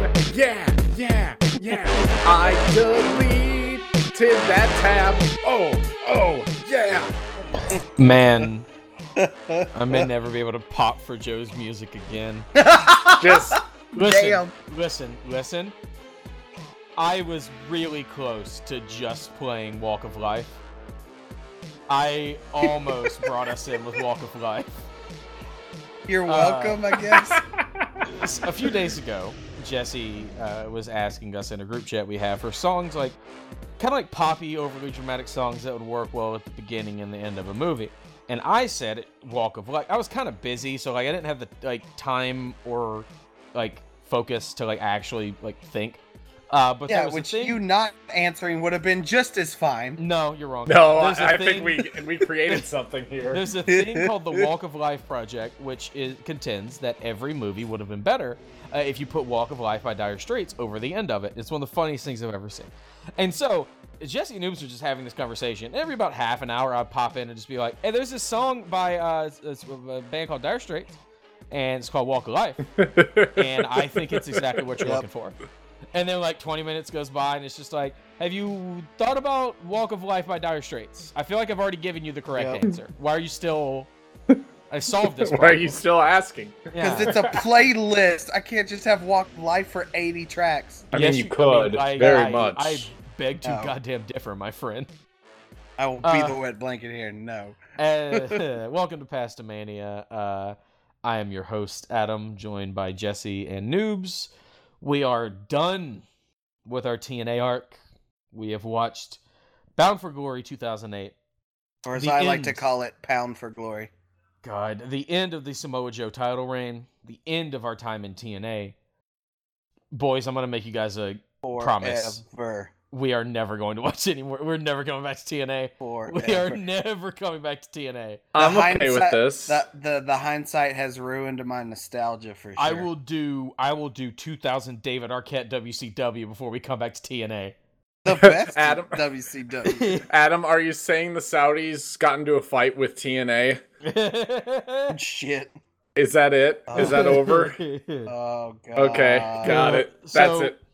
one. Yeah. I deleted that tab. Oh, yeah. Man, I may never be able to pop for Joe's music again. Just listen. I was really close to just playing Walk of Life. I almost brought us in with Walk of Life. You're welcome, I guess. A few days ago, Jesse was asking us in a group chat we have for songs like, kind of like poppy, overly dramatic songs that would work well at the beginning and the end of a movie. And I said, Walk of Life. I was kind of busy, so like I didn't have the time or like focus to like actually like think. But yeah, which you not answering would have been just as fine. No, you're wrong. No, I think we created something here. There's a thing called the Walk of Life Project, which contends that every movie would have been better if you put Walk of Life by Dire Straits over the end of it. It's one of the funniest things I've ever seen. And so Jesse and Noobs were just having this conversation. Every about half an hour, I'd pop in and just be like, "Hey, there's this song by a band called Dire Straits, and it's called Walk of Life, and I think it's exactly what you're looking for." And then like 20 minutes goes by and it's just like, have you thought about Walk of Life by Dire Straits? I feel like I've already given you the correct answer. Why are you still... I solved this problem. Why are you still asking? Because it's a playlist. I can't just have Walk of Life for 80 tracks. I mean, you could, very much. I beg to goddamn differ, my friend. I will be the wet blanket here. No. Welcome to Pastamania. I am your host, Adam, joined by Jesse and Noobs. We are done with our TNA arc. We have watched Bound for Glory 2008. Or as I like to call it, Pound for Glory. God, the end of the Samoa Joe title reign. The end of our time in TNA. Boys, I'm going to make you guys a promise. Forever. We are never going to watch anymore. We're never going back to TNA. We are never coming back to TNA. I'm okay with this. The hindsight has ruined my nostalgia for sure. I will do 2000 David Arquette WCW before we come back to TNA. The best Adam, WCW. Adam, are you saying the Saudis got into a fight with TNA? Shit. Is that it? Is that over? Oh, God. Okay, got it.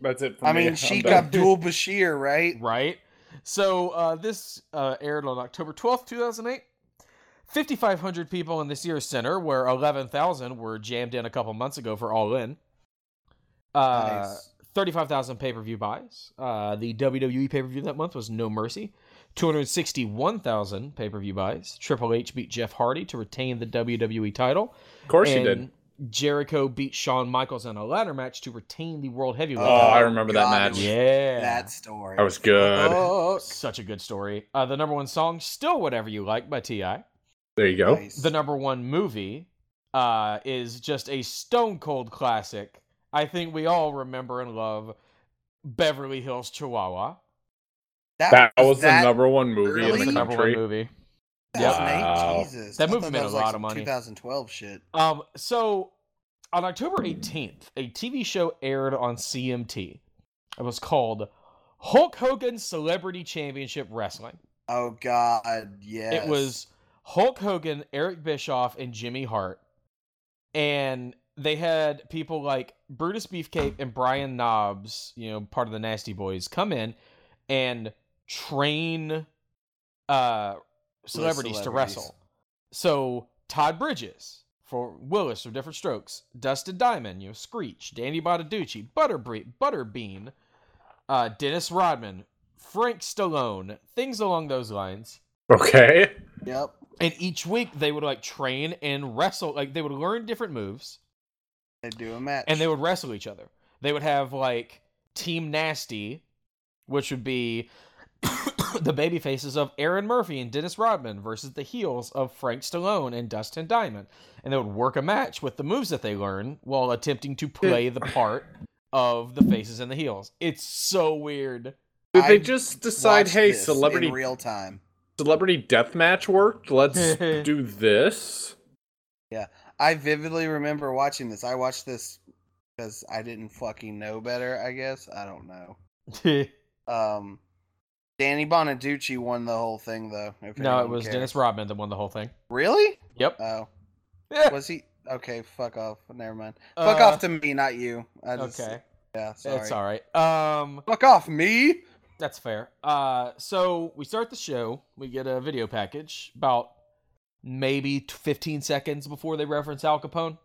That's it for me. I mean, Sheikh Abdul Bashir, right? Right. So this aired on October 12th, 2008. 5,500 people in this year's center, where 11,000 were jammed in a couple months ago for All In. Nice. 35,000 pay-per-view buys. The WWE pay-per-view that month was No Mercy. 261,000 pay-per-view buys. Triple H beat Jeff Hardy to retain the WWE title. Of course he did. Jericho beat Shawn Michaels in a ladder match to retain the World Heavyweight title. I remember that match. Yeah. That story. That was good. Oh, such a good story. The number one song, Still Whatever You Like by T.I. There you go. Nice. The number one movie is just a stone-cold classic. I think we all remember and love Beverly Hills Chihuahua. That was the number one movie in the country. Wow. Jesus. That movie made a lot of money. 2012 shit. So, on October 18th, a TV show aired on CMT. It was called Hulk Hogan's Celebrity Championship Wrestling. Oh, God, yes. It was Hulk Hogan, Eric Bischoff, and Jimmy Hart. And they had people like Brutus Beefcake and Brian Knobbs, part of the Nasty Boys, come in and train celebrities to wrestle. So Todd Bridges for Willis from Different Strokes, Dustin Diamond, Screech, Danny Bottaducci, Butterbean, Dennis Rodman, Frank Stallone, things along those lines. Okay. Yep. And each week they would train and wrestle. They would learn different moves. They'd do a match. And they would wrestle each other. They would have Team Nasty, which would be the baby faces of Aaron Murphy and Dennis Rodman versus the heels of Frank Stallone and Dustin Diamond. And they would work a match with the moves that they learn while attempting to play the part of the faces and the heels. It's so weird. Did they just decide, hey, celebrity in real time. Celebrity deathmatch worked? Let's do this. Yeah. I vividly remember watching this. I watched this because I didn't fucking know better, I guess. I don't know. Danny Bonaducci won the whole thing, though. No, it was Dennis Rodman that won the whole thing. Really? Yep. Oh. Yeah. Was he? Okay, fuck off. Never mind. Fuck off to me, not you. Yeah, sorry. It's all right. Fuck off, me! That's fair. So we start the show. We get a video package about maybe 15 seconds before they reference Al Capone,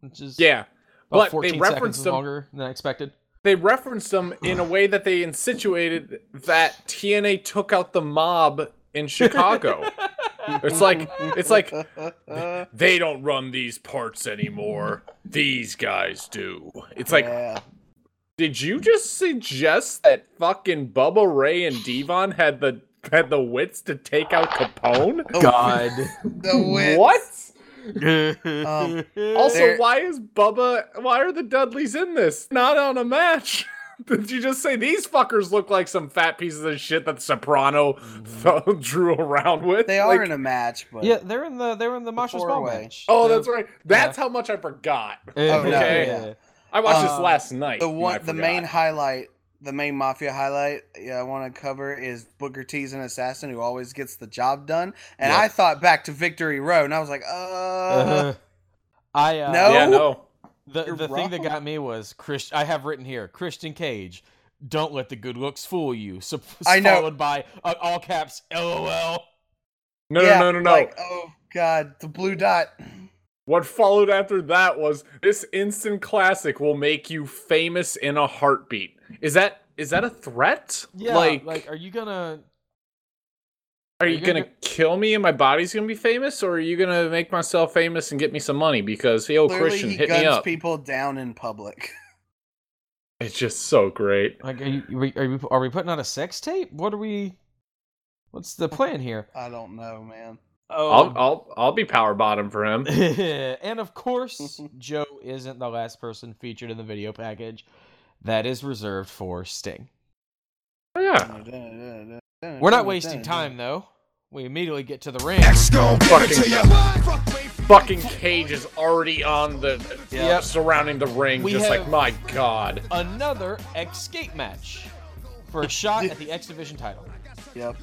which is about 14 seconds longer than I expected. They referenced them in a way that they insinuated that TNA took out the mob in Chicago. It's like they don't run these parts anymore. These guys do. It's like, did you just suggest that fucking Bubba Ray and D-Von had the wits to take out Capone? God, the wits. What? Also, why are the Dudleys in this? Not on a match. Did you just say these fuckers look like some fat pieces of shit that Soprano drew around with? They are in a match, but they're in the Masha Small match. Oh, that's right. That's how much I forgot. I watched this last night. The main mafia highlight I want to cover is Booker T's an assassin who always gets the job done. And I thought back to Victory Road, and I was like, no. The thing that got me was I have written here, Christian Cage, don't let the good looks fool you. So, followed by all caps, LOL. No. Like, oh God, the blue dot. What followed after that was, this instant classic will make you famous in a heartbeat. Is that a threat? Yeah, like are you gonna... Are you gonna kill me and my body's gonna be famous? Or are you gonna make myself famous and get me some money? Because, yo, Christian, hit me up. He guns people down in public. It's just so great. Like, are we putting on a sex tape? What's the plan here? I don't know, man. Oh. I'll be power bottom for him. And of course, Joe isn't the last person featured in the video package. That is reserved for Sting. Oh, yeah. We're not wasting time, though. We immediately get to the ring. Fucking Cage is already on the... surrounding the ring, my God. Another escape match for a shot at the X Division title. Yep.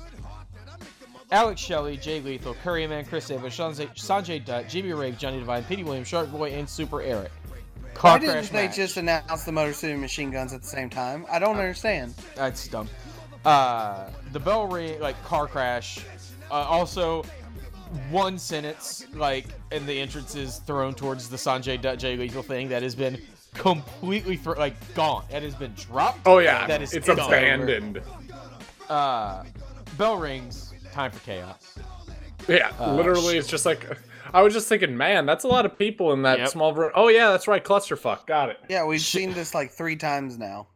Alex Shelley, Jay Lethal, Curry Man, Chris Sabin, Sanjay Dutt, Jimmy Rave, Johnny Devine, Petey Williams, Shark Boy, and Super Eric. Why didn't they just announce the Motor City Machine Guns at the same time? I don't understand. That's dumb. The bell ring, like, car crash. Also, one sentence, like, and the entrance is thrown towards the Sanjay Dutt, Jay Lethal thing that has been completely, gone. That has been dropped. Oh, yeah. That is gone. Abandoned. Bell rings. Time for chaos. Yeah, literally, it's just like, I was just thinking, man, that's a lot of people in that small room. Oh yeah, that's right, clusterfuck, got it. Yeah, we've seen this like 3 times now.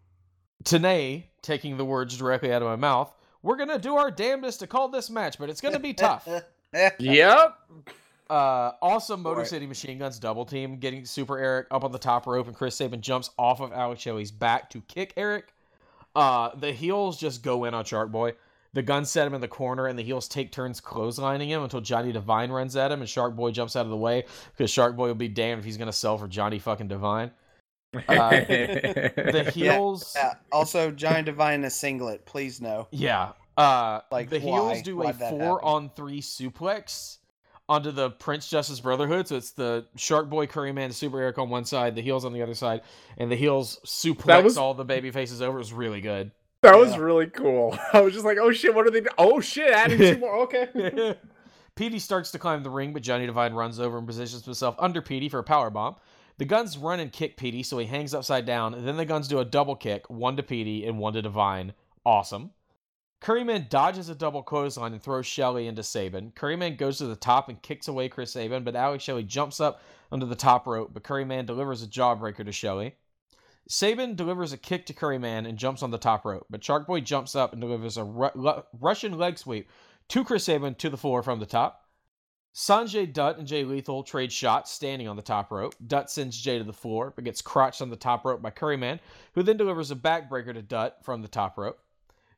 Tanae, taking the words directly out of my mouth, we're gonna do our damnedest to call this match, but it's gonna be tough. Yep. Also, Motor City Machine Guns double team, getting Super Eric up on the top rope, and Chris Sabin jumps off of Alex Shelley's back to kick Eric. The heels just go in on Shark Boy. The guns set him in the corner, and the heels take turns clotheslining him until Johnny Devine runs at him, and Shark Boy jumps out of the way, because Shark Boy will be damned if he's going to sell for Johnny fucking Devine. The heels... Yeah. Also, Johnny Devine in a singlet. Please no. Yeah. The heels do a 4-on-3 suplex onto the Prince Justice Brotherhood, so it's the Shark Boy, Curry Man, Super Eric on one side, the heels on the other side, and the heels suplex all the baby faces over. It was really good. That was really cool. I was just like, oh shit, what are they doing? Oh shit, adding 2 more, okay. Petey starts to climb the ring, but Johnny Devine runs over and positions himself under Petey for a powerbomb. The guns run and kick Petey, so he hangs upside down, and then the guns do a double kick, one to Petey and one to Devine. Awesome. Curryman dodges a double clothesline and throws Shelley into Sabin. Curryman goes to the top and kicks away Chris Sabin, but Alex Shelley jumps up under the top rope, but Curryman delivers a jawbreaker to Shelley. Sabin delivers a kick to Curry Man and jumps on the top rope, but Shark Boy jumps up and delivers a Russian leg sweep to Chris Sabin to the floor from the top. Sanjay Dutt and Jay Lethal trade shots standing on the top rope. Dutt sends Jay to the floor, but gets crotched on the top rope by Curry Man, who then delivers a backbreaker to Dutt from the top rope.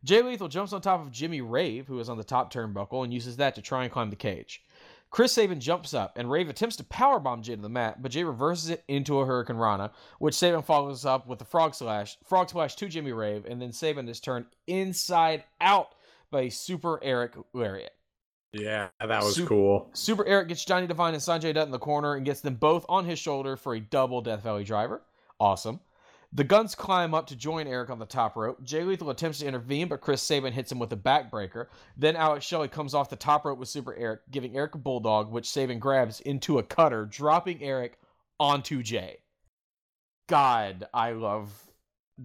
Jay Lethal jumps on top of Jimmy Rave, who is on the top turnbuckle, and uses that to try and climb the cage. Chris Sabin jumps up, and Rave attempts to powerbomb Jay to the mat, but Jay reverses it into a Hurricane Rana, which Sabin follows up with a frog splash to Jimmy Rave, and then Sabin is turned inside out by a Super Eric lariat. Yeah, that was cool. Super Eric gets Johnny Devine and Sanjay Dutt in the corner and gets them both on his shoulder for a double Death Valley driver. Awesome. The Guns climb up to join Eric on the top rope. Jay Lethal attempts to intervene, but Chris Sabin hits him with a backbreaker. Then Alex Shelley comes off the top rope with Super Eric, giving Eric a bulldog, which Sabin grabs into a cutter, dropping Eric onto Jay. God, I love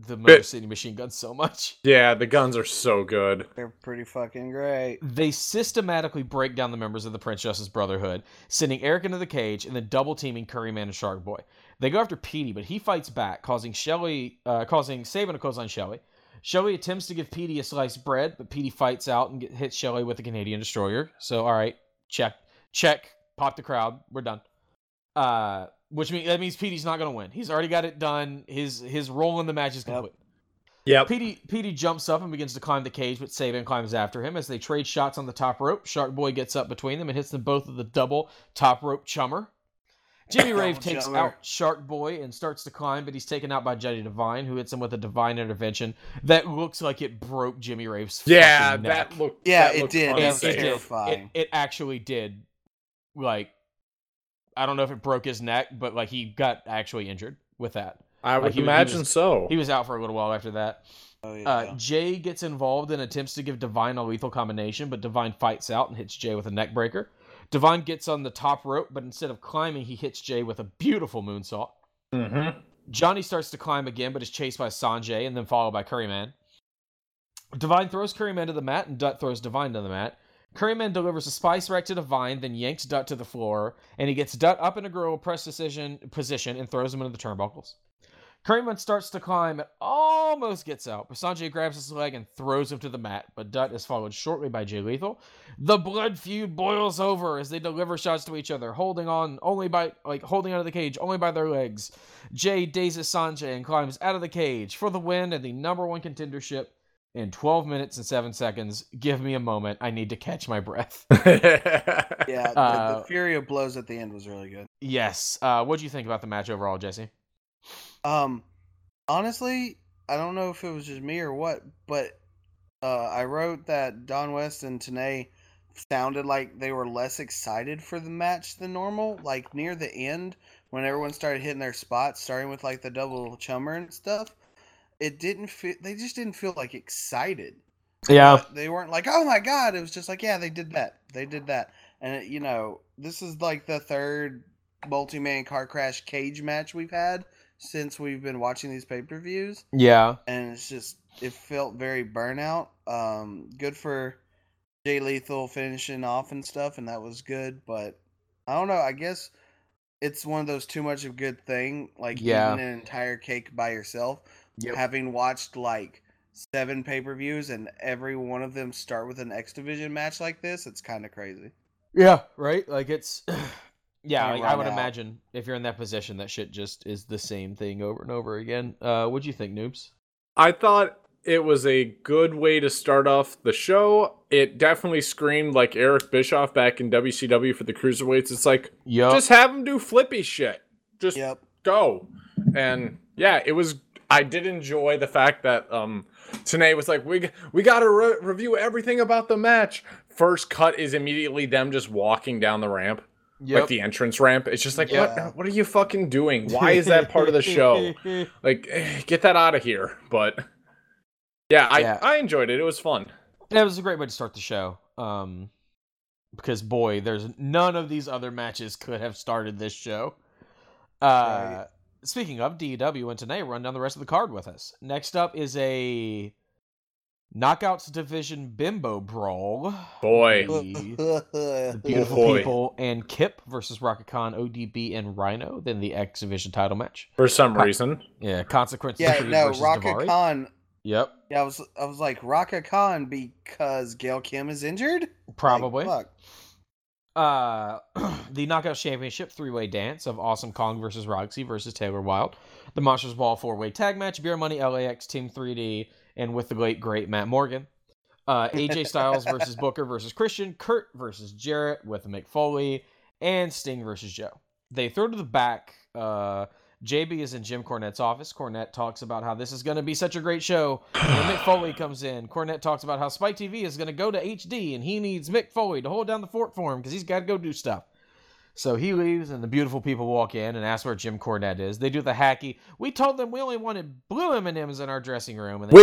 the Motor City Machine Guns so much. Yeah, the Guns are so good. They're pretty fucking great. They systematically break down the members of the Prince Justice Brotherhood, sending Eric into the cage and then double-teaming Curry Man and Shark Boy. They go after Petey, but he fights back, causing Sabin to close on Shelley. Shelley attempts to give Petey a slice of bread, but Petey fights out and hits Shelley with a Canadian destroyer. So, all right, check, pop the crowd, we're done. Which means Petey's not going to win. He's already got it done. His role in the match is complete. Yep. Petey jumps up and begins to climb the cage, but Sabin climbs after him. As they trade shots on the top rope, Shark Boy gets up between them and hits them both with the double top rope chummer. Jimmy Rave takes out Shark Boy and starts to climb, but he's taken out by Johnny Devine, who hits him with a divine intervention that looks like it broke Jimmy Rave's fucking neck. Yeah, it did. It was terrifying. It actually did. Like, I don't know if it broke his neck, but like he got actually injured with that. I would imagine so. He was out for a little while after that. Oh, yeah. Jay gets involved and attempts to give Devine a lethal combination, but Devine fights out and hits Jay with a neck breaker. Devine gets on the top rope, but instead of climbing, he hits Jay with a beautiful moonsault. Mm-hmm. Johnny starts to climb again, but is chased by Sanjay and then followed by Curry Man. Devine throws Curry Man to the mat, and Dutt throws Devine to the mat. Curry Man delivers a spice rack to Devine, then yanks Dutt to the floor, and he gets Dutt up in a gorilla press position and throws him into the turnbuckles. Curry Man starts to climb and almost gets out, but Sanjay grabs his leg and throws him to the mat, but Dutt is followed shortly by Jay Lethal. The blood feud boils over as they deliver shots to each other, holding onto the cage only by their legs. Jay dazes Sanjay and climbs out of the cage for the win and the number one contendership in 12 minutes and 7 seconds. Give me a moment. I need to catch my breath. Yeah, the fury of blows at the end was really good. Yes. What do you think about the match overall, Jesse? Honestly, I don't know if it was just me or what, but I wrote that Don West and Tenay sounded like they were less excited for the match than normal. Like near the end, when everyone started hitting their spots, starting with like the double chummer and stuff, they just didn't feel like excited. Yeah, they weren't like, oh my god! It was just like, yeah, they did that, and it, you know, this is like the third multi-man car crash cage match we've had since we've been watching these pay-per-views. Yeah. And it's just, it felt very burnout. Good for Jay Lethal finishing off and stuff, and that was good, but I don't know, I guess it's one of those too much of good thing, like eating an entire cake by yourself. Yep. Having watched like 7 pay-per-views and every one of them start with an X Division match like this, it's kind of crazy. Yeah, right? Like it's... Yeah, like, I would imagine if you're in that position, that shit just is the same thing over and over again. What'd you think, Noobs? I thought it was a good way to start off the show. It definitely screamed like Eric Bischoff back in WCW for the Cruiserweights. It's like, just have them do flippy shit. Just go. And yeah, it was... I did enjoy the fact that Tenay was like, we got to review everything about the match. First cut is immediately them just walking down the ramp. Yep. Like the entrance ramp. It's just like, what are you fucking doing? Why is that part of the show? Like, get that out of here. But I enjoyed it. It was fun. It was a great way to start the show. Because boy, there's none of these other matches could have started this show. Right. Speaking of, DEW and Tenay run down the rest of the card with us. Next up is a Knockouts Division Bimbo Brawl. Boy. The Beautiful People and Kip versus Rocket Khan, ODB, and Rhino. Then the X Division title match. For some reason. Yeah, Consequences. Yeah, no, Rocket Daivari. Khan. Yep. Yeah, I was like, Rocket Khan because Gail Kim is injured? Probably. Like, the Knockout Championship three-way dance of Awesome Kong versus Roxy versus Taylor Wilde. The Monsters Ball four-way tag match. Beer Money, LAX, Team 3D. And with the great Matt Morgan. AJ Styles versus Booker versus Christian. Kurt versus Jarrett with Mick Foley. And Sting versus Joe. They throw to the back. JB is in Jim Cornette's office. Cornette talks about how this is going to be such a great show. And Mick Foley comes in. Cornette talks about how Spike TV is going to go to HD. And he needs Mick Foley to hold down the fort for him because he's got to go do stuff. So he leaves, and the beautiful people walk in and ask where Jim Cornette is. They do the hacky. We told them we only wanted blue M&Ms in our dressing room. And they...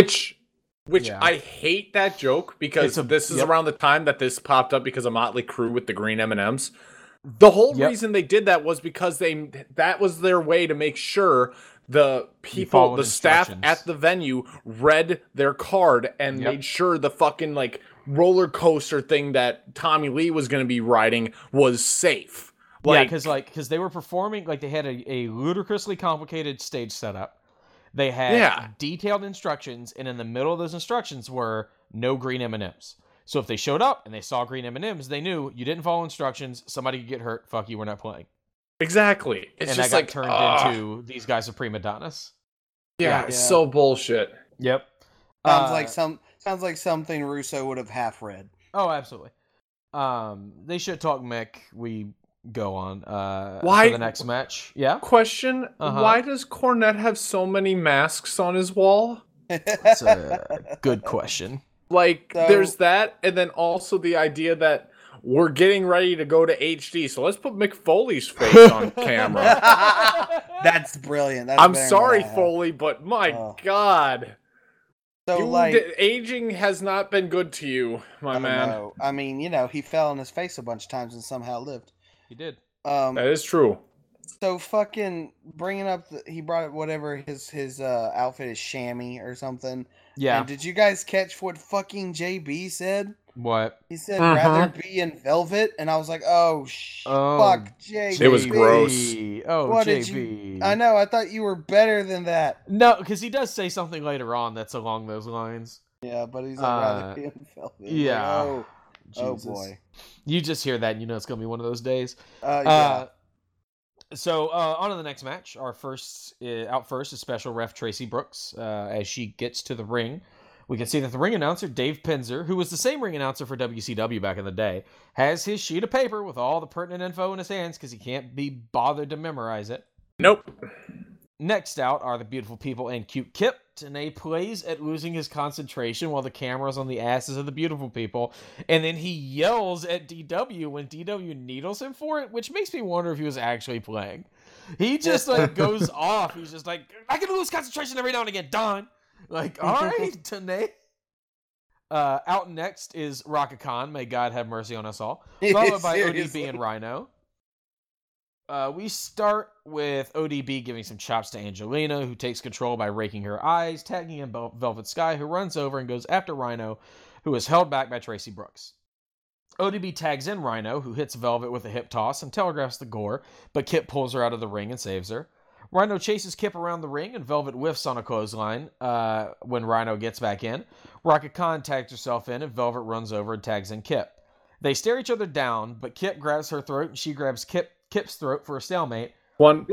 Which I hate that joke, because this is around the time that this popped up because of Motley Crue with the green M&Ms. The whole reason they did that was because that was their way to make sure the people, the staff at the venue read their card and made sure the fucking like roller coaster thing that Tommy Lee was going to be riding was safe. Because they were performing, like they had a ludicrously complicated stage setup. They had detailed instructions, and in the middle of those instructions were no green M&Ms. So if they showed up and they saw green M&Ms, they knew you didn't follow instructions. Somebody could get hurt. Fuck you. We're not playing. Exactly. It's and just that got like turned into these guys are prima donnas. Yeah, it's so bullshit. Yep. Sounds like something Russo would have half read. Oh, absolutely. They should talk Mick. We go on for the next match. Yeah. Question: why does Cornette have so many masks on his wall? That's a good question. There's that, and then also the idea that we're getting ready to go to HD, so let's put Mick Foley's face on camera. That's brilliant. I'm sorry, Foley, but my God. So, aging has not been good to you, my man. Know. I mean, he fell on his face a bunch of times and somehow lived. He did. That is true. So fucking bringing up, he brought up whatever his outfit is, chamois or something. Yeah. And did you guys catch what fucking JB said? What? He said, rather be in velvet. And I was like, fuck, JB. It was gross. JB. I know. I thought you were better than that. No, because he does say something later on that's along those lines. Yeah, but he's like, rather be in velvet. Yeah. Like, boy. You just hear that and you know it's going to be one of those days. So, on to the next match. Our first, out first, is special ref Tracy Brooks. As she gets to the ring, we can see that the ring announcer, Dave Penzer, who was the same ring announcer for WCW back in the day, has his sheet of paper with all the pertinent info in his hands because he can't be bothered to memorize it. Nope. Next out are the beautiful people and Cute Kip, and he plays at losing his concentration while the camera's on the asses of the beautiful people, and then he yells at DW when DW needles him for it, which makes me wonder if he was actually playing. He just like goes off. He's just like, I can lose concentration every now and again, Don. Like, all right, today. Out next is Rocket Khan. May God have mercy on us all. Followed by ODB and Rhino. We start with ODB giving some chops to Angelina, who takes control by raking her eyes, tagging in Velvet Sky, who runs over and goes after Rhino, who is held back by Tracy Brooks. ODB tags in Rhino, who hits Velvet with a hip toss and telegraphs the gore, but Kip pulls her out of the ring and saves her. Rhino chases Kip around the ring, and Velvet whiffs on a clothesline when Rhino gets back in. Rocket Khan tags herself in, and Velvet runs over and tags in Kip. They stare each other down, but Kip grabs her throat, and she grabs Kip's throat for a stalemate. One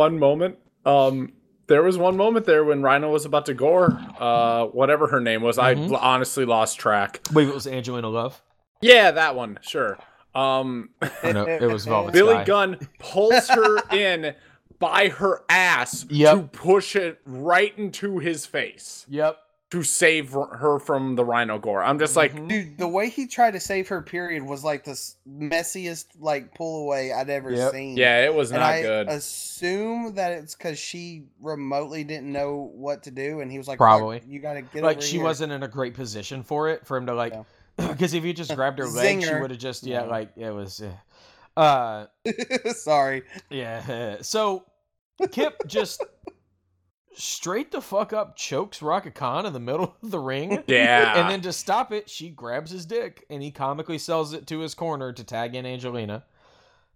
moment. There was one moment there when Rhino was about to gore whatever her name was. I honestly lost track. Wait, it was Angelina Love? Yeah, that one. Sure. It was Velvet Billy Sky. Gunn pulls her in by her ass to push it right into his face. Yep. To save her from the Rhino gore. I'm just like... Dude, the way he tried to save her, period, was like the messiest like pull away I'd ever seen. Yeah, it was not good. I assume that it's because she remotely didn't know what to do, and he was like, probably. You gotta get over she here. Wasn't in a great position for it, for him to like... Because if you just grabbed her leg, she would have just... Yeah, like, it was... Sorry. Yeah. So, Kip just... straight the fuck up chokes Rocket Khan in the middle of the ring. Yeah. And then to stop it, she grabs his dick and he comically sells it to his corner to tag in Angelina.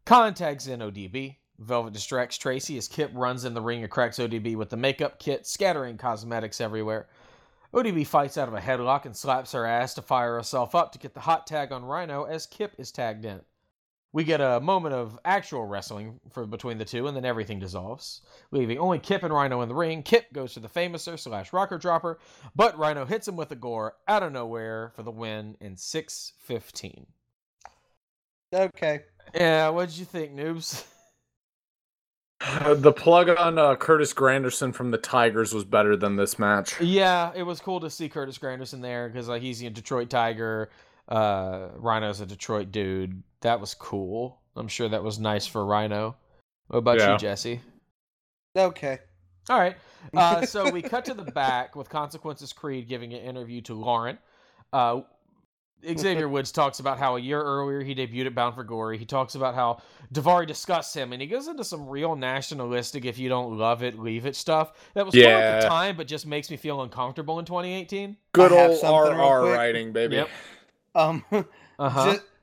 Khan tags in ODB. Velvet distracts Tracy as Kip runs in the ring and cracks ODB with the makeup kit, scattering cosmetics everywhere. ODB fights out of a headlock and slaps her ass to fire herself up to get the hot tag on Rhino as Kip is tagged in. We get a moment of actual wrestling between the two, and then everything dissolves, leaving only Kip and Rhino in the ring. Kip goes to the Famouser/Rocker Dropper, but Rhino hits him with a gore out of nowhere for the win in 6:15. Okay. Yeah, what'd you think, noobs? The plug on Curtis Granderson from the Tigers was better than this match. Yeah, it was cool to see Curtis Granderson there, because he's a Detroit Tiger. Rhino's a Detroit dude. That was cool. I'm sure that was nice for Rhino. What about you, Jesse? Okay. All right. So we cut to the back with Consequences Creed giving an interview to Lauren. Xavier Woods talks about how a year earlier he debuted at Bound for Glory. He talks about how Daivari discussed him, and he goes into some real nationalistic, if you don't love it, leave it stuff. That was fun at the time, but just makes me feel uncomfortable in 2018. Good old RR writing, baby. Yep.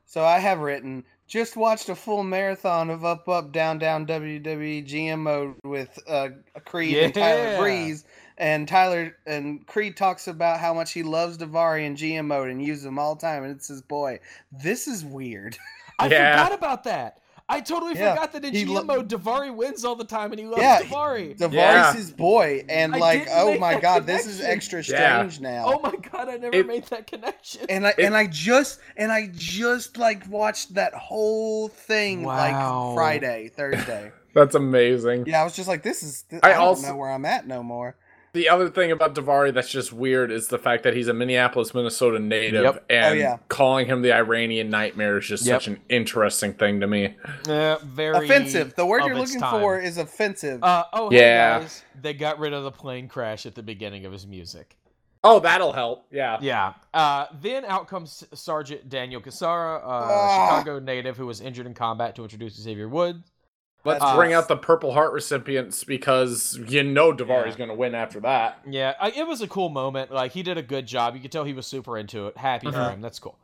So I have written... Just watched a full marathon of Up, Up, Down, Down, WWE GMO with Creed and Tyler Breeze. And Tyler and Creed talks about how much he loves Daivari and GMO and uses them all the time. And it's his boy. This is weird. I forgot about that. I totally forgot that in GMO, Daivari wins all the time and he loves Daivari. Daivari's his boy. And oh my God, this is extra strange now. Oh my God, I never made that connection. And I just like watched that whole thing like Thursday. That's amazing. Yeah, I was just like, I don't know where I'm at no more. The other thing about Daivari that's just weird is the fact that he's a Minneapolis, Minnesota native, and calling him the Iranian Nightmare is just such an interesting thing to me. Very offensive. The word you're looking for is offensive. Hey guys, they got rid of the plane crash at the beginning of his music. Oh, that'll help. Yeah. Yeah. Then out comes Sergeant Daniel Cassara, Chicago native who was injured in combat, to introduce Xavier Woods. Let's bring out the Purple Heart recipients because you know Daivari's going to win after that. Yeah, it was a cool moment. Like, he did a good job. You could tell he was super into it. Happy for him. That's cool.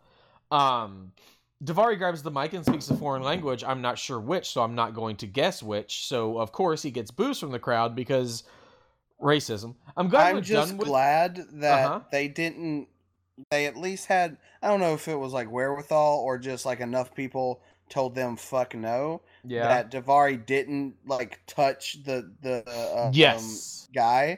Daivari grabs the mic and speaks a foreign language. I'm not sure which, so I'm not going to guess which. So, of course, he gets boos from the crowd because racism. I'm glad that they didn't... They at least had... I don't know if it was, like, wherewithal or just, like, enough people told them fuck no. Yeah. That Daivari didn't like touch the guy.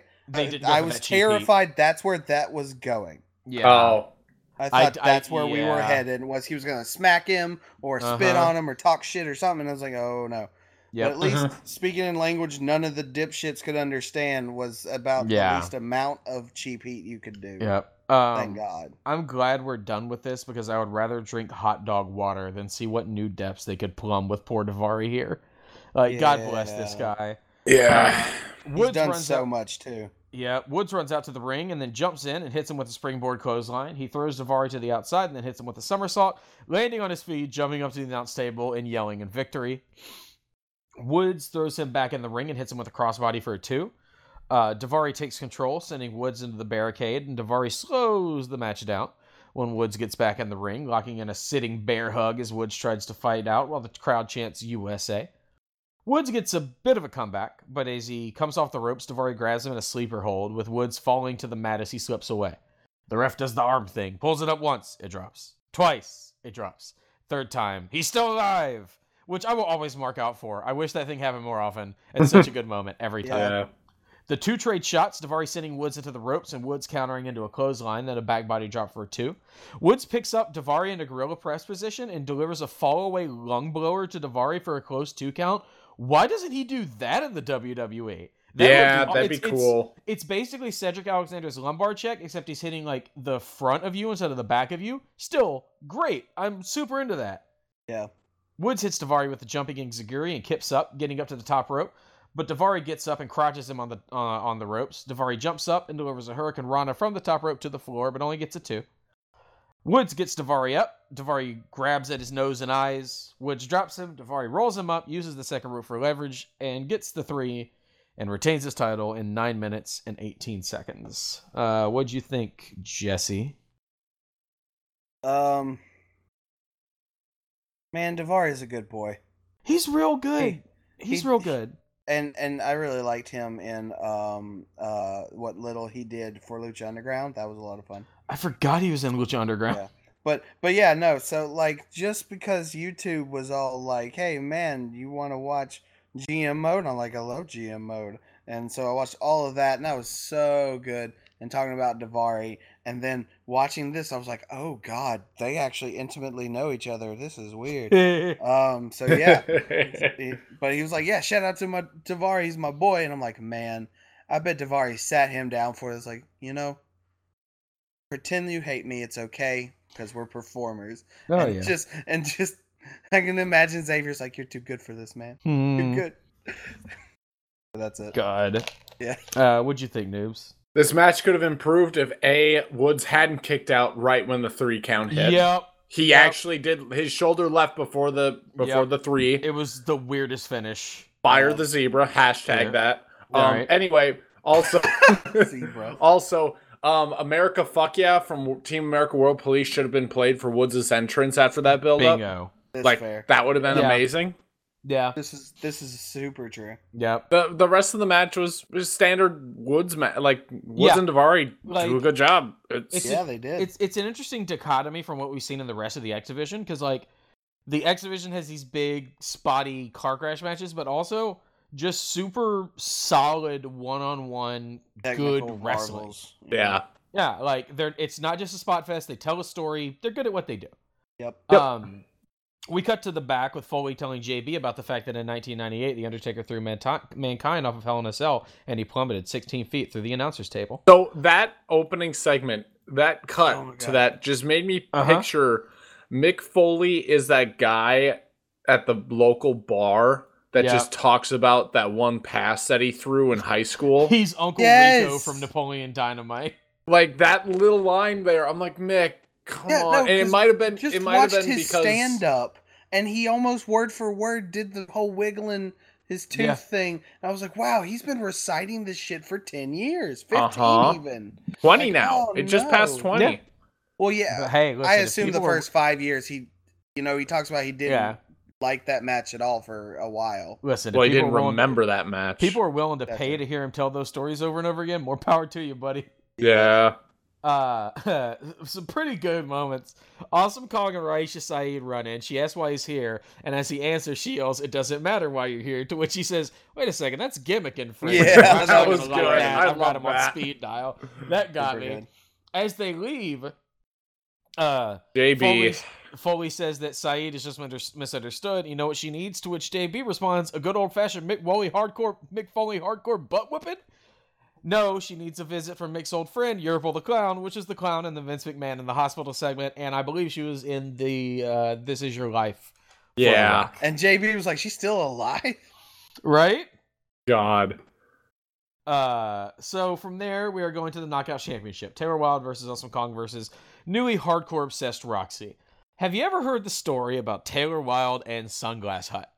I was terrified that's where that was going. Yeah. Oh. I thought that's where we were headed, was he was gonna smack him or spit on him or talk shit or something, and I was like, oh no. Yeah. But at least speaking in language none of the dipshits could understand was about the least amount of cheap heat you could do. Yep. Thank God. I'm glad we're done with this because I would rather drink hot dog water than see what new depths they could plumb with poor Daivari here. God bless this guy. Yeah. He's done so much, too. Yeah. Woods runs out to the ring and then jumps in and hits him with a springboard clothesline. He throws Daivari to the outside and then hits him with a somersault, landing on his feet, jumping up to the announce table, and yelling in victory. Woods throws him back in the ring and hits him with a crossbody for a 2. Daivari takes control, sending Woods into the barricade, and Daivari slows the match down when Woods gets back in the ring, locking in a sitting bear hug as Woods tries to fight out while the crowd chants USA. Woods gets a bit of a comeback, but as he comes off the ropes, Daivari grabs him in a sleeper hold, with Woods falling to the mat as he slips away. The ref does the arm thing, pulls it up once, it drops. Twice, it drops. Third time, he's still alive! Which I will always mark out for. I wish that thing happened more often. It's such a good moment every time. Yeah. The 2 trade shots, Daivari sending Woods into the ropes and Woods countering into a clothesline, then a back body drop for a 2. Woods picks up Daivari in a gorilla press position and delivers a fallaway lung blower to Daivari for a close 2 count. Why doesn't he do that in the WWE? That'd be cool. It's basically Cedric Alexander's lumbar check, except he's hitting like the front of you instead of the back of you. Still, great. I'm super into that. Yeah. Woods hits Daivari with the jumping enziguri and kips up, getting up to the top rope. But Daivari gets up and crotches him on the ropes. Daivari jumps up and delivers a Hurricane Rana from the top rope to the floor, but only gets a 2. Woods gets Daivari up. Daivari grabs at his nose and eyes. Woods drops him. Daivari rolls him up, uses the second rope for leverage, and gets the 3 and retains his title in 9 minutes and 18 seconds. What'd you think, Jesse? Man, Daivari's a good boy. He's real good. He's real good. And I really liked him in what little he did for Lucha Underground. That was a lot of fun. I forgot he was in Lucha Underground. Yeah. But yeah, no. So, like, just because YouTube was all like, hey, man, you want to watch GM Mode? And I'm like, I love GM Mode. And so I watched all of that, and that was so good. And talking about Daivari. And then watching this, I was like, oh, God, they actually intimately know each other. This is weird. So, yeah. But he was like, yeah, shout out to my Daivari. He's my boy. And I'm like, man, I bet Daivari sat him down for it. It's like, you know, pretend you hate me. It's okay because we're performers. Oh, and yeah. Just I can imagine Xavier's like, "You're too good for this, man. You're good." That's it. God. Yeah. What'd you think, noobs? This match could have improved if A, Woods hadn't kicked out right when the 3 count hit. Yep. He actually did. His shoulder left before the 3. It was the weirdest finish. Fire the zebra. Hashtag that. Right. Anyway, also, zebra. America Fuck Yeah from Team America World Police should have been played for Woods' entrance after that build-up. Bingo. That would have been amazing. Yeah. This is super true. Yeah. The rest of the match was standard Woods match. Like, Woods and Daivari do a good job. They did. It's an interesting dichotomy from what we've seen in the rest of the X Division, because, like, the X Division has these big, spotty car crash matches, but also just super solid one-on-one good wrestling. Yeah. Yeah, like, it's not just a spot fest. They tell a story. They're good at what they do. Yep. We cut to the back with Foley telling JB about the fact that in 1998, The Undertaker threw Mankind off of Hell in a Cell, and he plummeted 16 feet through the announcer's table. So that opening segment, that cut to that, just made me picture Mick Foley is that guy at the local bar that just talks about that one pass that he threw in high school. He's Uncle Rico from Napoleon Dynamite. Like, that little line there, I'm like, Mick, come on. No, and it might have been just his stand-up, and he almost word for word did the whole wiggling his tooth thing. And I was like, wow, he's been reciting this shit for 10 years, 15 even. 20 like, now. Oh, it just passed 20. Yeah. Well, yeah. But hey, listen, I assume the first 5 years, he talks about he didn't like that match at all for a while. Listen, well, he didn't remember that match. People are willing to pay to hear him tell those stories over and over again. More power to you, buddy. Yeah. Some pretty good moments. Awesome Kong and Raisha Saeed run in. She asks why he's here, and as he answers, she yells, "It doesn't matter why you're here." To which he says, "Wait a second, that's gimmicking, friend." Yeah, that was good. Like that. I got him on speed dial. That got me. Good. As they leave, JB Foley says that Saeed is just misunderstood. You know what she needs? To which JB responds, "A good old fashioned Mick Foley hardcore butt whipping." No, she needs a visit from Mick's old friend, Yervil the Clown, which is the clown in the Vince McMahon in the hospital segment, and I believe she was in the This Is Your Life. Yeah. And JB was like, she's still alive? Right? God. So from there, we are going to the Knockout Championship. Taylor Wilde versus Awesome Kong versus newly hardcore-obsessed Roxy. Have you ever heard the story about Taylor Wilde and Sunglass Hut?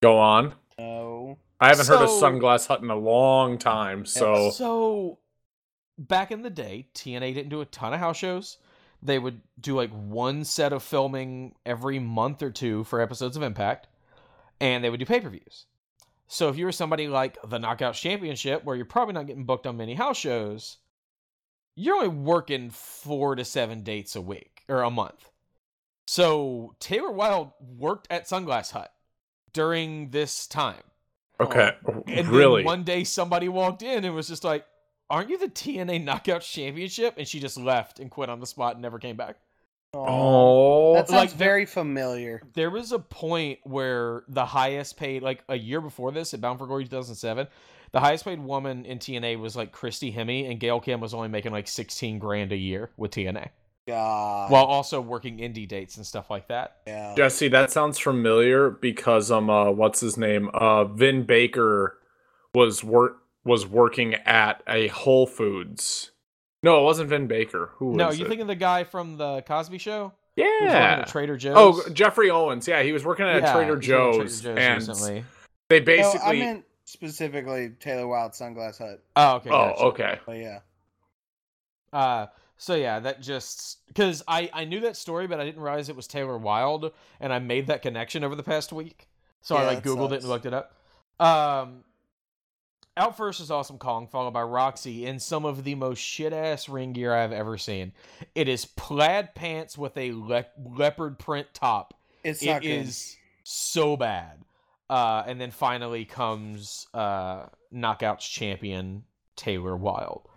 Go on. No. I haven't heard of Sunglass Hut in a long time, so... So, back in the day, TNA didn't do a ton of house shows. They would do, like, one set of filming every month or two for episodes of Impact, and they would do pay-per-views. So, if you were somebody like the Knockout Championship, where you're probably not getting booked on many house shows, you're only working 4 to 7 dates a week, or a month. So, Taylor Wilde worked at Sunglass Hut during this time. Okay, and really? Then one day somebody walked in and was just like, "Aren't you the TNA Knockout Championship?" And she just left and quit on the spot and never came back. Oh, that sounds like very familiar. There was a point where the highest paid, like a year before this at Bound for Glory 2007, the highest paid woman in TNA was like Christy Hemme, and Gail Kim was only making like $16,000 a year with TNA. God. While also working indie dates and stuff like that. Yeah. Jesse, that sounds familiar because what's his name? Vin Baker was working at a Whole Foods. No, it wasn't Vin Baker. Who was it? Thinking of the guy from the Cosby Show? Yeah. He was working at Trader Joe's. Oh, Jeffrey Owens. Yeah, he was working at Trader Joe's. Recently. They basically. No, I meant specifically Taylor Wilde Sunglass Hut. Oh, okay. Gotcha. Oh, okay. But yeah. So yeah, that just... Because I knew that story, but I didn't realize it was Taylor Wilde, and I made that connection over the past week. So I Googled it and looked it up. Out first is Awesome Kong, followed by Roxy in some of the most shit-ass ring gear I've ever seen. It is plaid pants with a leopard print top. It is so bad. And then finally comes Knockouts champion Taylor Wilde.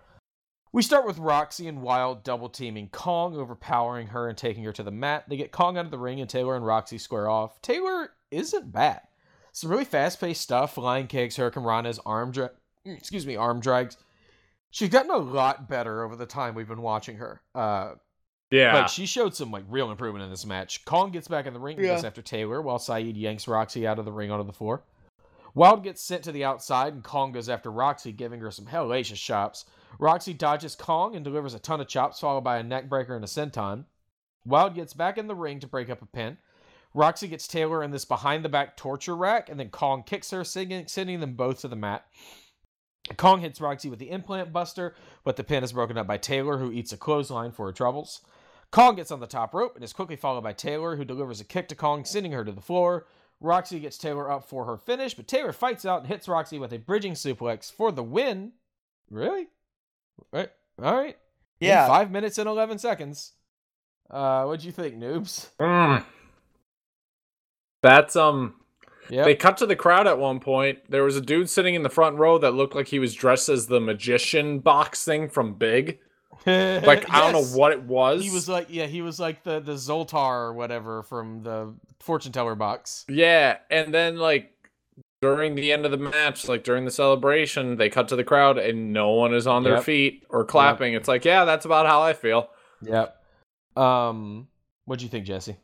We start with Roxy and Wilde double-teaming Kong, overpowering her and taking her to the mat. They get Kong out of the ring, and Taylor and Roxy square off. Taylor isn't bad. Some really fast-paced stuff, flying kicks, hurricanranas, arm drags. She's gotten a lot better over the time we've been watching her. Yeah. Like, she showed some, like, real improvement in this match. Kong gets back in the ring after Taylor, while Saeed yanks Roxy out of the ring onto the floor. Wilde gets sent to the outside, and Kong goes after Roxy, giving her some hellacious chops. Roxy dodges Kong and delivers a ton of chops, followed by a neckbreaker and a senton. Wilde gets back in the ring to break up a pin. Roxy gets Taylor in this behind-the-back torture rack, and then Kong kicks her, sending them both to the mat. Kong hits Roxy with the implant buster, but the pin is broken up by Taylor, who eats a clothesline for her troubles. Kong gets on the top rope and is quickly followed by Taylor, who delivers a kick to Kong, sending her to the floor. Roxy gets Taylor up for her finish, but Taylor fights out and hits Roxy with a bridging suplex for the win. Really? Right. All right. Yeah. In 5 minutes and 11 seconds. What'd you think, noobs? That's, Yep. They cut to the crowd at one point. There was a dude sitting in the front row that looked like he was dressed as the magician box thing from Big. Like, yes. I don't know what it was. He was like, yeah, he was like the Zoltar or whatever from the fortune teller box. Yeah, and then, like, during the end of the match, like, during the celebration, they cut to the crowd and no one is on their feet or clapping. It's like, yeah, that's about how I feel. Yep. What'd you think, Jesse?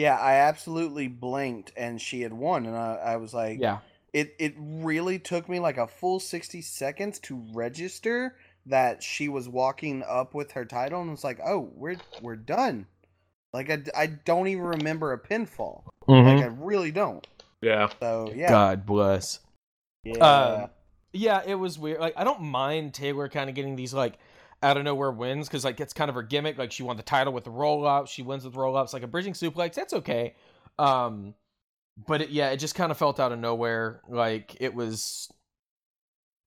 Yeah, I absolutely blinked, and she had won, and I was like, "Yeah." It really took me like a full 60 seconds to register that she was walking up with her title, and was like, "Oh, we're done." Like I don't even remember a pinfall. Mm-hmm. Like I really don't. Yeah. So yeah. God bless. Yeah. Yeah, it was weird. Like I don't mind Taylor kind of getting these like out of nowhere wins, because, like, it's kind of her gimmick. Like, she won the title with the roll-up. She wins with roll-ups. Like, a bridging suplex, that's okay. But, it just kind of felt out of nowhere. Like, it was...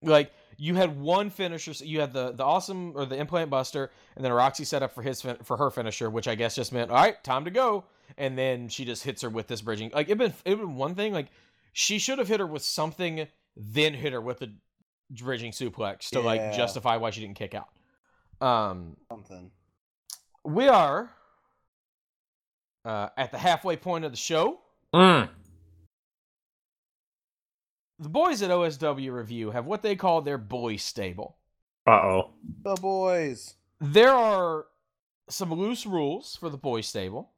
Like, you had one finisher. So you had the awesome, or the implant buster, and then Roxy set up for her finisher, which I guess just meant, all right, time to go. And then she just hits her with this bridging. Like, it been one thing. Like, she should have hit her with something, then hit her with the bridging suplex to, like, justify why she didn't kick out. Something. We are at the halfway point of the show. The boys at OSW Review have what they call their boy stable. Uh-oh. The boys. There are some loose rules for the boy stable.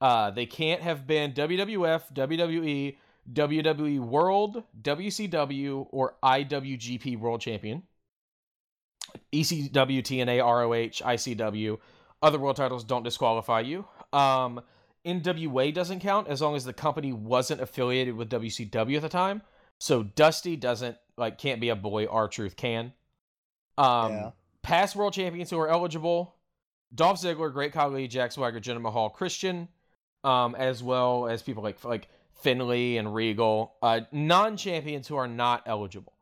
They can't have been WWF, WWE, WWE World, WCW, or IWGP World Champion. ECW, TNA, ROH, ICW, other world titles don't disqualify you. NWA doesn't count as long as the company wasn't affiliated with WCW at the time. So Dusty can't be a boy. R-Truth can. Past world champions who are eligible: Dolph Ziggler, Great Khali, Jack Swagger, Jinder Mahal, Christian, as well as people like Finlay and Regal. Non-champions who are not eligible: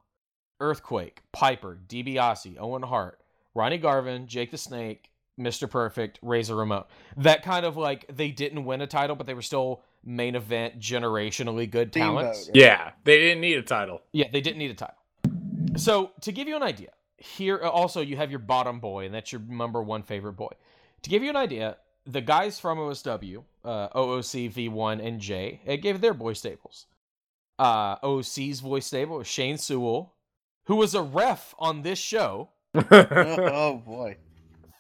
Earthquake, Piper, DiBiase, Owen Hart, Ronnie Garvin, Jake the Snake, Mr. Perfect, Razor Ramon. That kind of like they didn't win a title, but they were still main event, generationally good talents. Yeah, they didn't need a title. Yeah, they didn't need a title. So to give you an idea, here also you have your bottom boy, and that's your number one favorite boy. To give you an idea, the guys from OSW, OOC, V1, and J, it gave their boy stables. OOC's voice stable was Shane Sewell, who was a ref on this show. Oh, boy.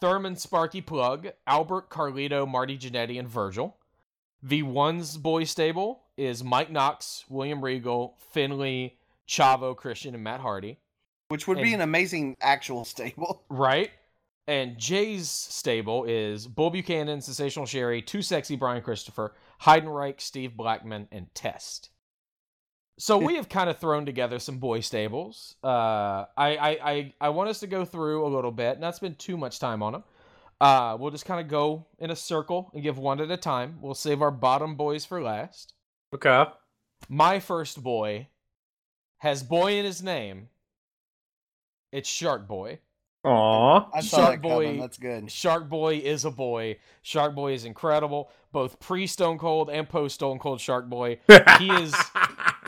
Thurman, Sparky Plug, Albert, Carlito, Marty Jannetty, and Virgil. V1's boy stable is Mike Knox, William Regal, Finlay, Chavo, Christian, and Matt Hardy. Which would be an amazing actual stable. Right. And Jay's stable is Bull Buchanan, Sensational Sherry, Too Sexy Brian Christopher, Heidenreich, Steve Blackman, and Test. So we have kind of thrown together some boy stables. I want us to go through a little bit, not spend too much time on them. We'll just kind of go in a circle and give one at a time. We'll save our bottom boys for last. Okay. My first boy has boy in his name. It's Shark Boy. Aww. I saw Shark Boy coming. That's good. Shark Boy is a boy. Shark Boy is incredible. Both pre-Stone Cold and post-Stone Cold Shark Boy.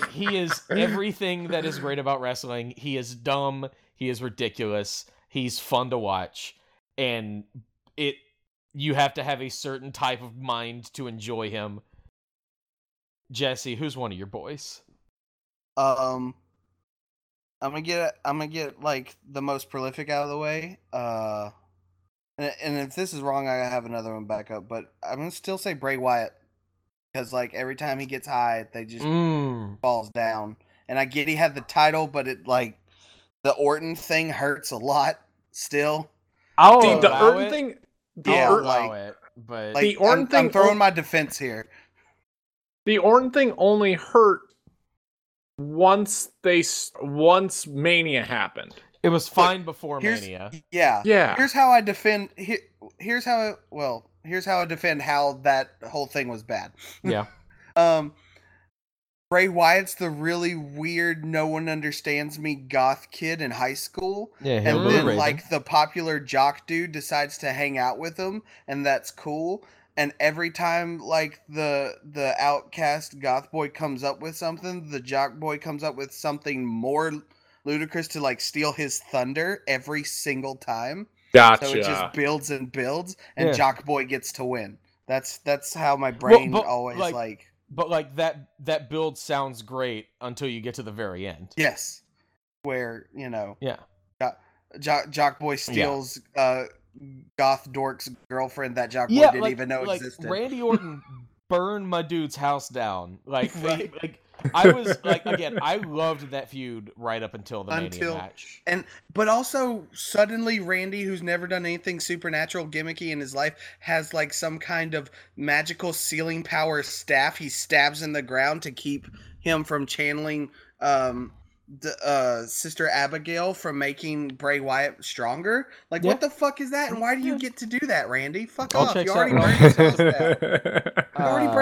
He is everything that is great about wrestling. He is dumb. He is ridiculous. He's fun to watch. And you have to have a certain type of mind to enjoy him. Jesse, who's one of your boys? I'm gonna get like the most prolific out of the way. And if this is wrong, I have another one back up. But I'm going to still say Bray Wyatt. Because, like, every time he gets high, they just falls down. And I get he had the title, but it, like, the Orton thing hurts a lot still. I'll Dude, the allow Orton it. Thing... Yeah, I'll allow like, it, but... Like, the Orton thing... I'm throwing my defense here. The Orton thing only hurt once Mania happened. It was fine before Mania. Yeah. Yeah. Here's how I defend how that whole thing was bad. Yeah. Bray Wyatt's the really weird, no one understands me goth kid in high school. Yeah. And then like the popular jock dude decides to hang out with him, and that's cool. And every time like the outcast goth boy comes up with something, the jock boy comes up with something more ludicrous to like steal his thunder every single time. Gotcha. So it just builds and builds, and Jock Boy gets to win. That's how my brain always like. But like that build sounds great until you get to the very end. Yes, where Jock Boy steals Goth Dork's girlfriend that Jock Boy didn't even know existed. Randy Orton burned my dude's house down. Like right? Like. I was like, again, I loved that feud right up until the Mania match. But also suddenly Randy, who's never done anything supernatural gimmicky in his life, has like some kind of magical sealing power staff he stabs in the ground to keep him from channeling Sister Abigail from making Bray Wyatt stronger. Like, what the fuck is that? And why do you get to do that, Randy? Fuck off. You already burned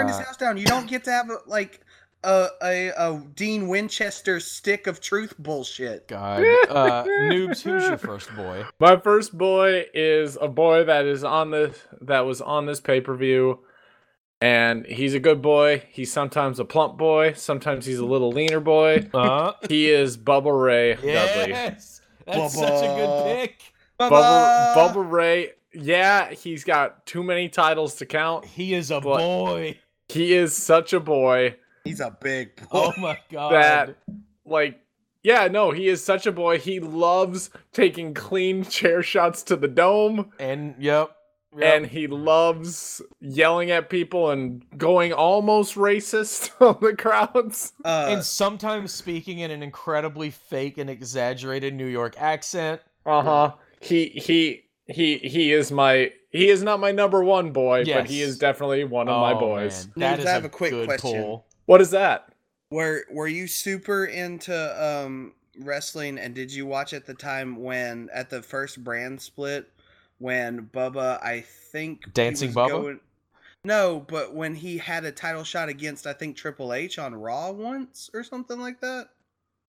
his house down. You don't get to have like... A Dean Winchester stick of truth bullshit. God. Noobs, who's your first boy? My first boy is a boy that was on this pay-per-view, and he's a good boy. He's sometimes a plump boy. Sometimes he's a little leaner boy. He is Bubba Ray Dudley. Yes! That's such a good pick. Bubba Ray, yeah, he's got too many titles to count. He is a boy. He is such a boy. He's a big boy. Oh my God. He is such a boy. He loves taking clean chair shots to the dome. And, yep. And he loves yelling at people and going almost racist on the crowds. And sometimes speaking in an incredibly fake and exaggerated New York accent. Uh-huh. He is not my number one boy, but he is definitely one of my boys. That is I have a quick question. Pull. What is that? Were you super into wrestling, and did you watch at the time when at the first brand split when Bubba, I think Dancing Bubba? No, but when he had a title shot against I think Triple H on Raw once or something like that?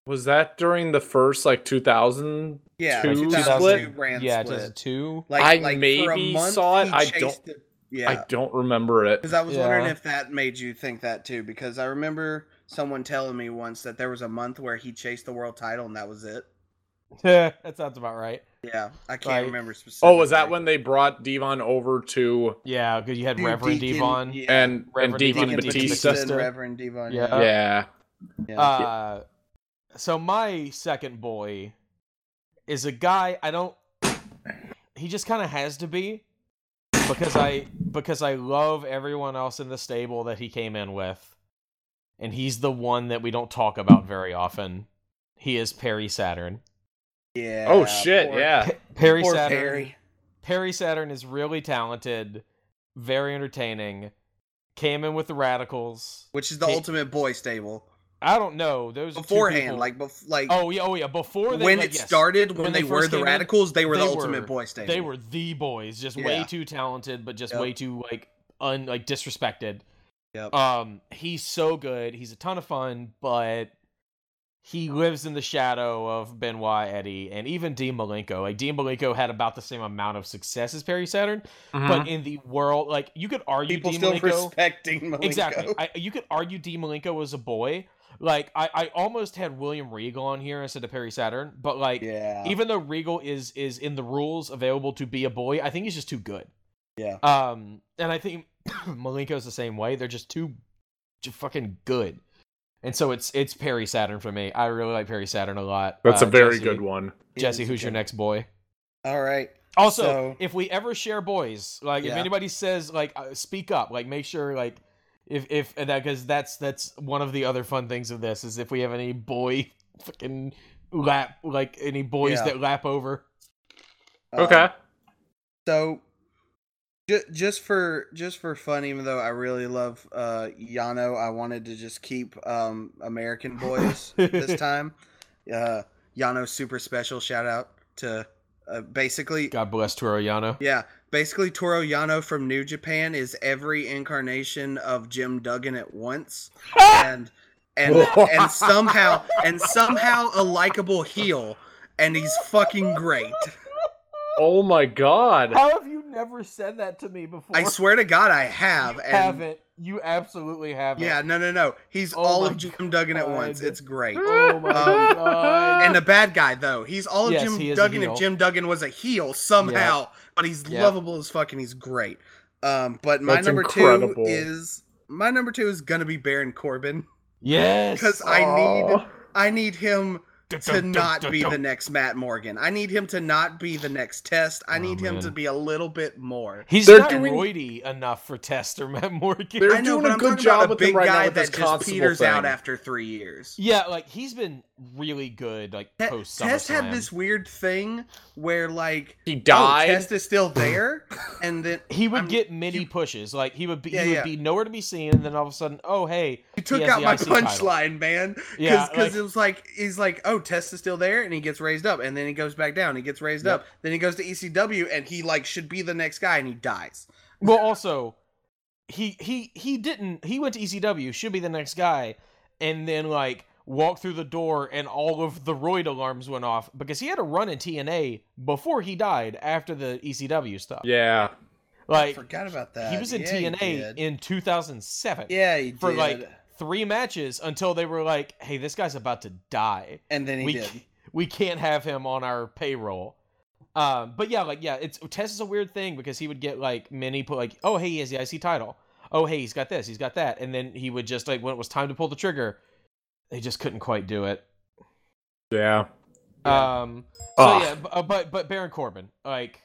Was that during the first like 2000? Yeah, 2002 brand split. Yeah, 2002. Like maybe for a month, saw it. Yeah. I don't remember it. Because I was wondering if that made you think that too, because I remember someone telling me once that there was a month where he chased the world title and that was it. That sounds about right. Yeah, I can't remember specifically. Oh, was that when they brought D-Von over to... Yeah, because you had Reverend D-Von. Yeah. And D-Von Batista. And Reverend D-Von, yeah. So my second boy is a guy he just kind of has to be. Because I love everyone else in the stable that he came in with, and he's the one that we don't talk about very often. He is Perry Saturn. Yeah. Oh shit! Perry Saturn. Perry Saturn is really talented, very entertaining. Came in with the Radicals, which is the ultimate boy stable. I don't know. Those beforehand, before they, when it started, when they were the Radicals, they were the ultimate boy stable. They were the boys, just way too talented, but just way too disrespected. Yep. He's so good. He's a ton of fun, but he lives in the shadow of Benoit, Eddie, and even Dean Malenko. Like Dean Malenko had about the same amount of success as Perry Saturn, but in the world, like you could argue, people still respect Dean Malenko. Exactly. You could argue Dean Malenko was a boy. Like, I almost had William Regal on here instead of Perry Saturn, but, like, even though Regal is in the rules available to be a boy, I think he's just too good. Yeah. And I think Malenko's the same way. They're just too fucking good. And so it's Perry Saturn for me. I really like Perry Saturn a lot. That's a very good one. Jesse, who's your next boy? All right. Also, so, if we ever share boys, like if anybody says like speak up, like make sure like if that, because that's one of the other fun things of this is if we have any boy fucking lap, like any boys that lap over. Okay. So just for fun, even though I really love Yano, I wanted to just keep American boys this time. Yano super special shout out to. Basically, God bless Toru Yano. Yeah, basically Toru Yano from New Japan is every incarnation of Jim Duggan at once, and somehow a likable heel, and he's fucking great. Oh my God! How have you never said that to me before? I swear to God, I have. Haven't you? Absolutely haven't. Yeah, no. He's all of Jim Duggan at once. It's great. Oh my God. And a bad guy, though. He's all of Jim Duggan if Jim Duggan was a heel somehow. Yeah. But he's lovable as fuck and he's great. But my number two is going to be Baron Corbin. Yes. Because I need him to not be the next Matt Morgan. I need him to not be the next Test. I need him to be a little bit more. He's not roidy enough for Test or Matt Morgan. They're doing a good job with him right now with this Constable thing. Peters out after 3 years. Yeah, like he's been really good. Like post SummerSlam. Test had this weird thing where like he died. Test is still there, and then he would get mini pushes. Like he would be nowhere to be seen, and then all of a sudden, oh hey, he took out my punchline, man. Yeah, because it was like he's like, oh, Test is still there, and he gets raised up, and then he goes back down, he gets raised up, then he goes to ECW, and he like should be the next guy, and he dies. Well, also, he went to ECW, should be the next guy, and then like walked through the door, and all of the roid alarms went off because he had a run in TNA before he died after the ECW stuff. Yeah, like I forgot about that. He was in TNA in 2007. Yeah, he did. For like 3 matches until they were like, hey, this guy's about to die. And then we can't have him on our payroll. But yeah, like, yeah, it's Tess is a weird thing because he would get like many put like, oh, hey, he has the IC title. Oh, hey, he's got this. He's got that. And then he would just like, when it was time to pull the trigger, they just couldn't quite do it. Yeah. But Baron Corbin, like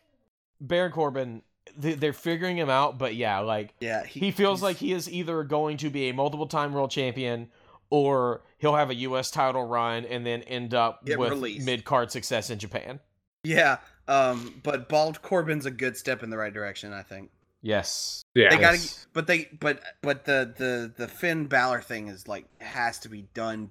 Baron Corbin, they're figuring him out, but yeah, like yeah, he feels like he is either going to be a multiple-time world champion, or he'll have a U.S. title run and then end up with released. Mid-card success in Japan. Yeah, but Bald Corbin's a good step in the right direction, I think. Yes, yeah. They gotta, but the Finn Balor thing is like has to be done.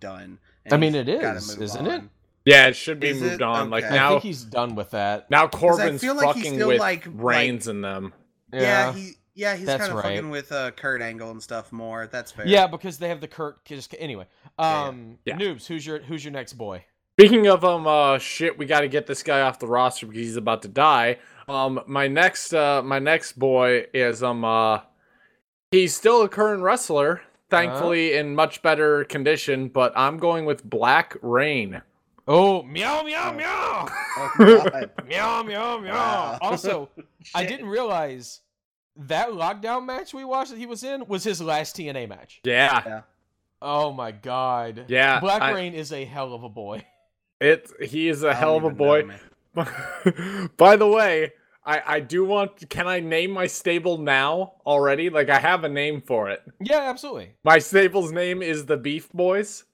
I mean, it is, isn't it? Yeah, it should be moved on. Okay. Like now, I think he's done with that. Now Corbin's fucking like he's still with like, Reigns in them. Yeah, he's kind of fucking with Kurt Angle and stuff more. That's fair. Yeah, because they have the Kurt. Anyway, Noobs, who's your next boy? Speaking of shit, we got to get this guy off the roster because he's about to die. My next boy is he's still a current wrestler, thankfully in much better condition. But I'm going with Black Rain. Oh, meow, meow, meow. Oh, meow, meow, meow. Wow. Also, I didn't realize that lockdown match we watched that he was in was his last TNA match. Yeah. Oh, my God. Yeah. Black Rain is a hell of a boy. He is a hell of a boy. By the way, I do can I name my stable now already? Like, I have a name for it. Yeah, absolutely. My stable's name is the Beef Boys.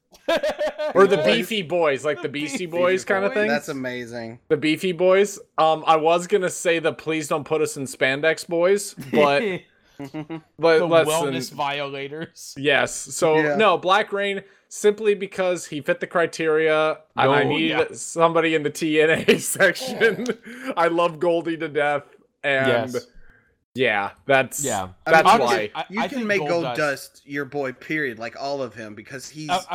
Or the Beefy Boys, like the Beastie Boys kind of thing. That's amazing. The Beefy Boys. I was gonna say the Please Don't Put Us in Spandex Boys, but the wellness violators. Yes. So no, Black Rain simply because he fit the criteria. And I needed somebody in the TNA section. I love Goldie to death, and that's why you can make Goldust your boy. Period, like all of him, because he's best.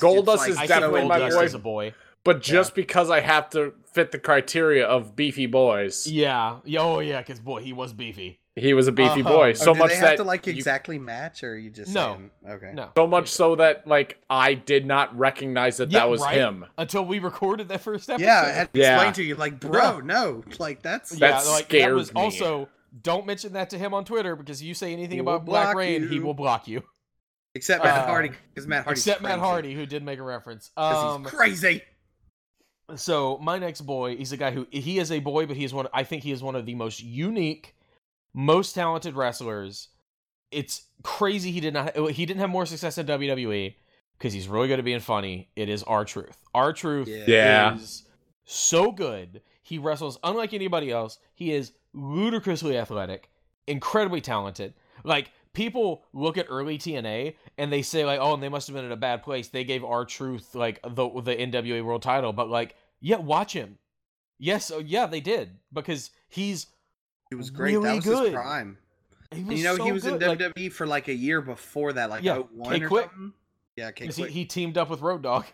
Goldust is definitely my boy, but just because I have to fit the criteria of beefy boys. Yeah, oh yeah, because boy, he was beefy. He was a beefy boy, so much that they have to like exactly match, or are you just saying? Okay, no, so much so that like I did not recognize that was him until we recorded that first episode. Yeah, I had to explain to you, like, bro, no, like that's like that was me. Also. Don't mention that to him on Twitter because you say anything about Black Rain, he will block you. Except Matt Hardy, because Matt Hardy. Except Matt Hardy, who did make a reference. Because he's crazy. So my next boy, he's a guy who, he is a boy, but he is one, I think he is one of the most unique, most talented wrestlers. It's crazy he didn't have more success in WWE because he's really good at being funny. It is R-Truth. R-Truth is so good. He wrestles unlike anybody else. He is ludicrously athletic, incredibly talented. Like, people look at early TNA and they say, like, oh, and they must have been in a bad place. They gave R-Truth, like, the NWA world title. But, like, yeah, watch him. Yes, yeah, they did. Because he was great. Really that was good. His prime. You know, so he was good. In WWE for, like, a year before that. Like, yeah, K-Quick. Yeah, K-Quick. He teamed up with Road Dogg.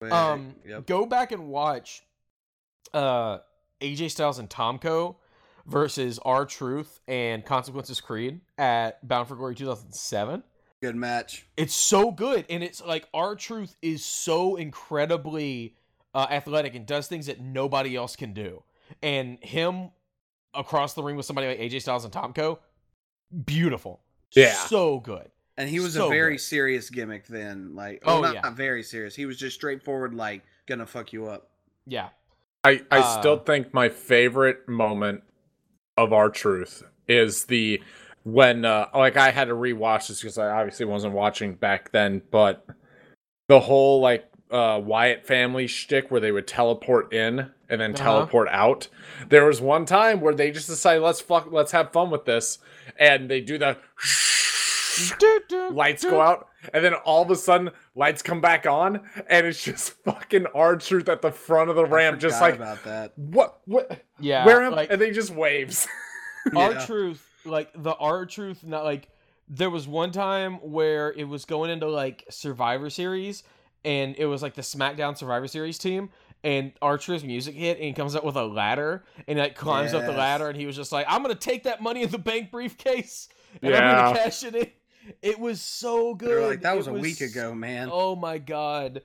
Wait, yep. Go back and watch AJ Styles and Tomko versus R-Truth and Consequences Creed at Bound for Glory 2007. Good match. It's so good. And it's like R-Truth is so incredibly athletic and does things that nobody else can do. And him across the ring with somebody like AJ Styles and Tomko, beautiful. Yeah. So good. And he was a very serious gimmick then. Like, not very serious. He was just straightforward, like, gonna fuck you up. Yeah. I still think my favorite moment of R-Truth is when I had to rewatch this because I obviously wasn't watching back then, but the whole Wyatt family shtick where they would teleport in and then teleport out. There was one time where they just decided let's have fun with this, and they do the lights go out, and then all of a sudden lights come back on, and it's just fucking R-Truth at the front of the ramp, just like about that. What? Yeah, where am I? And they just waves. R-Truth, like the R-Truth, not like there was one time where it was going into like Survivor Series, and it was like the SmackDown Survivor Series team. And R-Truth's music hit, and he comes up with a ladder, and like climbs up the ladder, and he was just like, "I'm gonna take that money in the bank briefcase, and I'm gonna cash it in." It was so good. They were like, that was a week ago, man. Oh my god,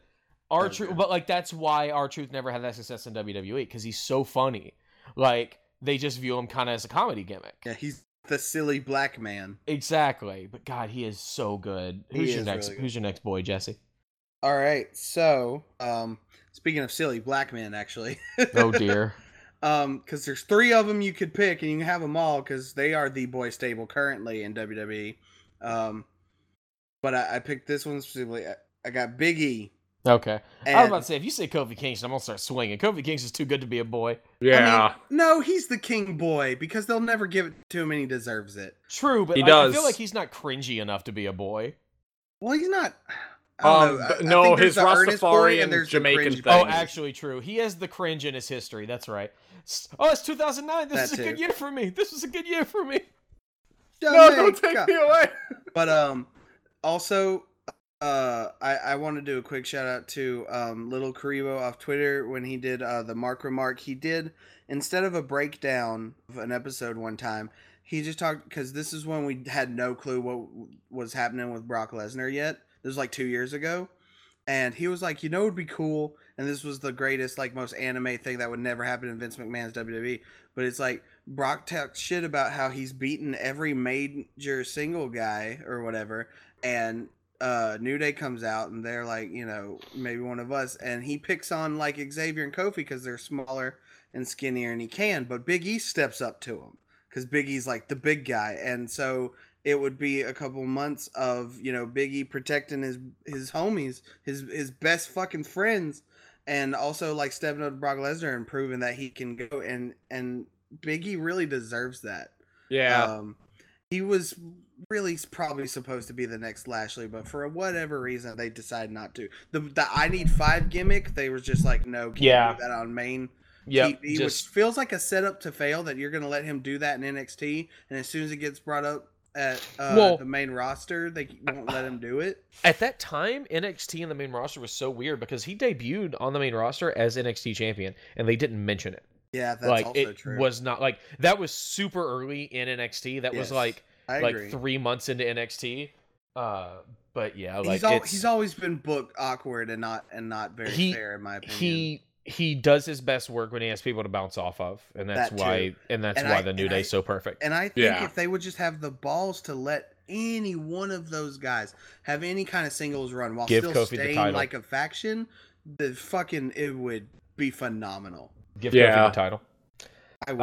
R-Truth. But like, that's why R-Truth never had that success in WWE, because he's so funny. Like, they just view him kind of as a comedy gimmick. Yeah, he's the silly black man. Exactly. But god, he is so good. Who's your next boy, Jesse? All right, so speaking of silly black men, actually. Oh, dear. Because there's three of them you could pick, and you can have them all, because they are the boy stable currently in WWE. But I picked this one specifically. I got Big E. Okay. And I was about to say, if you say Kofi Kingston, I'm going to start swinging. Kofi Kingston's too good to be a boy. Yeah. I mean, no, he's the king boy, because they'll never give it to him, and he deserves it. True, but I feel like he's not cringy enough to be a boy. Well, he's not... No, his Rastafari and Jamaican thing. Oh, actually true. He has the cringe in his history. That's right. Oh, it's 2009. This is a good year for me. Jamaica. No, don't take me away. But also, I want to do a quick shout out to Little Karibo off Twitter when he did the Mark Remark. He did, instead of a breakdown of an episode one time, he just talked, because this is when we had no clue what was happening with Brock Lesnar yet. This was like 2 years ago, and he was like, you know, it would be cool, and this was the greatest, like, most anime thing that would never happen in Vince McMahon's WWE, but it's like, Brock talks shit about how he's beaten every major single guy, or whatever, and New Day comes out, and they're like, you know, maybe one of us, and he picks on, like, Xavier and Kofi, because they're smaller and skinnier, and he can, but Big E steps up to him, because Big E's, like, the big guy, and so... It would be a couple months of, you know, Big E protecting his homies, his best fucking friends, and also like stepping up to Brock Lesnar and proving that he can go, and Big E really deserves that. Yeah. He was really probably supposed to be the next Lashley, but for whatever reason they decided not to. The I Need 5 gimmick, they were just like, no, can't do that on main. Yeah, which feels like a setup to fail, that you're gonna let him do that in NXT, and as soon as it gets brought up at the main roster, they won't let him do it. At that time, NXT and the main roster was so weird, because he debuted on the main roster as NXT champion, and they didn't mention it. Yeah, that's like, also it true. It was not like that was super early in NXT. That was like 3 months into NXT. But yeah, like he's always been booked awkward and not very fair, in my opinion. He does his best work when he has people to bounce off of, and that's why the New Day's so perfect. And I think if they would just have the balls to let any one of those guys have any kind of singles run while still staying like a faction, it would be phenomenal. Give Kofi the title. I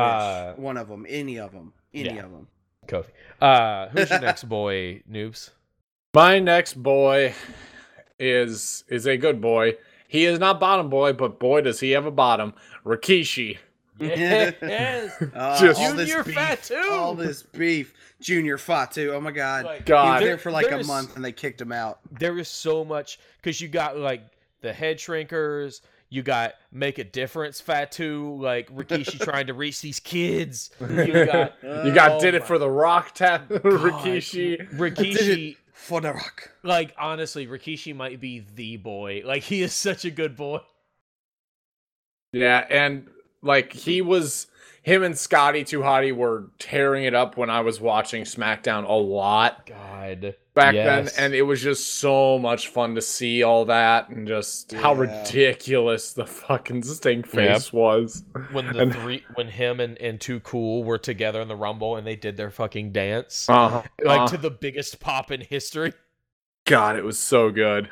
wish. One of them. Any of them. Any of them. Kofi. Who's your next boy, Noobs? My next boy is a good boy. He is not bottom boy, but boy, does he have a bottom. Rikishi. Yes. Junior Fatu. All this beef. Junior Fatu. Oh, my God. He was there for a month, and they kicked him out. There is so much. Because you got, the head shrinkers. You got Make a Difference Fatu. Rikishi trying to reach these kids. You got Did It for the Rock tap. Rikishi. For the Rock. Honestly, Rikishi might be the boy. He is such a good boy. Yeah, and... him and Scotty Too Hotty were tearing it up when I was watching SmackDown a lot. God. Back then, and it was just so much fun to see all that and just how ridiculous the fucking Sting face was. When when him and Too Cool were together in the Rumble and they did their fucking dance. To the biggest pop in history. God, it was so good.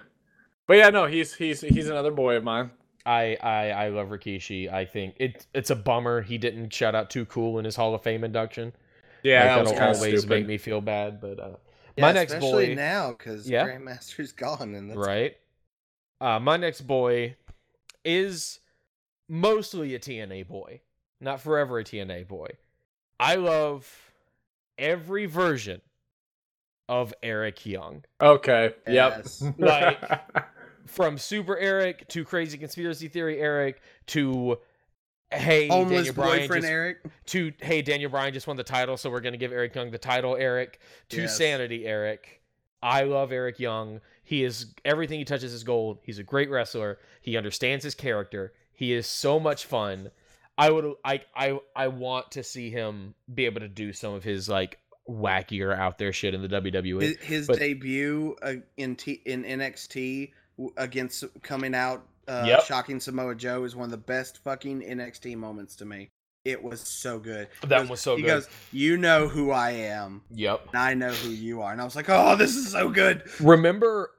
But yeah, no, he's another boy of mine. I love Rikishi. I think it's a bummer he didn't shout out Too Cool in his Hall of Fame induction. Yeah, that'll always stupid. Make me feel bad. But my next boy, especially now because Grandmaster's gone, and that's right. My next boy is mostly a TNA boy, not forever a TNA boy. I love every version of Eric Young. Okay. Yes. Yep. From Super Eric to Crazy Conspiracy Theory Eric to hey homeless Daniel Bryan boyfriend just, Eric to hey Daniel Bryan just won the title so we're gonna give Eric Young the title Eric to Sanity Eric. I love Eric Young. He is everything he touches is gold. He's a great wrestler. He understands his character. He is so much fun. I want to see him be able to do some of his wackier out there shit in the WWE. His debut in NXT. Against coming out shocking Samoa Joe is one of the best fucking NXT moments to me. It was so good. He goes, "You know who I am." Yep. And I know who you are. And I was like, "Oh, this is so good." Remember,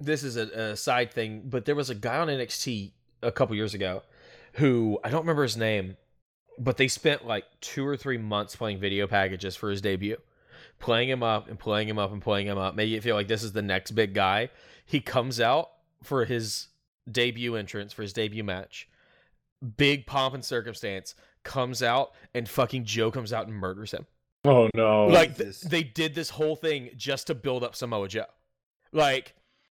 this is a side thing, but there was a guy on NXT a couple years ago who I don't remember his name, but they spent 2 or 3 months playing video packages for his debut. Playing him up and playing him up and playing him up. Maybe you feel like this is the next big guy. He comes out for his debut entrance, for his debut match. Big pomp and circumstance. Comes out and fucking Joe comes out and murders him. Oh, no. They did this whole thing just to build up Samoa Joe.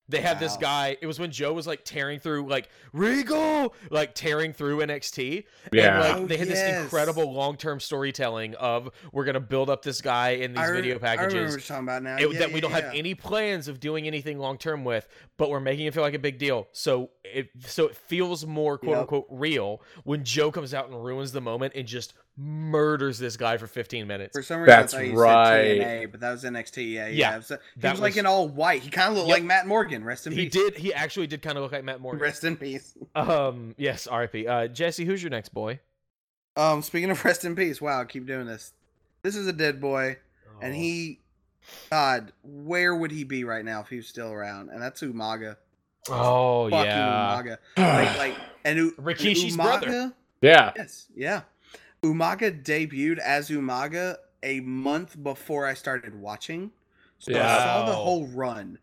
They had this guy. It was when Joe was tearing through Regal, tearing through NXT. Yeah. And they had this incredible long-term storytelling of we're going to build up this guy in these video packages. I remember what you're talking about now. We don't have any plans of doing anything long-term with, but we're making it feel like a big deal. So it feels more quote-unquote real when Joe comes out and ruins the moment and just murders this guy for 15 minutes. For some reason, that's right. TNA, but that was NXT. Yeah. So he was in all white. He kind of looked like Matt Morgan. Rest in peace. He actually did kind of look like Matt Morgan. Rest in peace. Yes. R.I.P. Jesse, who's your next boy? Speaking of rest in peace. Wow. I keep doing this. This is a dead boy, and God, where would he be right now if he was still around? And that's Umaga. Oh fucking Umaga. And Rikishi's Umaga, brother. Yeah. Yes. Yeah. Umaga debuted as Umaga a month before I started watching. So I saw the whole run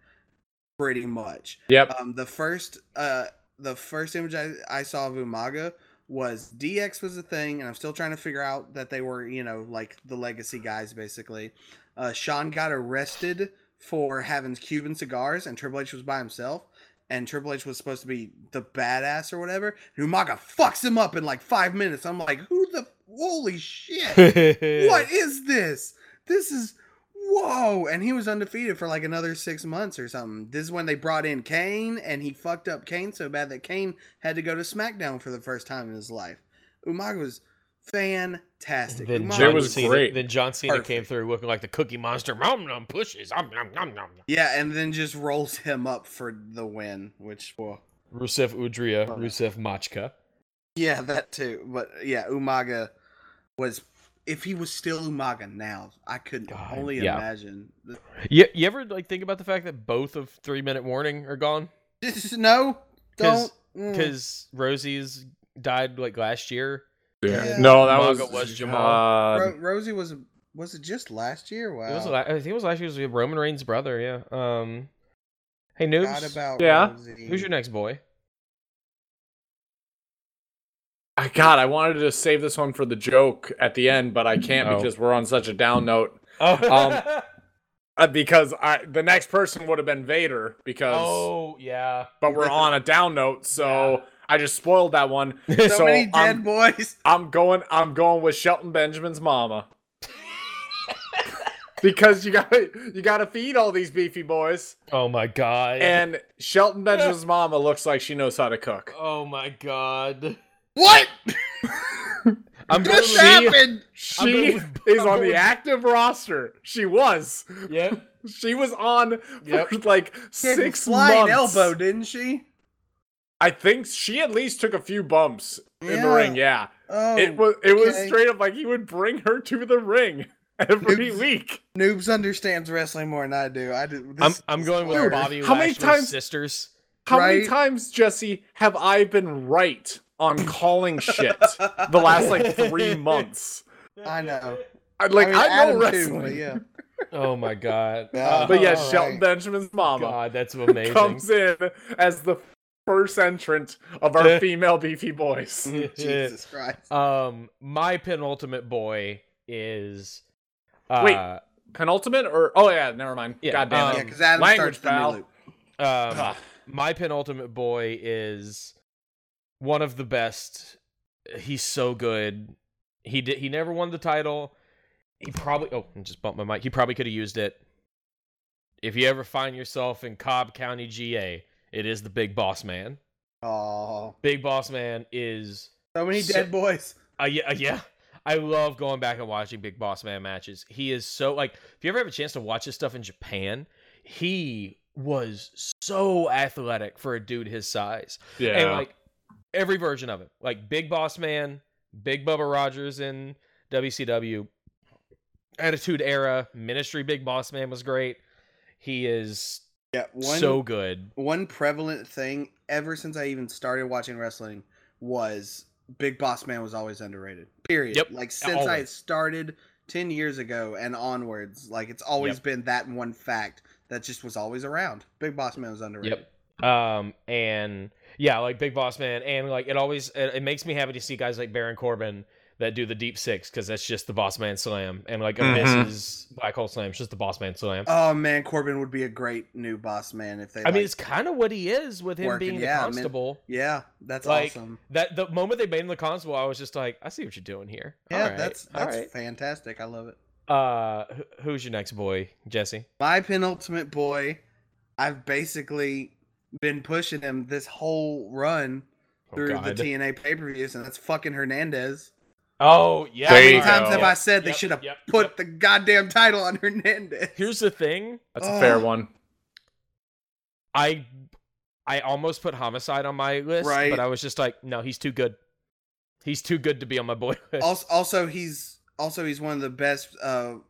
pretty much. Yep. The first image I saw of Umaga was DX was a thing, and I'm still trying to figure out that they were, the legacy guys basically. Sean got arrested for having Cuban cigars and Triple H was by himself. And Triple H was supposed to be the badass or whatever. And Umaga fucks him up in 5 minutes. I'm like, holy shit. What is this? This is, whoa. And he was undefeated for another 6 months or something. This is when they brought in Kane and he fucked up Kane so bad that Kane had to go to SmackDown for the first time in his life. Umaga was fantastic. Then John Cena came through looking like the Cookie Monster. Nom nom pushes. Nom, nom, nom. Yeah, and then just rolls him up for the win, which Rusev Udria, Rusev Machka. Yeah, that too. But yeah, Umaga was. If he was still Umaga now, I could only imagine. You ever think about the fact that both of 3 Minute Warning are gone? No, don't. because Rosie's died like last year. Yeah. No, that Maga was Jamal. Rosie was it just last year? Wow. It was I think it was last year. It was Roman Reigns' brother. Yeah. Hey, Noobs. Yeah. Rosie. Who's your next boy? God, I wanted to save this one for the joke at the end, but I can't because we're on such a down note. Oh. Because the next person would have been Vader because. Oh yeah. But we're on a down note, so yeah. I just spoiled that one. So many dead boys. I'm going with Shelton Benjamin's mama. Because you gotta feed all these beefy boys. Oh my god. And Shelton Benjamin's mama looks like she knows how to cook. Oh my god. What? This happened. She is on the active roster. She was. Yep. She was on for like 6 months. Elbow, didn't she? I think she at least took a few bumps in the ring. Yeah. Oh, it was straight up like he would bring her to the ring every week. Noobs understands wrestling more than I do. I'm going with Bobby Lashley's sisters. How many times, Jesse, have I been right on calling shit the last like 3 months? I know. I know wrestling. Yeah. Oh my god. But yeah, Shelton Benjamin's mama. God, that's amazing. Comes in as the first entrant of our female beefy boys. Jesus Christ. My penultimate boy is wait, penultimate or never mind. Yeah. God damn it. Yeah, language foul. My penultimate boy is one of the best. He's so good. He never won the title. He probably I just bumped my mic. He probably could have used it. If you ever find yourself in Cobb County, GA, it is the Big Boss Man. Oh, Big Boss Man is so many dead boys. Yeah. I love going back and watching Big Boss Man matches. He is so like if you ever have a chance to watch his stuff in Japan, he was so athletic for a dude his size. Yeah, and like. Every version of it. Like Big Boss Man, Big Bubba Rogers in WCW, Attitude Era, Ministry Big Boss Man was great. He is so good. One prevalent thing ever since I even started watching wrestling was Big Boss Man was always underrated. Period. Yep. Like since always. I had started 10 years ago and onwards, like it's always been that one fact that just was always around. Big Boss Man was underrated. Yep. And yeah, like Big Boss Man, and like it makes me happy to see guys like Baron Corbin that do the deep six because that's just the Boss Man Slam, and like Amiss's Black Hole Slam, it's just the Boss Man Slam. Oh man, Corbin would be a great new Boss Man if they. I mean, it's kind of what he is with him being the Constable. Man. Yeah, that's like, awesome. That the moment they made him the Constable, I was just like, I see what you're doing here. Yeah, right, that's fantastic. I love it. Who's your next boy, Jesse? My penultimate boy. I've basically been pushing him this whole run through the TNA pay-per-views, and that's fucking Hernandez. Oh, yeah. How many times have I said they should have put the goddamn title on Hernandez? Here's the thing. That's a fair one. I almost put Homicide on my list, but I was just like, no, he's too good. He's too good to be on my boy list. Also, he's one of the best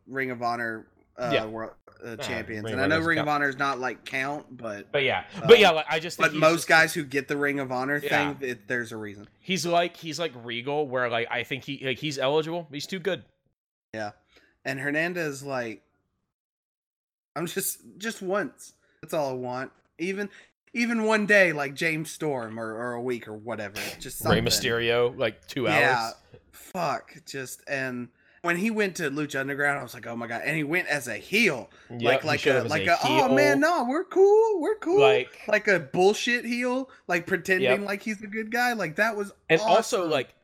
Ring of Honor world champions, and I know Ring of Honor is not like count, but like, I just think most guys who get the Ring of Honor thing, there's a reason. He's like Regal, where like I think he's eligible. He's too good. Yeah, and Hernandez, like, I'm just once. That's all I want. Even one day, like James Storm or a week or whatever. Just something. Rey Mysterio, like 2 hours. Yeah, fuck. When he went to Lucha Underground, I was like, "Oh my god!" And he went as a heel, like a "Oh man, no, we're cool," like a bullshit heel, like pretending like he's a good guy. Like that was, and awesome. Also like,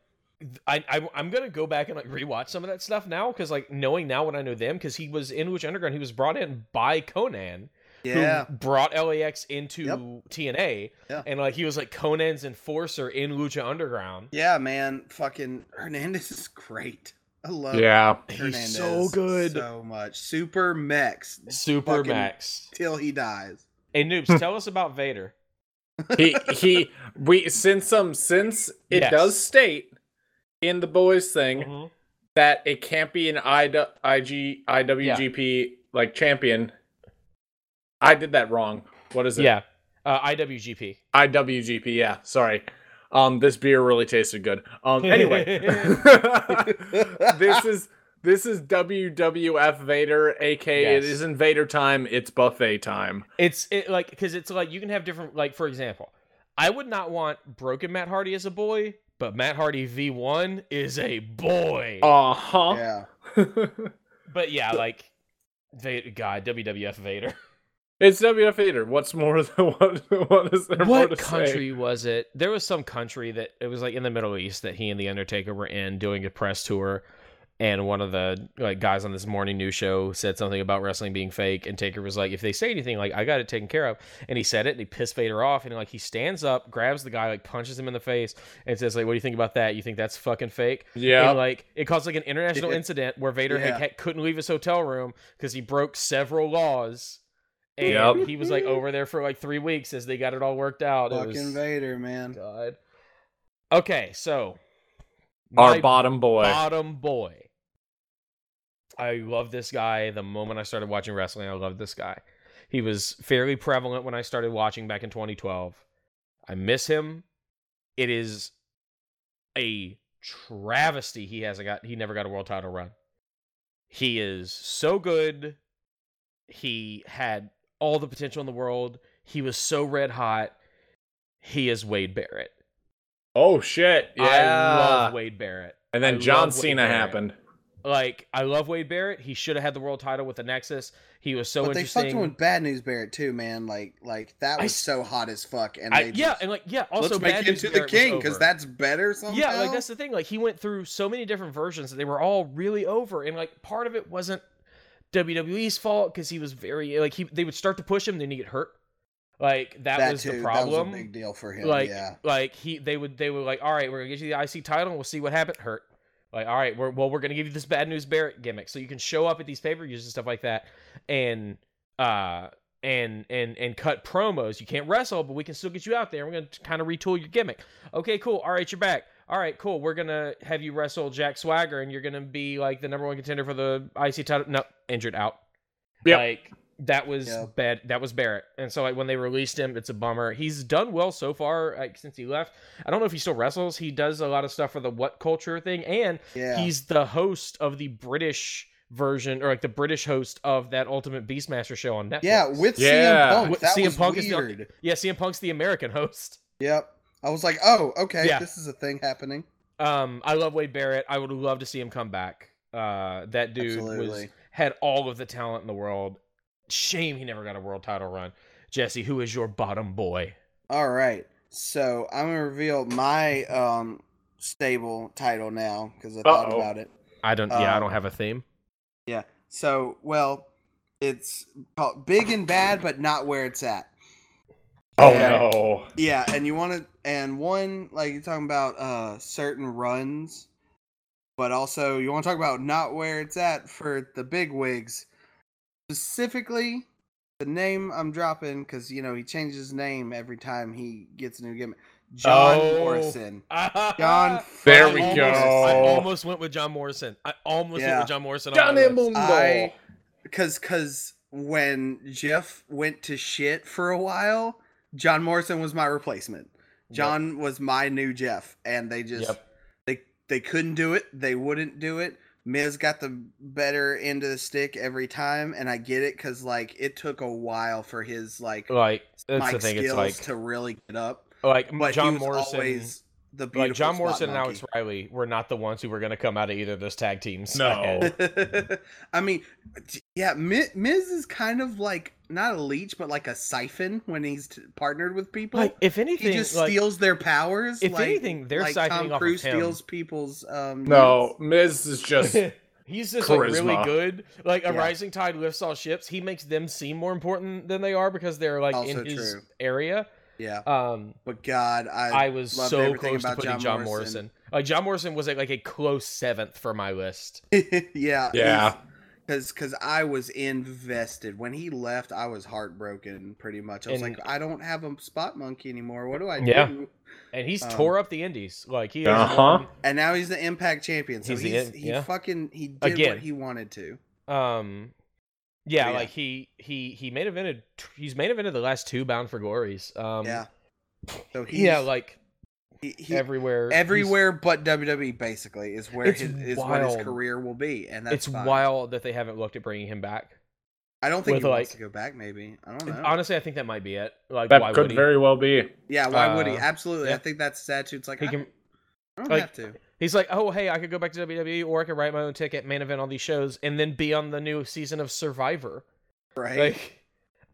I'm gonna go back and like rewatch some of that stuff now because like knowing now what I know them because he was in Lucha Underground, he was brought in by Conan, who brought LAX into TNA, and like he was like Conan's enforcer in Lucha Underground. Yeah, man, fucking Hernandez is great. I love Hernandez. He's so good. So much. Super Max. Till he dies. Hey Noobs, tell us about Vader. It does state in the boys thing that it can't be an IWGP like champion. I did that wrong. What is it? Yeah. IWGP. IWGP, yeah. Sorry. This beer really tasted good. Anyway. This is WWF Vader, aka yes. It isn't Vader time, it's buffet time. It's like you can have different, like, for example, I would not want broken Matt Hardy as a boy, but Matt Hardy V1 is a boy. Uh-huh. Yeah. But yeah, like Vader, God, WWF Vader. It's WWF Vader. What's more than what is there what more to country say? Was it? There was some country that it was like in the Middle East that he and The Undertaker were in doing a press tour, and one of the like guys on this morning news show said something about wrestling being fake, and Taker was like, if they say anything, like, I got it taken care of. And he said it, and he pissed Vader off, and like he stands up, grabs the guy, like punches him in the face, and says, like, what do you think about that? You think that's fucking fake? Yeah. And like it caused like an international incident where Vader couldn't leave his hotel room because he broke several laws. And he was like over there for like 3 weeks as they got it all worked out. Fucking Vader, man. God. Okay, so our bottom boy. Bottom boy. I love this guy. The moment I started watching wrestling, I loved this guy. He was fairly prevalent when I started watching back in 2012. I miss him. It is a travesty he never got a world title run. He is so good. He had all the potential in the world. He was so red hot. He is Wade Barrett. Oh shit! Yeah, I love Wade Barrett. And then John Cena happened. Like, I love Wade Barrett. He should have had the world title with the Nexus. He was so interesting. But they fucked him with Bad News Barrett too, man. Like that was so hot as fuck. And also let's make him to the king because that's better. Somehow. Yeah, like that's the thing. Like he went through so many different versions that they were all really over, and like part of it wasn't WWE's fault because he was very like they would start to push him, then he'd get hurt. Like that was the problem. That was a big deal for him. Like, yeah. Like they were like, all right, we're gonna get you the IC title, and we'll see what happened. Hurt. Like, all right, we're gonna give you this Bad News Barrett gimmick, so you can show up at these pay-per-views and stuff like that, and cut promos. You can't wrestle, but we can still get you out there. We're gonna kind of retool your gimmick. Okay, cool. All right, you're back. All right, cool. We're going to have you wrestle Jack Swagger, and you're going to be, like, the number one contender for the IC title. No, injured out. Yep. Like, that was bad. That was Barrett. And so, like, when they released him, it's a bummer. He's done well so far, like, since he left. I don't know if he still wrestles. He does a lot of stuff for the What Culture thing, and he's the host of the British version, or, like, the British host of that Ultimate Beastmaster show on Netflix. Yeah, with CM Punk. That CM was Punk weird. CM Punk's the American host. Yep. I was like, oh, okay, This is a thing happening. I love Wade Barrett. I would love to see him come back. That dude had all of the talent in the world. Shame he never got a world title run. Jesse, who is your bottom boy? All right, so I'm going to reveal my stable title now, because I thought about it. I don't have a theme. Yeah, so, well, it's called Big and Bad, but not where it's at. Oh no! Yeah, and you want to, and one like you're talking about certain runs, but also you want to talk about not where it's at for the big wigs, specifically the name I'm dropping because you know he changes his name every time he gets a new gimmick. John Morrison. John. There we go. I almost went with John Morrison. Johnny Mundo. Because when Jeff went to shit for a while. John Morrison was my replacement. John was my new Jeff, and they just they couldn't do it. They wouldn't do it. Miz got the better end of the stick every time, and I get it because like it took a while for his like that's the thing. It's like to really get up. Like but John Morrison, always the beautiful like John Morrison and Alex Riley were not the ones who were going to come out of either of those tag teams. No, I mean, yeah, Miz is kind of like. Not a leech, but like a siphon when he's partnered with people. Like, if anything, he just steals their powers. If anything, they're siphoning off of him. Tom Cruise steals people's. No, Miz is just. He's just like really good. Like a rising tide lifts all ships. He makes them seem more important than they are because they're like also in his area. Yeah. But God, I was so close to putting John Morrison. Like John Morrison was like a close seventh for my list. Yeah. Yeah. Because I was invested. When he left, I was heartbroken pretty much. I was like, I don't have a spot monkey anymore. What do I do? And he's tore up the indies. Like he won. And now he's the Impact champion. So he did what he wanted to. Yeah, oh, yeah. Like he main evented. He's main evented the last two Bound for Glories. Yeah. So he's everywhere but WWE basically is where his career will be, and that's wild that they haven't looked at bringing him back. I don't think he wants to go back. Maybe I don't know. Honestly, I think that might be it. Like that could very well be. Yeah, why would he? Absolutely, yeah. I think that statute's like I don't have to. He's like, oh hey, I could go back to WWE, or I could write my own ticket, main event all these shows, and then be on the new season of Survivor. Right. Like,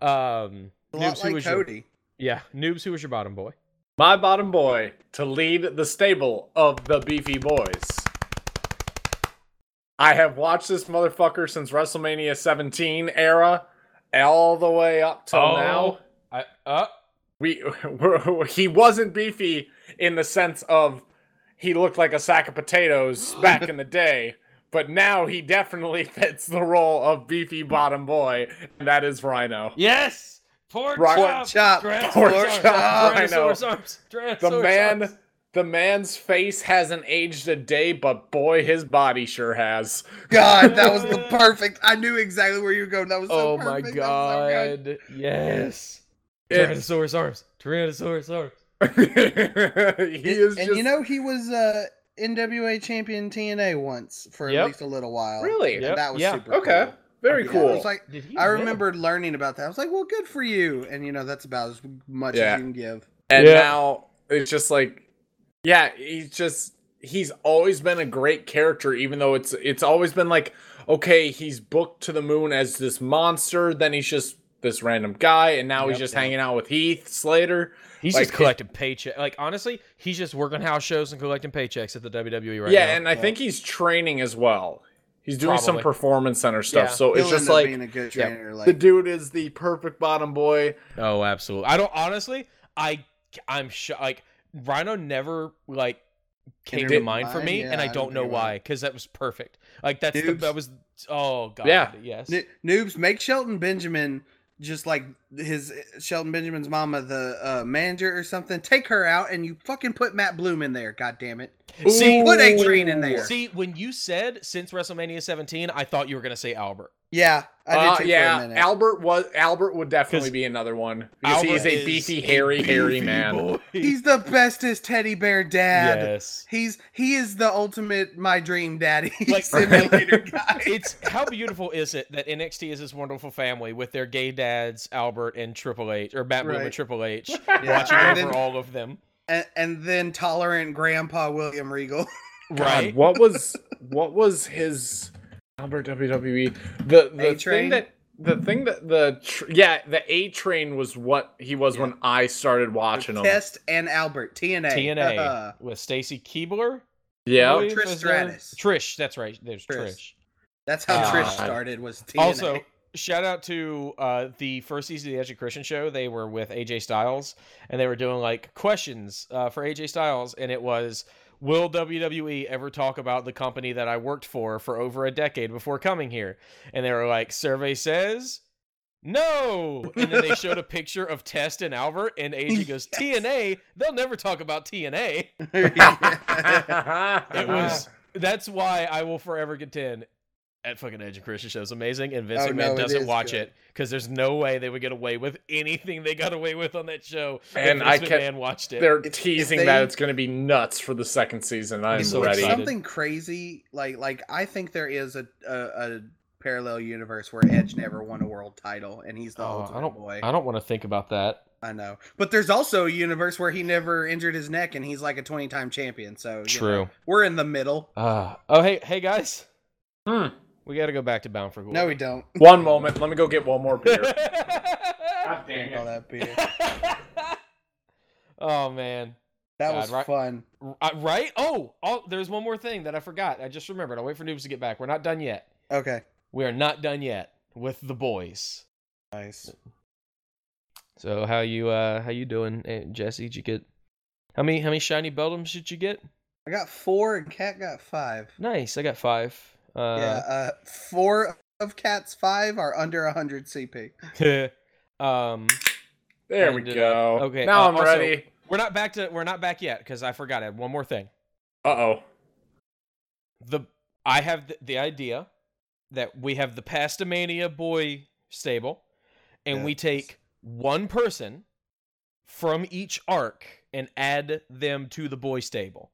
a lot like Cody. Noobs, who was your bottom boy? My bottom boy to lead the stable of the Beefy Boys. I have watched this motherfucker since WrestleMania 17 era, all the way up till now. He wasn't beefy in the sense of he looked like a sack of potatoes back in the day, but now he definitely fits the role of beefy bottom boy, and that is Rhino. Yes. Pork chop. The man's face hasn't aged a day, but boy, his body sure has. God, that was the perfect. I knew exactly where you were going. That was so perfect. Oh my God. So yes. Tyrannosaurus arms. He was NWA champion TNA once for at least a little while. Really? Yep. That was super cool. Very cool. I remember learning about that. I was like, well, good for you. And, that's about as much as you can give. And now it's just like, he's always been a great character, even though it's always been like, okay, he's booked to the moon as this monster. Then he's just this random guy. And now he's just hanging out with Heath Slater. He's just collecting paychecks. Like, honestly, he's just working house shows and collecting paychecks at the WWE right now. Yeah, and I think he's training as well. He's doing some performance center stuff, so it's just like, being a good trainer, the dude is the perfect bottom boy. Oh, absolutely! I'm Rhino never came to mind for me, and I don't know why, because that was perfect. Like that's Noobs, make Shelton Benjamin just like his Shelton Benjamin's mama, the manager or something. Take her out, and you fucking put Matt Bloom in there. God damn it. See, put A-Train in there. See, when you said since WrestleMania 17, I thought you were going to say Albert. Yeah, I did. For a minute. Albert would definitely be another one. Because he's a beefy, hairy man. Boy. He's the bestest teddy bear dad. Yes, he is the ultimate my dream daddy simulator guy. It's how beautiful is it that NXT is this wonderful family with their gay dads, Albert and Triple H, or Matt Bloom and Triple H, watching over all of them. And then tolerant Grandpa William Regal. Right. God, what was his Albert WWE the A-Train was what he was when I started watching him. Test and Albert TNA with Stacy Keebler. Yeah, Trish Stratus. Trish, that's right. There's Trish. That's how Trish started was TNA. Also, shout out to the first season of the Edge of Christian show. They were with AJ Styles, and they were doing questions for AJ Styles, and it was, will WWE ever talk about the company that I worked for over a decade before coming here? And they were like, survey says no. And then they showed a picture of Test and Albert, and AJ goes, TNA, they'll never talk about TNA. That's why I will forever contend that fucking Edge and Christian show is amazing, and Vince McMahon doesn't watch it because there's no way they would get away with anything they got away with on that show. And McMahon watched it. They're teasing that it's going to be nuts for the second season. I'm ready. Something crazy, like I think there is a parallel universe where Edge never won a world title, and he's the ultimate boy. I don't want to think about that. I know, but there's also a universe where he never injured his neck, and he's like a 20-time champion. So true. We're in the middle. Hey guys. We got to go back to Bound for Glory. No, we don't. One moment. Let me go get one more beer. God damn it. All that beer. Oh, man. That was fun. Right? Oh, there's one more thing that I forgot. I just remembered. I'll wait for Noobs to get back. We're not done yet. Okay. We are not done yet with the boys. Nice. So how you doing, Jesse? Did you get how many shiny Beldums did you get? I got 4 and Cat got 5. Nice. I got 5. 4 of Cat's 5 are under 100 CP. There we go. Okay, now I'm ready. We're not back yet because I forgot. I had one more thing. I have the idea that we have the Pastamania boy stable, and we take one person from each arc and add them to the boy stable.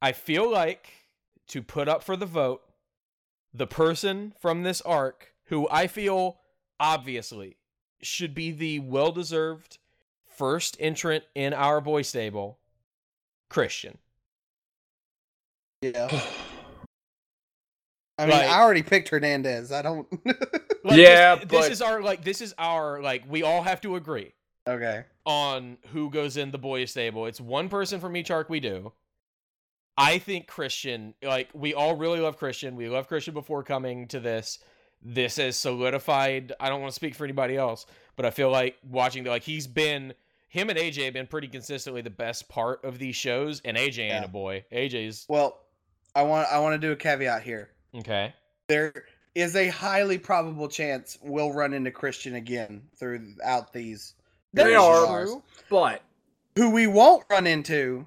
I feel like, to put up for the vote, the person from this arc who I feel obviously should be the well-deserved first entrant in our boy stable, Christian. Yeah. I mean, I already picked Hernandez. I don't. This is our, we all have to agree. Okay. On who goes in the boy stable. It's one person from each arc we do. I think Christian, we all really love Christian. We love Christian before coming to this. This has solidified. I don't want to speak for anybody else, but I feel like watching, him and AJ have been pretty consistently the best part of these shows, and AJ ain't a boy. AJ's. Well, I want to do a caveat here. Okay. There is a highly probable chance we'll run into Christian again throughout these. They are, but who we won't run into,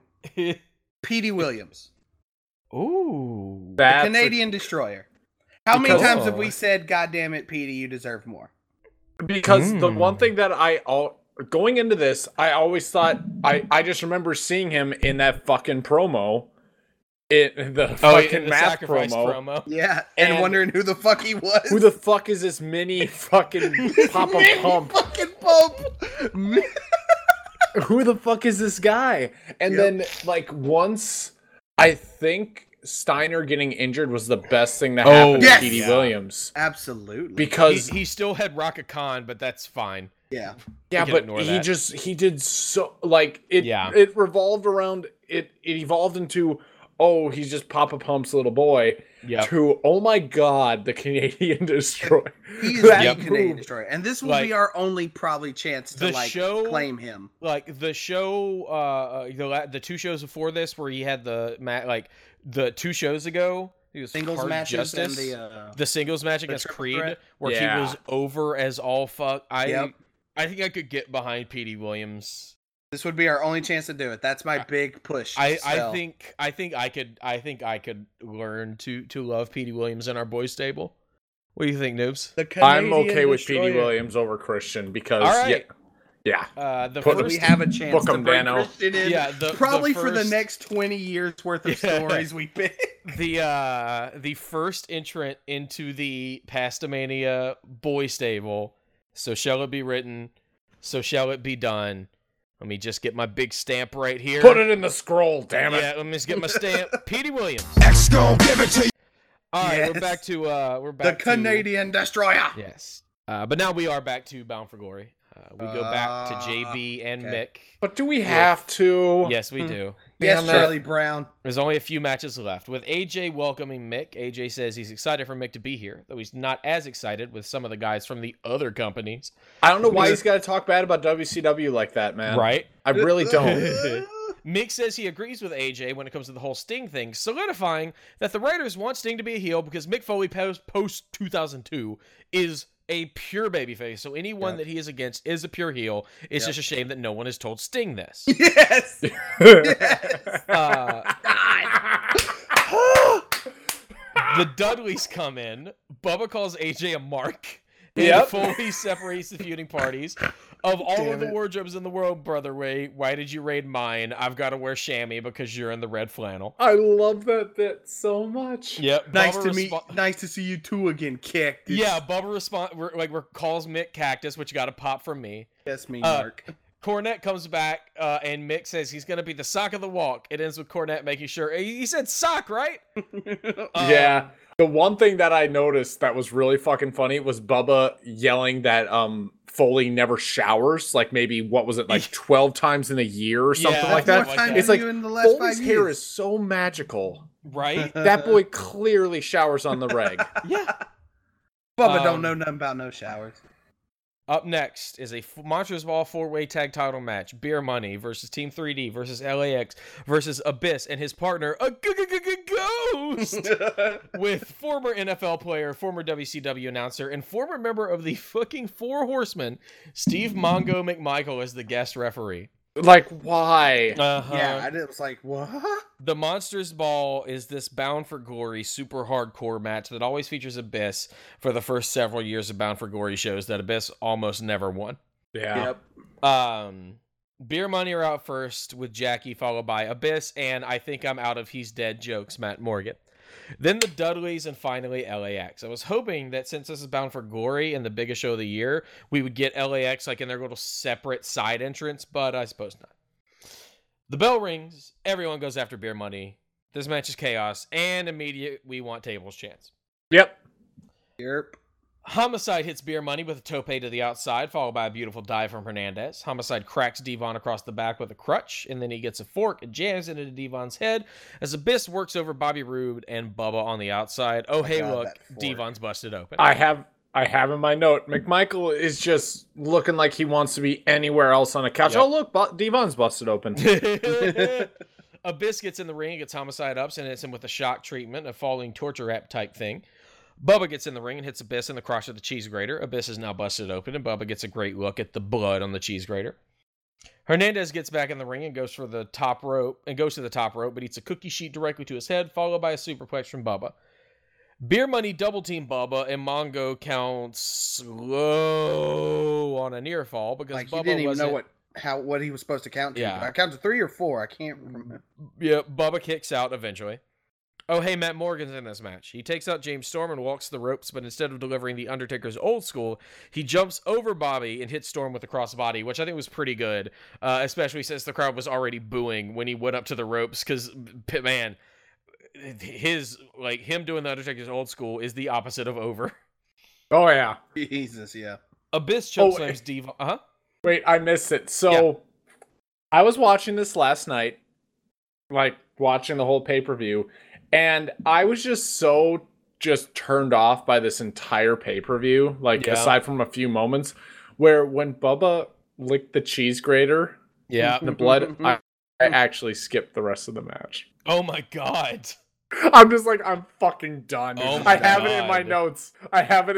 Petey Williams. Ooh. The Canadian destroyer. How many times have we said, God damn it, Petey, you deserve more? Because the one thing that going into this, I always thought, I just remember seeing him in that fucking promo. The math promo. Yeah, and wondering who the fuck he was. Who the fuck is this mini fucking Papa Pump? Fucking Pump! Who the fuck is this guy? And then, once I think Steiner getting injured was the best thing that happened to Petey Williams. Absolutely. Because he still had Rocket Khan, but that's fine. Yeah. Yeah, but he did so, it. Yeah. It revolved around, it evolved into, he's just Papa Pump's little boy. Yeah. To, oh my God, the Canadian destroyer. He is the Canadian destroyer, and this will be our only probably chance to claim him. The show, the two shows before this, where he had the two shows ago, he was singles match and the singles match against Creed, where he was over as all fuck. I think I could get behind Petey Williams. This would be our only chance to do it. That's my big push. I think I could learn to love Petey Williams in our boys stable. What do you think, noobs? I'm okay with Petey Williams over Christian because yeah. We have a chance to bring Christian in. Yeah, probably for the next 20 years worth of stories we pick. The first entrant into the Pastamania boy stable. So shall it be written? So shall it be done? Let me just get my big stamp right here. Put it in the scroll, damn it. Yeah, let me just get my stamp. Petey Williams. X-Go, give it to you. All right, we're back to... the Canadian Destroyer. Yes. But now we are back to Bound for Glory. We go back to JB and Mick. But do we have to? Yes, we do. Yes, Charlie Brown. There's only a few matches left. With AJ welcoming Mick, AJ says he's excited for Mick to be here, though he's not as excited with some of the guys from the other companies. I don't know why he's got to talk bad about WCW like that, man. Right? I really don't. Mick says he agrees with AJ when it comes to the whole Sting thing, solidifying that the writers want Sting to be a heel because Mick Foley post-2002 is a pure babyface, so anyone that he is against is a pure heel. It's just a shame that no one has told Sting this. Yes! Yes! The Dudleys come in. Bubba calls AJ a mark. And Foley separates the feuding parties. Of all the wardrobes in the world, Brother Ray, why did you raid mine? I've got to wear chamois because you're in the red flannel. I love that bit so much. Yep. Nice to see you two again, Cactus. Yeah, Bubba calls Mick Cactus, which got a pop from me. That's me, Mark. Cornette comes back, and Mick says he's going to be the sock of the walk. It ends with Cornette making sure. He said sock, right? Yeah. The one thing that I noticed that was really fucking funny was Bubba yelling that Foley never showers. Like maybe, 12 times in a year or something like that? It's like, Foley's hair is so magical. Right? That boy clearly showers on the reg. Yeah. Bubba don't know nothing about no showers. Up next is a Monsters Ball 4-way tag title match. Beer Money versus Team 3D versus LAX versus Abyss and his partner, a ghost, with former NFL player, former WCW announcer, and former member of the fucking Four Horsemen, Steve Mongo McMichael, as the guest referee. Like, why? Yeah, I was like, what? The Monsters Ball is this Bound for Glory super hardcore match that always features Abyss for the first several years of Bound for Glory shows that Abyss almost never won. Yeah. Yep. Beer Money are out first with Jackie, followed by Abyss, and I think I'm out of He's Dead jokes, Matt Morgan. Then the Dudleys, and finally LAX. I was hoping that since this is Bound for Glory and the biggest show of the year, we would get LAX like in their little separate side entrance, but I suppose not. The bell rings. Everyone goes after Beer Money. This match is chaos and immediate we want tables chance. Yep. Yep. Homicide hits Beer Money with a tope to the outside, followed by a beautiful dive from Hernandez. Homicide cracks D-Von across the back with a crutch, and then he gets a fork and jams into D-Von's head as Abyss works over Bobby Roode and Bubba on the outside. Oh, hey, look, D-Von's busted open. I have in my note, McMichael is just looking like he wants to be anywhere else on a couch. Yep. Oh, look, D-Von's busted open. Abyss gets in the ring, gets Homicide ups, and hits him with a shock treatment, a falling torture rap type thing. Bubba gets in the ring and hits Abyss in the crotch of the cheese grater. Abyss is now busted open, and Bubba gets a great look at the blood on the cheese grater. Hernandez gets back in the ring and goes to the top rope, but eats a cookie sheet directly to his head, followed by a superplex from Bubba. Beer Money double team Bubba, and Mongo counts slow on a near fall because like Bubba didn't even know what he was supposed to count to. Yeah. I counted 3 or 4. I can't remember. Yeah, Bubba kicks out eventually. Oh, hey, Matt Morgan's in this match. He takes out James Storm and walks the ropes, but instead of delivering the Undertaker's old school, he jumps over Bobby and hits Storm with a crossbody, which I think was pretty good, especially since the crowd was already booing when he went up to the ropes, because, man, him doing the Undertaker's old school is the opposite of over. Oh, yeah. Jesus, yeah. Abyss chokeslams D-Von. Uh-huh. Wait, I missed it. So, yeah. I was watching this last night, watching the whole pay-per-view, and I was just turned off by this entire pay-per-view, aside from a few moments, where when Bubba licked the cheese grater, the blood, I actually skipped the rest of the match. Oh my god. I'm just like, I'm fucking done. Oh my god. I have it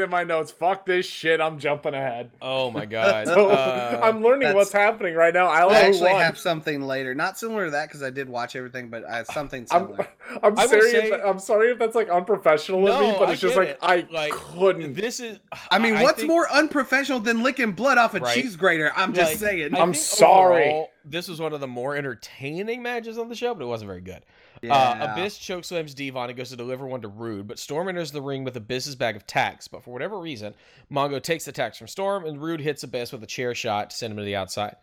in my notes. Fuck this shit, I'm jumping ahead. Oh my god. So I'm learning what's happening right now. I actually have something later. Not similar to that, because I did watch everything, but I have something similar. I'm serious. I'm sorry if that's unprofessional of me, but it's just I couldn't. What's more unprofessional than licking blood off a cheese grater? I'm just saying. I'm sorry. Overall, this was one of the more entertaining matches on the show, but it wasn't very good. Yeah. Abyss chokeslams D-Von and goes to deliver one to Rude, but Storm enters the ring with Abyss's bag of tacks, but for whatever reason, Mongo takes the tacks from Storm, and Rude hits Abyss with a chair shot to send him to the outside. It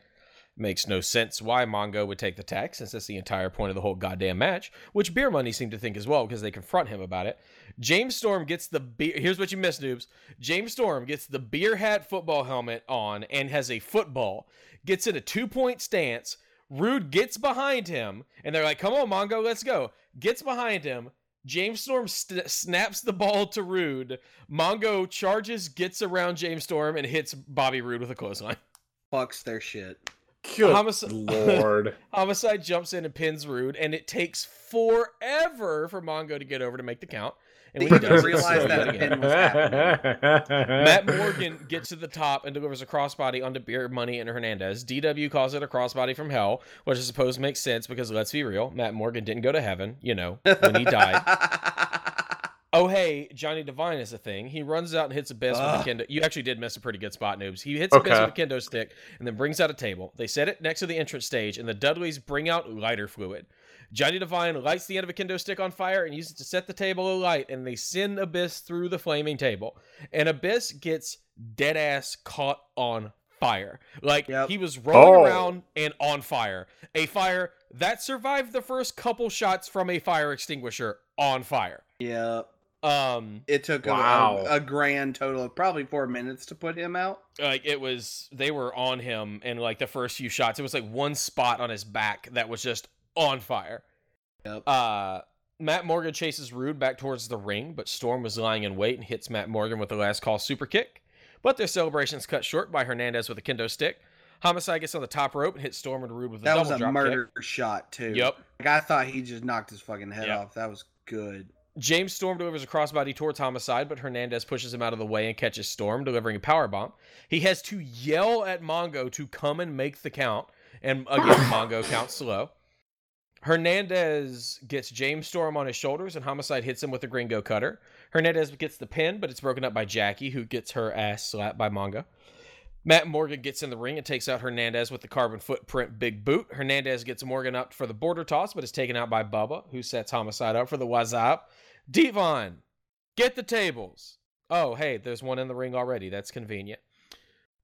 makes no sense why Mongo would take the tacks, since that's the entire point of the whole goddamn match, which Beer Money seemed to think as well, because they confront him about it. James Storm gets the beer... Here's what you missed, noobs. James Storm gets the beer hat football helmet on and has a football, gets in a 2-point stance. Rude gets behind him, and they're like, come on, Mongo, let's go. Gets behind him. James Storm snaps the ball to Rude. Mongo charges, gets around James Storm, and hits Bobby Roode with a clothesline. Fucks their shit. Good Lord. Homicide jumps in and pins Rude, and it takes forever for Mongo to get over to make the count. And we didn't realize that again was happening. Matt Morgan gets to the top and delivers a crossbody onto Beer Money and Hernandez. DW calls it a crossbody from hell, which I suppose makes sense because, let's be real, Matt Morgan didn't go to heaven, when he died. Oh, hey, Johnny Devine is a thing. He runs out and hits Abyss with a kendo. You actually did miss a pretty good spot, noobs. He hits Abyss with a kendo stick and then brings out a table. They set it next to the entrance stage, and the Dudleys bring out lighter fluid. Johnny Devine lights the end of a kendo stick on fire and uses it to set the table alight, and they send Abyss through the flaming table. And Abyss gets dead-ass caught on fire. He was rolling around and on fire. A fire that survived the first couple shots from a fire extinguisher on fire. Yeah. It took a grand total of probably 4 minutes to put him out. They were on him in the first few shots. It was one spot on his back that was just on fire. Yep. Matt Morgan chases Rude back towards the ring, but Storm was lying in wait and hits Matt Morgan with the last call super kick. But their celebration's cut short by Hernandez with a kendo stick. Homicide gets on the top rope and hits Storm and Rude with a double drop kick. That was a murder shot, too. Yep. I thought he just knocked his fucking head off. That was good. James Storm delivers a crossbody towards Homicide, but Hernandez pushes him out of the way and catches Storm, delivering a powerbomb. He has to yell at Mongo to come and make the count, And again, Mongo counts slow. Hernandez gets James Storm on his shoulders, and Homicide hits him with a Gringo Cutter. Hernandez gets the pin, but it's broken up by Jackie, who gets her ass slapped by Mongo. Matt Morgan gets in the ring and takes out Hernandez with the carbon footprint big boot. Hernandez gets Morgan up for the border toss, but is taken out by Bubba, who sets Homicide up for the WhatsApp. D-Von, get the tables. Oh, hey, there's one in the ring already. That's convenient.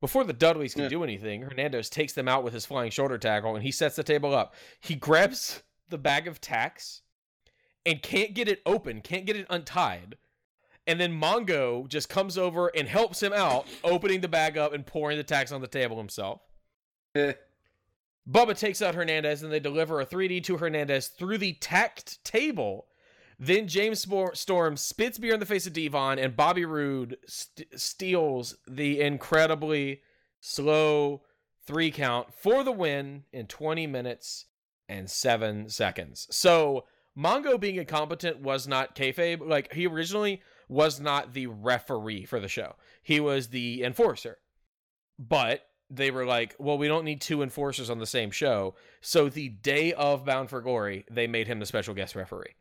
Before the Dudleys can do anything, Hernandez takes them out with his flying shoulder tackle, and he sets the table up. He grabs the bag of tacks and can't get it open, can't get it untied. And then Mongo just comes over and helps him out, opening the bag up and pouring the tacks on the table himself. Bubba takes out Hernandez, and they deliver a 3D to Hernandez through the tacked table. Then James Storm spits beer in the face of D-Von, and Bobby Roode steals the incredibly slow 3 count for the win in 20 minutes and 7 seconds. So Mongo being incompetent was not kayfabe. Like, he originally was not the referee for the show. He was the enforcer. But they were like, well, we don't need 2 enforcers on the same show. So the day of Bound for Glory, they made him the special guest referee.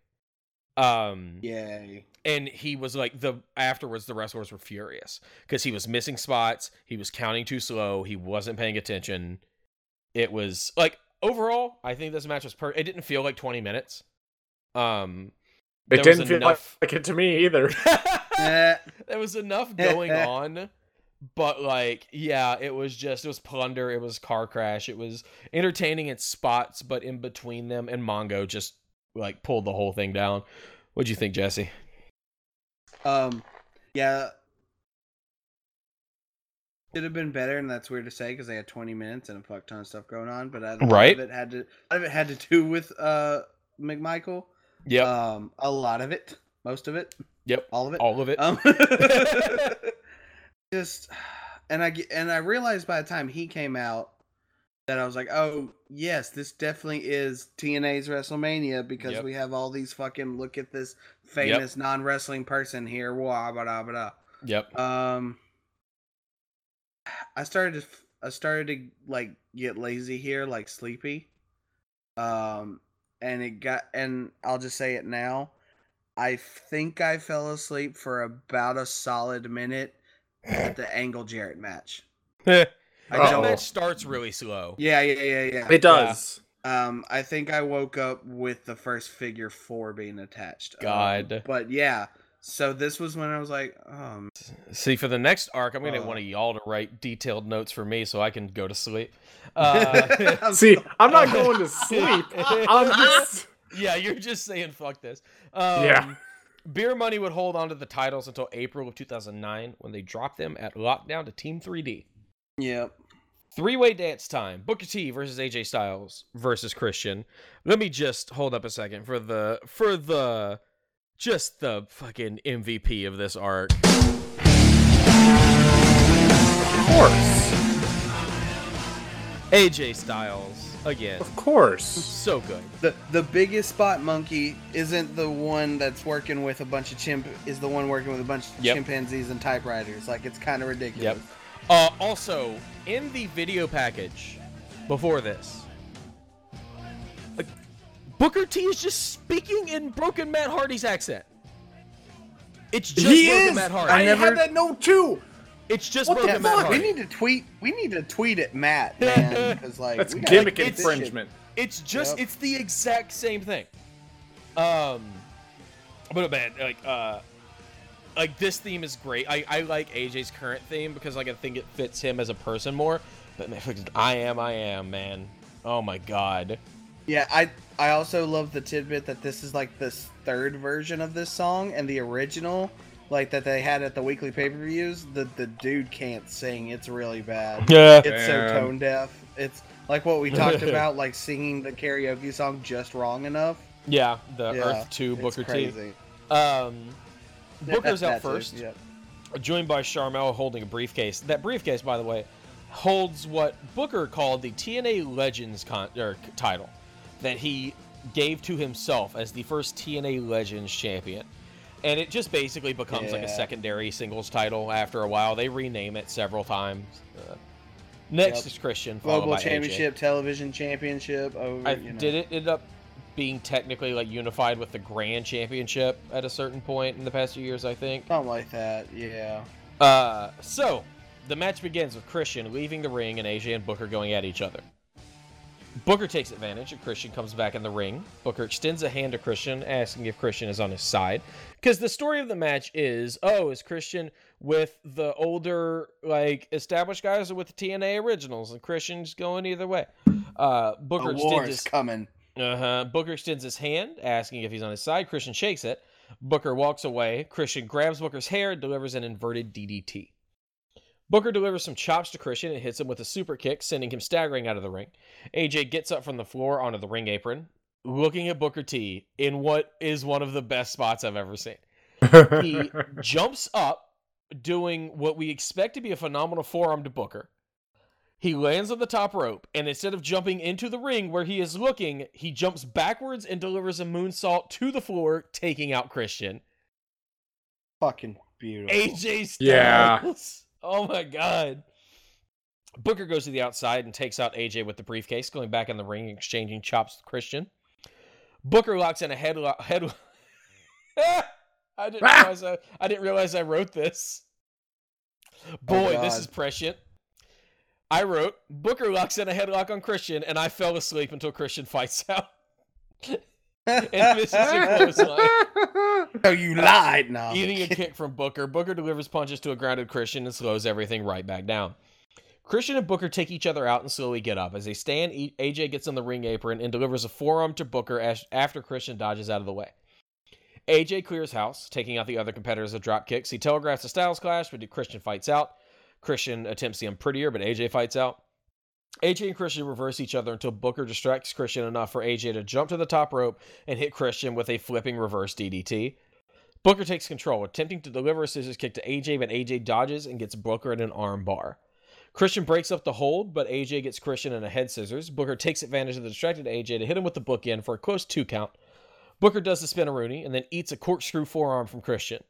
Yay. And he was like, afterwards the wrestlers were furious because he was missing spots, he was counting too slow, he wasn't paying attention. It was like, overall, I think this match was it didn't feel like 20 minutes. It didn't feel like it to me either. There was enough going on, but like, yeah, it was plunder, it was car crash, it was entertaining at spots, but in between them, and Mongo just like pulled the whole thing down. What'd you think, Jesse? Yeah, it'd have been better, and that's weird to say because they had 20 minutes and a fuck ton of stuff going on. But a lot of it had to do with McMichael. Yeah, a lot of it, most of it. Yep, all of it. Just, and I realized by the time he came out, that I was like, oh, yes, this definitely is TNA's WrestleMania because we have all these fucking look at this famous non-wrestling person here. Wah, blah, blah, blah. Yep. I started to like get lazy here, like sleepy. And I'll just say it now. I think I fell asleep for about a solid minute at the Angle Jarrett match. That match starts really slow. Yeah. It does. Yeah. I think I woke up with the first figure 4 being attached. God. But yeah, so this was when I was like, see, for the next arc, I'm going to want y'all to write detailed notes for me so I can go to sleep. See, I'm not going to sleep. Yeah, you're just saying fuck this. Yeah. Beer Money would hold on to the titles until April of 2009 when they dropped them at Lockdown to Team 3D. Yep. 3-way dance time. Booker T versus AJ Styles versus Christian. Let me just hold up a second for the just the fucking MVP of this arc. Of course. AJ Styles again. Of course. So good. The biggest spot monkey isn't the one that's working with a bunch of chimpanzees and typewriters. Like, it's kind of ridiculous. Yep. Also, in the video package before this, Booker T is just speaking in broken Matt Hardy's accent. It's just Matt Hardy. I had that note too. It's just what broken Matt Hardy. We need to tweet at Matt, man. Like, that's gimmick infringement. It's just it's the exact same thing. But man, like this theme is great. I like AJ's current theme because like I think it fits him as a person more. But man, I am man. Oh my god. Yeah, I also love the tidbit that this is like this 3rd version of this song, and the original like that they had at the weekly pay-per-views, the dude can't sing. It's really bad. Yeah. It's so tone deaf. It's like what we talked about, like singing the karaoke song just wrong enough. Yeah, Earth 2 Booker T. Booker's out first, joined by Charmel holding a briefcase. That briefcase, by the way, holds what Booker called the TNA Legends title that he gave to himself as the first TNA Legends champion. And it just basically becomes like a secondary singles title after a while. They rename it several times. Next is Christian. Global Championship, AJ. Television Championship. Over, Did it end up being technically like unified with the Grand Championship at a certain point in the past few years, I think? Something like that, yeah. So, the match begins with Christian leaving the ring and AJ and Booker going at each other. Booker takes advantage and Christian comes back in the ring. Booker extends a hand to Christian, asking if Christian is on his side. Because the story of the match is, is Christian with the older, like, established guys or with the TNA originals? And Christian's going either way. Booker extends his coming. Booker extends his hand, asking if he's on his side. Christian shakes it. Booker walks away. Christian grabs Booker's hair and delivers an inverted DDT. Booker delivers some chops to Christian and hits him with a super kick, sending him staggering out of the ring. AJ gets up from the floor onto the ring apron, looking at Booker T in what is one of the best spots I've ever seen. He jumps up, doing what we expect to be a phenomenal forearm to Booker. He lands on the top rope, and instead of jumping into the ring where he is looking, he jumps backwards and delivers a moonsault to the floor, taking out Christian. Fucking beautiful. AJ Styles. Yeah. Oh my God. Booker goes to the outside and takes out AJ with the briefcase, going back in the ring, exchanging chops with Christian. Booker locks in a headlock. I didn't realize I wrote this. Boy, this is prescient. I wrote, Booker locks in a headlock on Christian, and I fell asleep until Christian fights out. And this is a close line. No, you lied. No, eating a kick from Booker. Booker delivers punches to a grounded Christian and slows everything right back down. Christian and Booker take each other out and slowly get up. As they stand, AJ gets on the ring apron and delivers a forearm to Booker after Christian dodges out of the way. AJ clears house, taking out the other competitors with drop kicks. He telegraphs a Styles clash, but Christian fights out. Christian attempts the unprettier, but AJ fights out. AJ and Christian reverse each other until Booker distracts Christian enough for AJ to jump to the top rope and hit Christian with a flipping reverse DDT. Booker takes control, attempting to deliver a scissors kick to AJ, but AJ dodges and gets Booker in an arm bar. Christian breaks up the hold, but AJ gets Christian in a head scissors. Booker takes advantage of the distracted AJ to hit him with the bookend for a close 2 count. Booker does the spin-a-rooney and then eats a corkscrew forearm from Christian.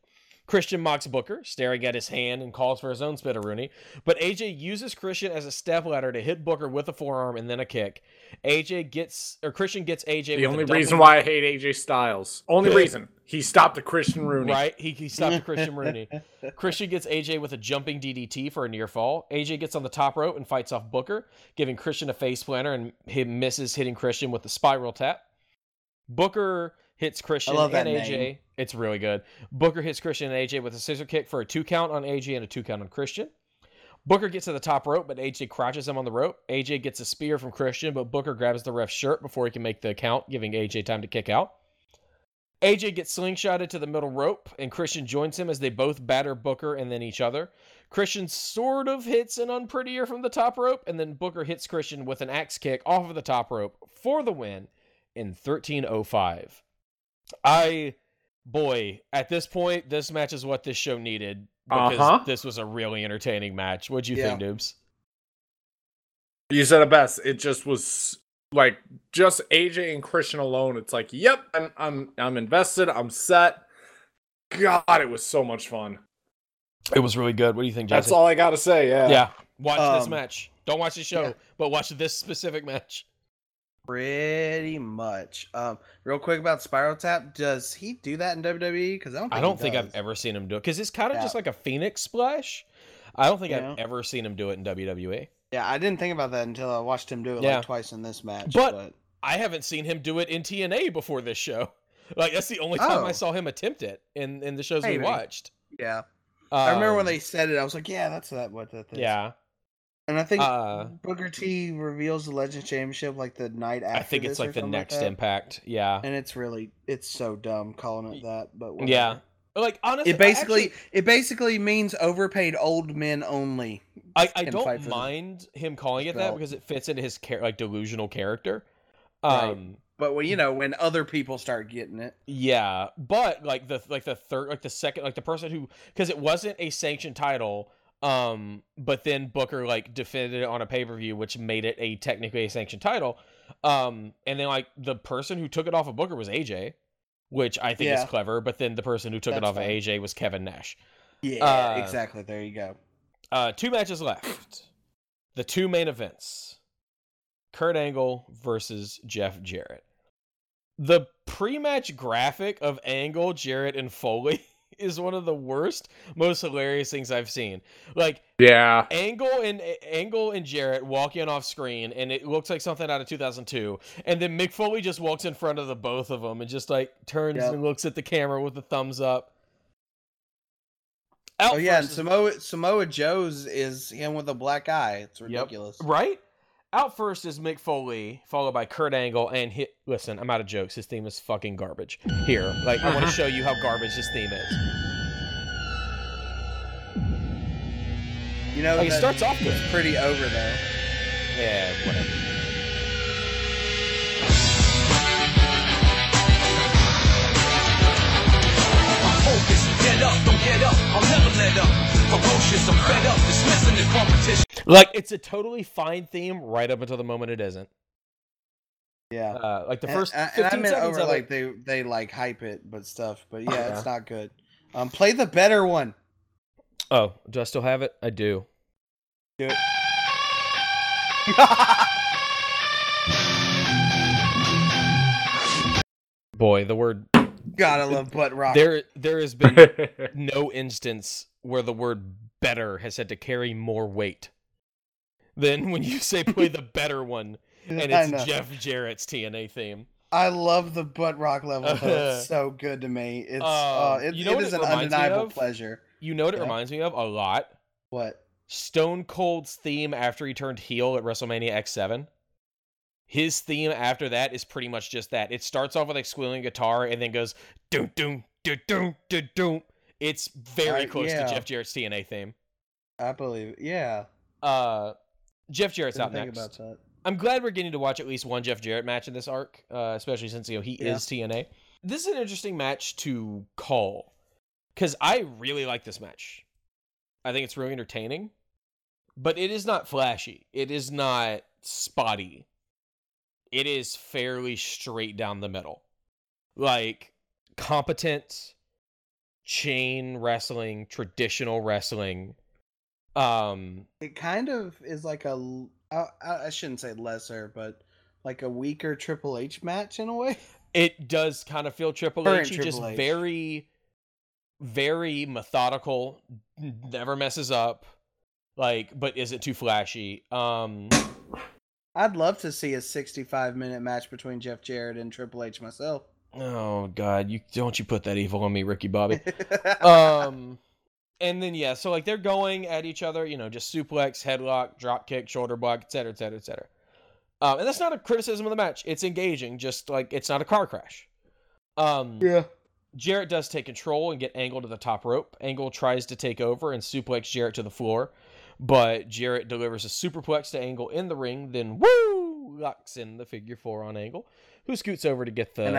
Christian mocks Booker, staring at his hand, and calls for his own spin-a-rooney, but AJ uses Christian as a stepladder to hit Booker with a forearm and then a kick. Christian gets AJ. The only reason why I hate AJ Styles. Only reason. He stopped a Christian Rooney. Right? He stopped a Christian Rooney. Christian gets AJ with a jumping DDT for a near fall. AJ gets on the top rope and fights off Booker, giving Christian a face planter, and he misses, hitting Christian with the spiral tap. Booker hits Christian and AJ. Name. It's really good. Booker hits Christian and AJ with a scissor kick for a 2 count on AJ and a 2 count on Christian. Booker gets to the top rope, but AJ crotches him on the rope. AJ gets a spear from Christian, but Booker grabs the ref's shirt before he can make the count, giving AJ time to kick out. AJ gets slingshotted to the middle rope, and Christian joins him as they both batter Booker and then each other. Christian sort of hits an unprettier from the top rope, and then Booker hits Christian with an axe kick off of the top rope for the win in 13:05. At this point, this match is what this show needed, because this was a really entertaining match. What'd you think, Noobs? You said it best. It just was like, just AJ and Christian alone. It's like, yep, I'm invested. I'm set. God, it was so much fun. It was really good. What do you think, Jesse? That's all I gotta say. Yeah. Watch this match. Don't watch the show, but watch this specific match. Pretty much. Real quick about Spiral Tap. Does he do that in WWE? Because I don't think I've ever seen him do it. Because it's kind of just like a Phoenix Splash. I don't think I've ever seen him do it in WWE. Yeah, I didn't think about that until I watched him do it like twice in this match. But I haven't seen him do it in TNA before this show. Like, that's the only time I saw him attempt it in the shows we watched. Yeah. I remember when they said it, I was like, yeah, that's what that is. Yeah. And I think Booker T reveals the Legends Championship like the night after. I think it's like the next Impact. Yeah. And it's so dumb calling it that, but whatever. Yeah. Like, honestly, it basically means overpaid old men only. I don't mind him calling it that because it fits into his delusional character. Right. But when other people start getting it, but the person who, because it wasn't a sanctioned title. But then Booker defended it on a pay-per-view, which made it technically a sanctioned title. And then the person who took it off of Booker was AJ, which I think is clever. But then the person who took it off of AJ was Kevin Nash. Yeah, exactly. There you go. 2 matches left. The two main events, Kurt Angle versus Jeff Jarrett. The pre-match graphic of Angle, Jarrett, and Foley is one of the worst, most hilarious things I've seen. Like, yeah, Angle and Jarrett walk in off screen, and it looks like something out of 2002. And then Mick Foley just walks in front of the both of them and just like turns and looks at the camera with the thumbs up. Out and Samoa Joe's is him with a black eye. It's ridiculous, right? Out first is Mick Foley, followed by Kurt Angle, and listen, I'm out of jokes. His theme is fucking garbage. Here, like, I want to show you how garbage this theme is. You know, like, it starts off good. It's pretty over, though. Yeah, whatever. Like, it's a totally fine theme right up until the moment it isn't. Yeah, like the first 15 and I meant seconds over, like they like hype it, but stuff. But yeah, it's not good. Play the better one. Oh, do I still have it? I do. Do it. Boy, the word. Gotta love butt rock. There has been no instance where the word better has had to carry more weight than when you say play the better one, and it's Jeff Jarrett's TNA theme. I love the butt rock level. It's so good to me. It's it is an undeniable pleasure. You know what it reminds me of a lot? What? Stone Cold's theme after he turned heel at WrestleMania X7. His theme after that is pretty much just that. It starts off with like squealing guitar and then goes doom doom doom doom doom doom. It's very close to Jeff Jarrett's TNA theme. I believe it. Yeah. Jeff Jarrett's out next. About that. I'm glad we're getting to watch at least one Jeff Jarrett match in this arc, especially since he is TNA. This is an interesting match to call because I really like this match. I think it's really entertaining, but it is not flashy. It is not spotty. It is fairly straight down the middle. Like, competent chain wrestling, traditional wrestling. It kind of is like a, I shouldn't say lesser, but like a weaker Triple H match in a way. It does kind of feel Triple H. Just very, very methodical, never messes up, like, but isn't too flashy. I'd love to see a 65-minute match between Jeff Jarrett and Triple H myself. Oh, God. Don't you put that evil on me, Ricky Bobby. And then, so, like, they're going at each other, you know, just suplex, headlock, drop kick, shoulder block, et cetera, et cetera, et cetera. And that's not a criticism of the match. It's engaging, just, like, it's not a car crash. Jarrett does take control and get Angle to the top rope. Angle tries to take over and suplex Jarrett to the floor. But Jarrett delivers a superplex to Angle in the ring, then locks in the figure four on Angle, who scoots over to get the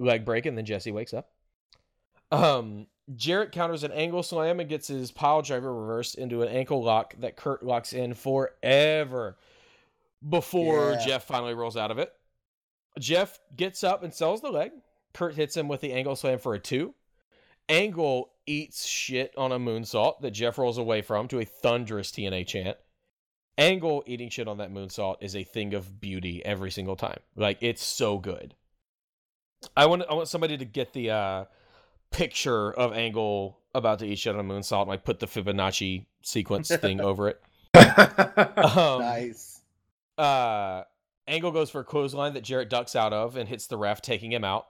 leg break, and then Jesse wakes up. Jarrett counters an Angle slam and gets his pile driver reversed into an ankle lock that Kurt locks in forever before Jeff finally rolls out of it. Jeff gets up and sells the leg. Kurt hits him with the Angle slam for a 2. Angle eats shit on a moonsault that Jeff rolls away from to a thunderous TNA chant. Angle eating shit on that moonsault is a thing of beauty every single time. Like, it's so good. I want somebody to get the picture of Angle about to eat shit on a moonsault and I put the Fibonacci sequence thing over it. Nice. Angle goes for a clothesline that Jarrett ducks out of and hits the ref, taking him out.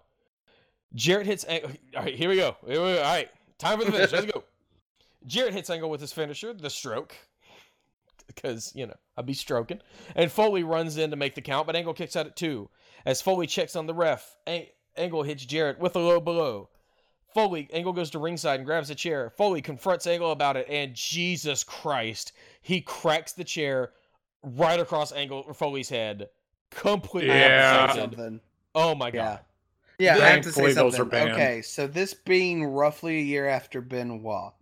Jarrett hits Angle. All right, here we go. All right, time for the finish. Let's go. Jarrett hits Angle with his finisher, the stroke. Because, you know, I'll be stroking. And Foley runs in to make the count, but Angle kicks out at 2. As Foley checks on the ref, Angle hits Jarrett with a low blow. Angle goes to ringside and grabs a chair. Foley confronts Angle about it, and Jesus Christ, he cracks the chair right across Foley's head. Completely. Oh, my God. Yeah, I have to say something. Okay, so this being roughly a year after Benoit,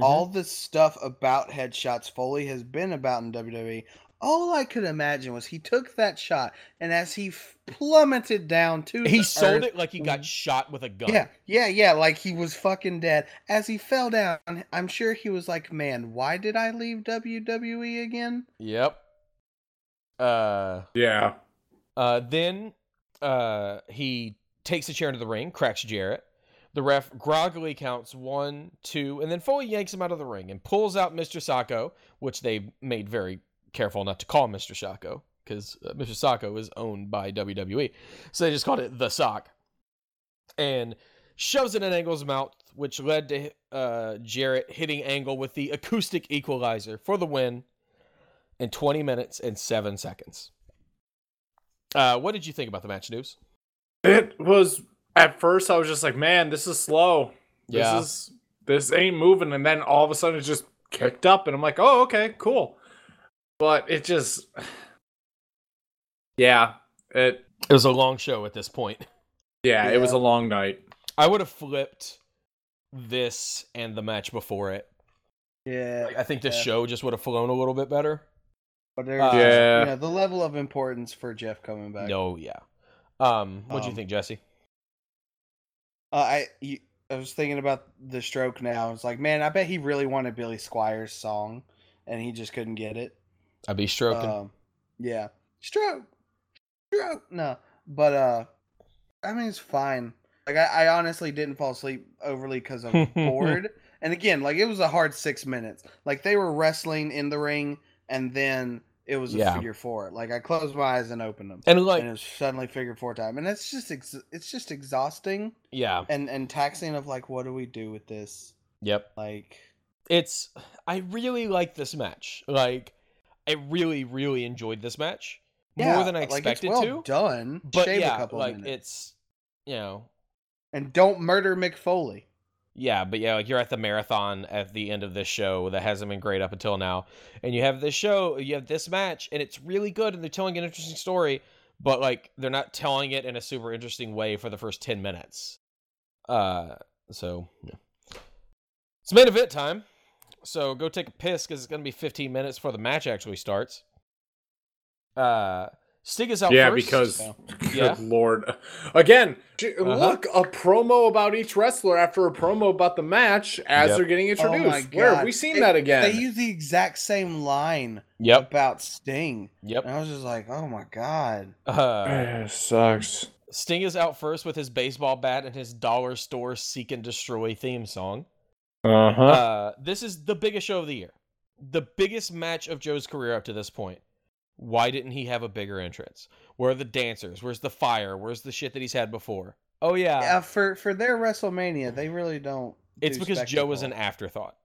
all the stuff about headshots Foley has been about in WWE all I could imagine was he took that shot, and as he plummeted down to the earth, he sold it like he got shot with a gun. Yeah, like he was fucking dead. As he fell down, I'm sure he was like, man, why did I leave WWE again? Yep. Yeah. Then he takes a chair into the ring, cracks Jarrett. The ref groggily counts 1, 2, and then Foley yanks him out of the ring and pulls out Mr. Sacco, which they made very careful not to call Mr. Sacco, because Mr. Sacco is owned by WWE. So they just called it The Sock. And shoves it in Angle's mouth, which led to Jarrett hitting Angle with the acoustic equalizer for the win in 20 minutes and 7 seconds. What did you think about the match, Noobs? It was... At first, I was just like, man, this is slow. This ain't moving. And then all of a sudden, it just kicked up. And I'm like, oh, okay, cool. But it just... Yeah. It was a long show at this point. Yeah, it was a long night. I would have flipped this and the match before it. Yeah. Like, I think the show just would have flown a little bit better. But there's the level of importance for Jeff coming back. Oh, yeah. What'd you think, Jesse? I was thinking about the stroke now. It's like, man, I bet he really wanted Billy Squire's song, and he just couldn't get it. I'd be stroking. Yeah, stroke. No, but I mean, it's fine. Like, I honestly didn't fall asleep overly because I'm bored. And again, like, it was a hard 6 minutes. Like, they were wrestling in the ring, and then it was a figure four. Like, I closed my eyes and opened them, and it was suddenly figure four time, and that's just it's just exhausting. Yeah, and taxing of like, what do we do with this? Yep. Like, I really like this match. Like, I really, really enjoyed this match more than I expected to. Well done, but shave a couple like minutes. It's and don't murder Mick Foley. Yeah, but like, you're at the marathon at the end of this show that hasn't been great up until now. And you have this show, you have this match, and it's really good, and they're telling an interesting story, but like, they're not telling it in a super interesting way for the first 10 minutes. It's main event time. So go take a piss, because it's going to be 15 minutes before the match actually starts. Stig is out first. Because, good lord. Again, look, a promo about each wrestler after a promo about the match as they're getting introduced. Oh my God. Where have we seen that again? They use the exact same line about Sting. Yep. And I was just like, oh my God. It sucks. Sting is out first with his baseball bat and his dollar store Seek and Destroy theme song. Uh-huh. This is the biggest show of the year. The biggest match of Joe's career up to this point. Why didn't he have a bigger entrance? Where are the dancers? Where's the fire? Where's the shit that he's had before? Oh, yeah. For their WrestleMania, they really don't. It's because spectacle. Joe was an afterthought.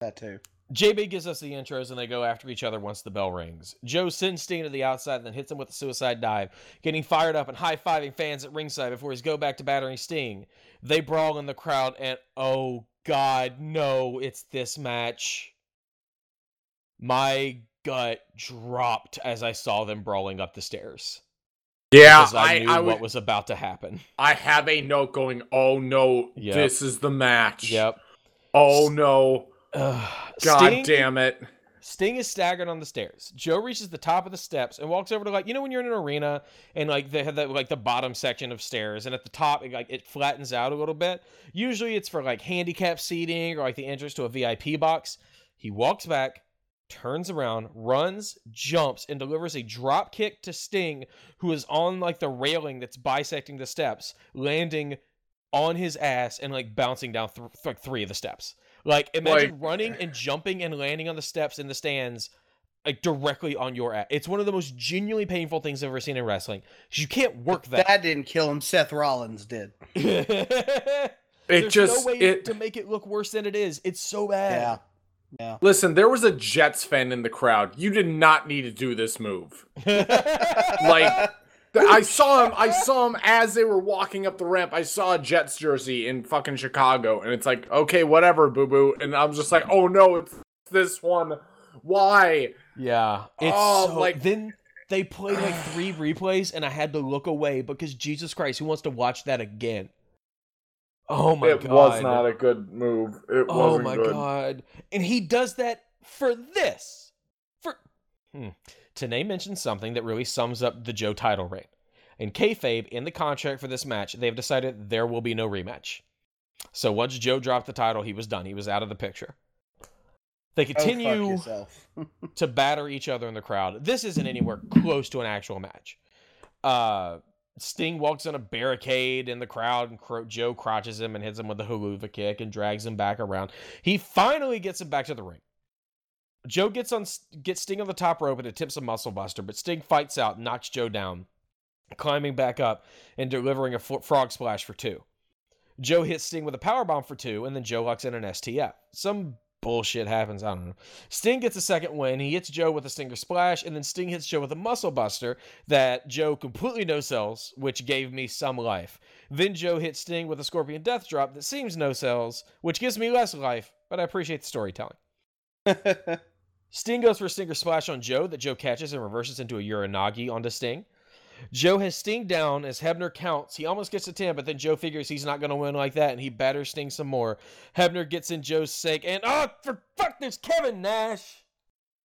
That too. JB gives us the intros, and they go after each other once the bell rings. Joe sends Sting to the outside and then hits him with a suicide dive, getting fired up and high-fiving fans at ringside before he's go back to battering Sting. They brawl in the crowd, and oh, God, no, it's this match. My gut dropped as I saw them brawling up the stairs. Yeah, because I knew what was about to happen. I have a note going, oh no, this is the match. Yep. Oh no. God damn it. Sting is staggered on the stairs. Joe reaches the top of the steps and walks over to, like, you know when you're in an arena and like they have that, like, the bottom section of stairs, and at the top it, like, it flattens out a little bit. Usually it's for like handicap seating or like the entrance to a VIP box. He walks back, turns around, runs, jumps, and delivers a drop kick to Sting, who is on like the railing that's bisecting the steps, landing on his ass and like bouncing down like three of the steps. Like, imagine running and jumping and landing on the steps in the stands, like directly on your ass. It's one of the most genuinely painful things I've ever seen in wrestling. You can't work that. That didn't kill him. Seth Rollins did. There's no way to make it look worse than it is. It's so bad. Yeah. Yeah. Listen, there was a Jets fan in the crowd. You did not need to do this move. Like, I saw him as they were walking up the ramp. I saw a Jets jersey in fucking Chicago, and it's like, okay, whatever, boo-boo. And I'm just like, oh no, it's this one. Why? Yeah. Then they played like 3 replays, and I had to look away because Jesus Christ, who wants to watch that again? Oh my God. It was not a good move. It wasn't good. Oh my God. And he does that for this. For Tanay mentioned something that really sums up the Joe title reign. In kayfabe, in the contract for this match, they have decided there will be no rematch. So once Joe dropped the title, he was done. He was out of the picture. They continue to batter each other in the crowd. This isn't anywhere close to an actual match. Sting walks on a barricade in the crowd, and Joe crotches him and hits him with a haluva kick and drags him back around. He finally gets him back to the ring. Joe gets Sting on the top rope and attempts a muscle buster, but Sting fights out, knocks Joe down, climbing back up and delivering a frog splash for two. Joe hits Sting with a powerbomb for two, and then Joe locks in an STF. Some bullshit happens, I don't know. Sting gets a second win. He hits Joe with a Stinger Splash, and then Sting hits Joe with a Muscle Buster that Joe completely no-sells, which gave me some life. Then Joe hits Sting with a Scorpion Death Drop that seems no-sells, which gives me less life, but I appreciate the storytelling. Sting goes for a Stinger Splash on Joe that Joe catches and reverses into a Uranagi onto Sting. Joe has Sting down as Hebner counts. He almost gets to 10, but then Joe figures he's not going to win like that, and he batters Sting some more. Hebner gets in Joe's sake, and for fuck, there's Kevin Nash.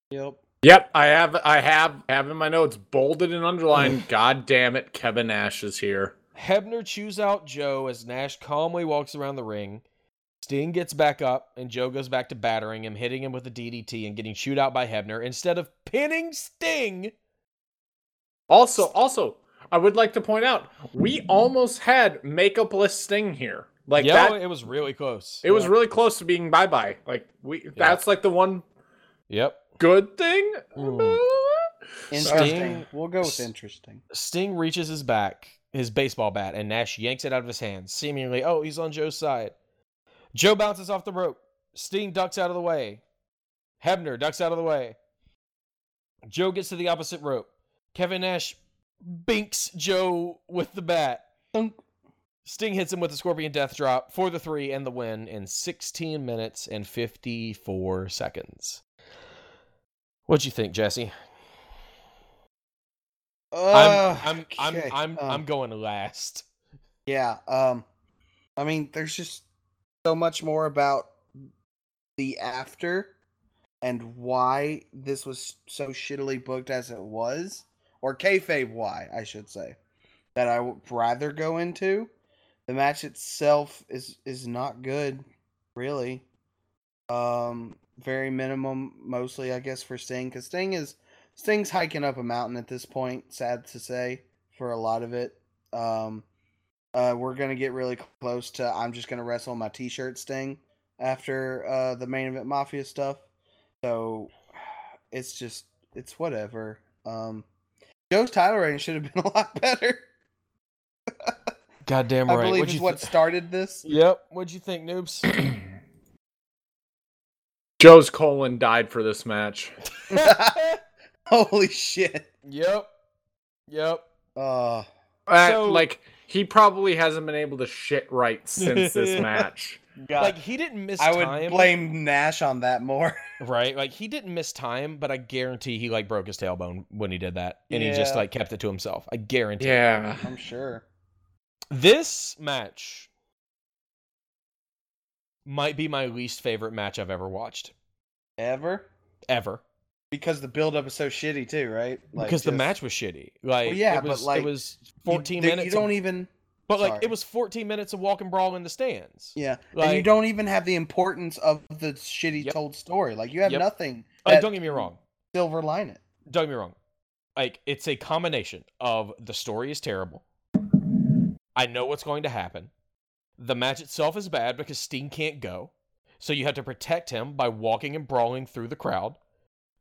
Yep, I have in my notes, bolded and underlined, God damn it, Kevin Nash is here. Hebner chews out Joe as Nash calmly walks around the ring. Sting gets back up, and Joe goes back to battering him, hitting him with a DDT, and getting chewed out by Hebner instead of pinning Sting. Also, I would like to point out, we almost had makeupless Sting here. Like, yeah, that, it was really close. It was really close to being bye-bye. Like, that's like the one good thing. Interesting. We'll go with interesting. Sting reaches his baseball bat, and Nash yanks it out of his hands, seemingly, he's on Joe's side. Joe bounces off the rope. Sting ducks out of the way. Hebner ducks out of the way. Joe gets to the opposite rope. Kevin Nash binks Joe with the bat. Sting hits him with a Scorpion Death Drop for the three and the win in 16 minutes and 54 seconds. What'd you think, Jesse? I'm going last. Yeah. I mean, there's just so much more about the after and why this was so shittily booked as it was. Or kayfabe why, I should say, that I would rather go into. The match itself is not good, really. Very minimum, mostly, I guess, for Sting, because Sting's hiking up a mountain at this point, sad to say, for a lot of it. We're going to get really close to I'm just going to wrestle my t-shirt Sting after the main event Mafia stuff. So, it's whatever. Joe's title reign should have been a lot better. Goddamn right. I believe is what started this. Yep. What'd you think, noobs? Joe's colon died for this match. Holy shit. Yep. He probably hasn't been able to shit right since this match. God. Like, he didn't miss time. I would blame Nash on that more. Right? Like, he didn't miss time, but I guarantee he, like, broke his tailbone when he did that. And he just, like, kept it to himself. I guarantee. Yeah. I'm sure. This match might be my least favorite match I've ever watched. Ever. Because the build-up is so shitty, too, right? Like, because the match was shitty. Like, well, yeah, it was 14 minutes. You don't even... But, like, it was 14 minutes of walk and brawl in the stands. Yeah. Like, and you don't even have the importance of the shitty told story. Like, you have nothing. Like, don't get me wrong. Silver line it. Don't get me wrong. Like, it's a combination of the story is terrible. I know what's going to happen. The match itself is bad because Sting can't go. So you have to protect him by walking and brawling through the crowd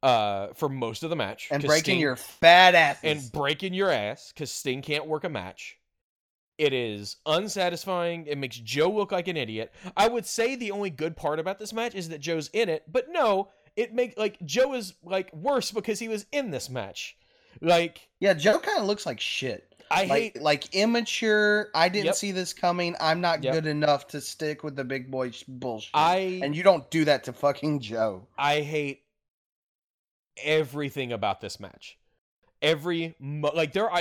for most of the match. And breaking your fat ass. And breaking your ass because Sting can't work a match. It is unsatisfying. It makes Joe look like an idiot. I would say the only good part about this match is that Joe's in it, but no, Joe is, like, worse because he was in this match. Like... Yeah, Joe kind of looks like shit. Like, immature, I didn't see this coming, I'm not good enough to stick with the big boy bullshit. And you don't do that to fucking Joe. I hate everything about this match. I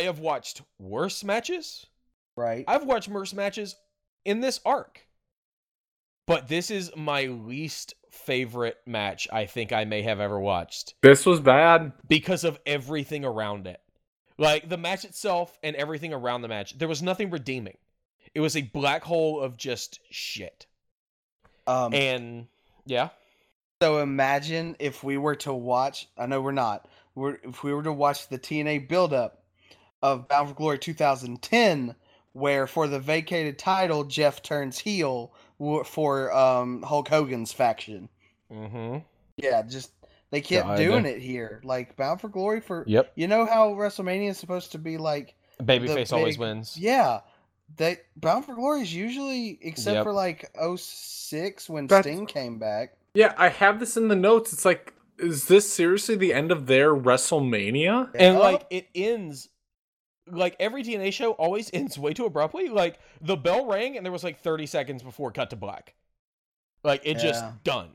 have watched worse matches... Right. I've watched worse matches in this arc. But this is my least favorite match I think I may have ever watched. This was bad. Because of everything around it. Like, the match itself and everything around the match. There was nothing redeeming. It was a black hole of just shit. And, yeah. So imagine if we were to watch, I know we're not, if we were to watch the TNA buildup of Bound for Glory 2010, where for the vacated title, Jeff turns heel for Hulk Hogan's faction. Mm-hmm. Yeah, just, they kept doing it here. Like, Bound for Glory for, you know how WrestleMania is supposed to be like... Babyface always wins. Yeah. They, Bound for Glory is usually, except for like 06 when Sting came back. Yeah, I have this in the notes. It's like, is this seriously the end of their WrestleMania? And like, it ends... Like, every TNA show always ends way too abruptly. Like, the bell rang and there was like 30 seconds before cut to black. Like, it just done.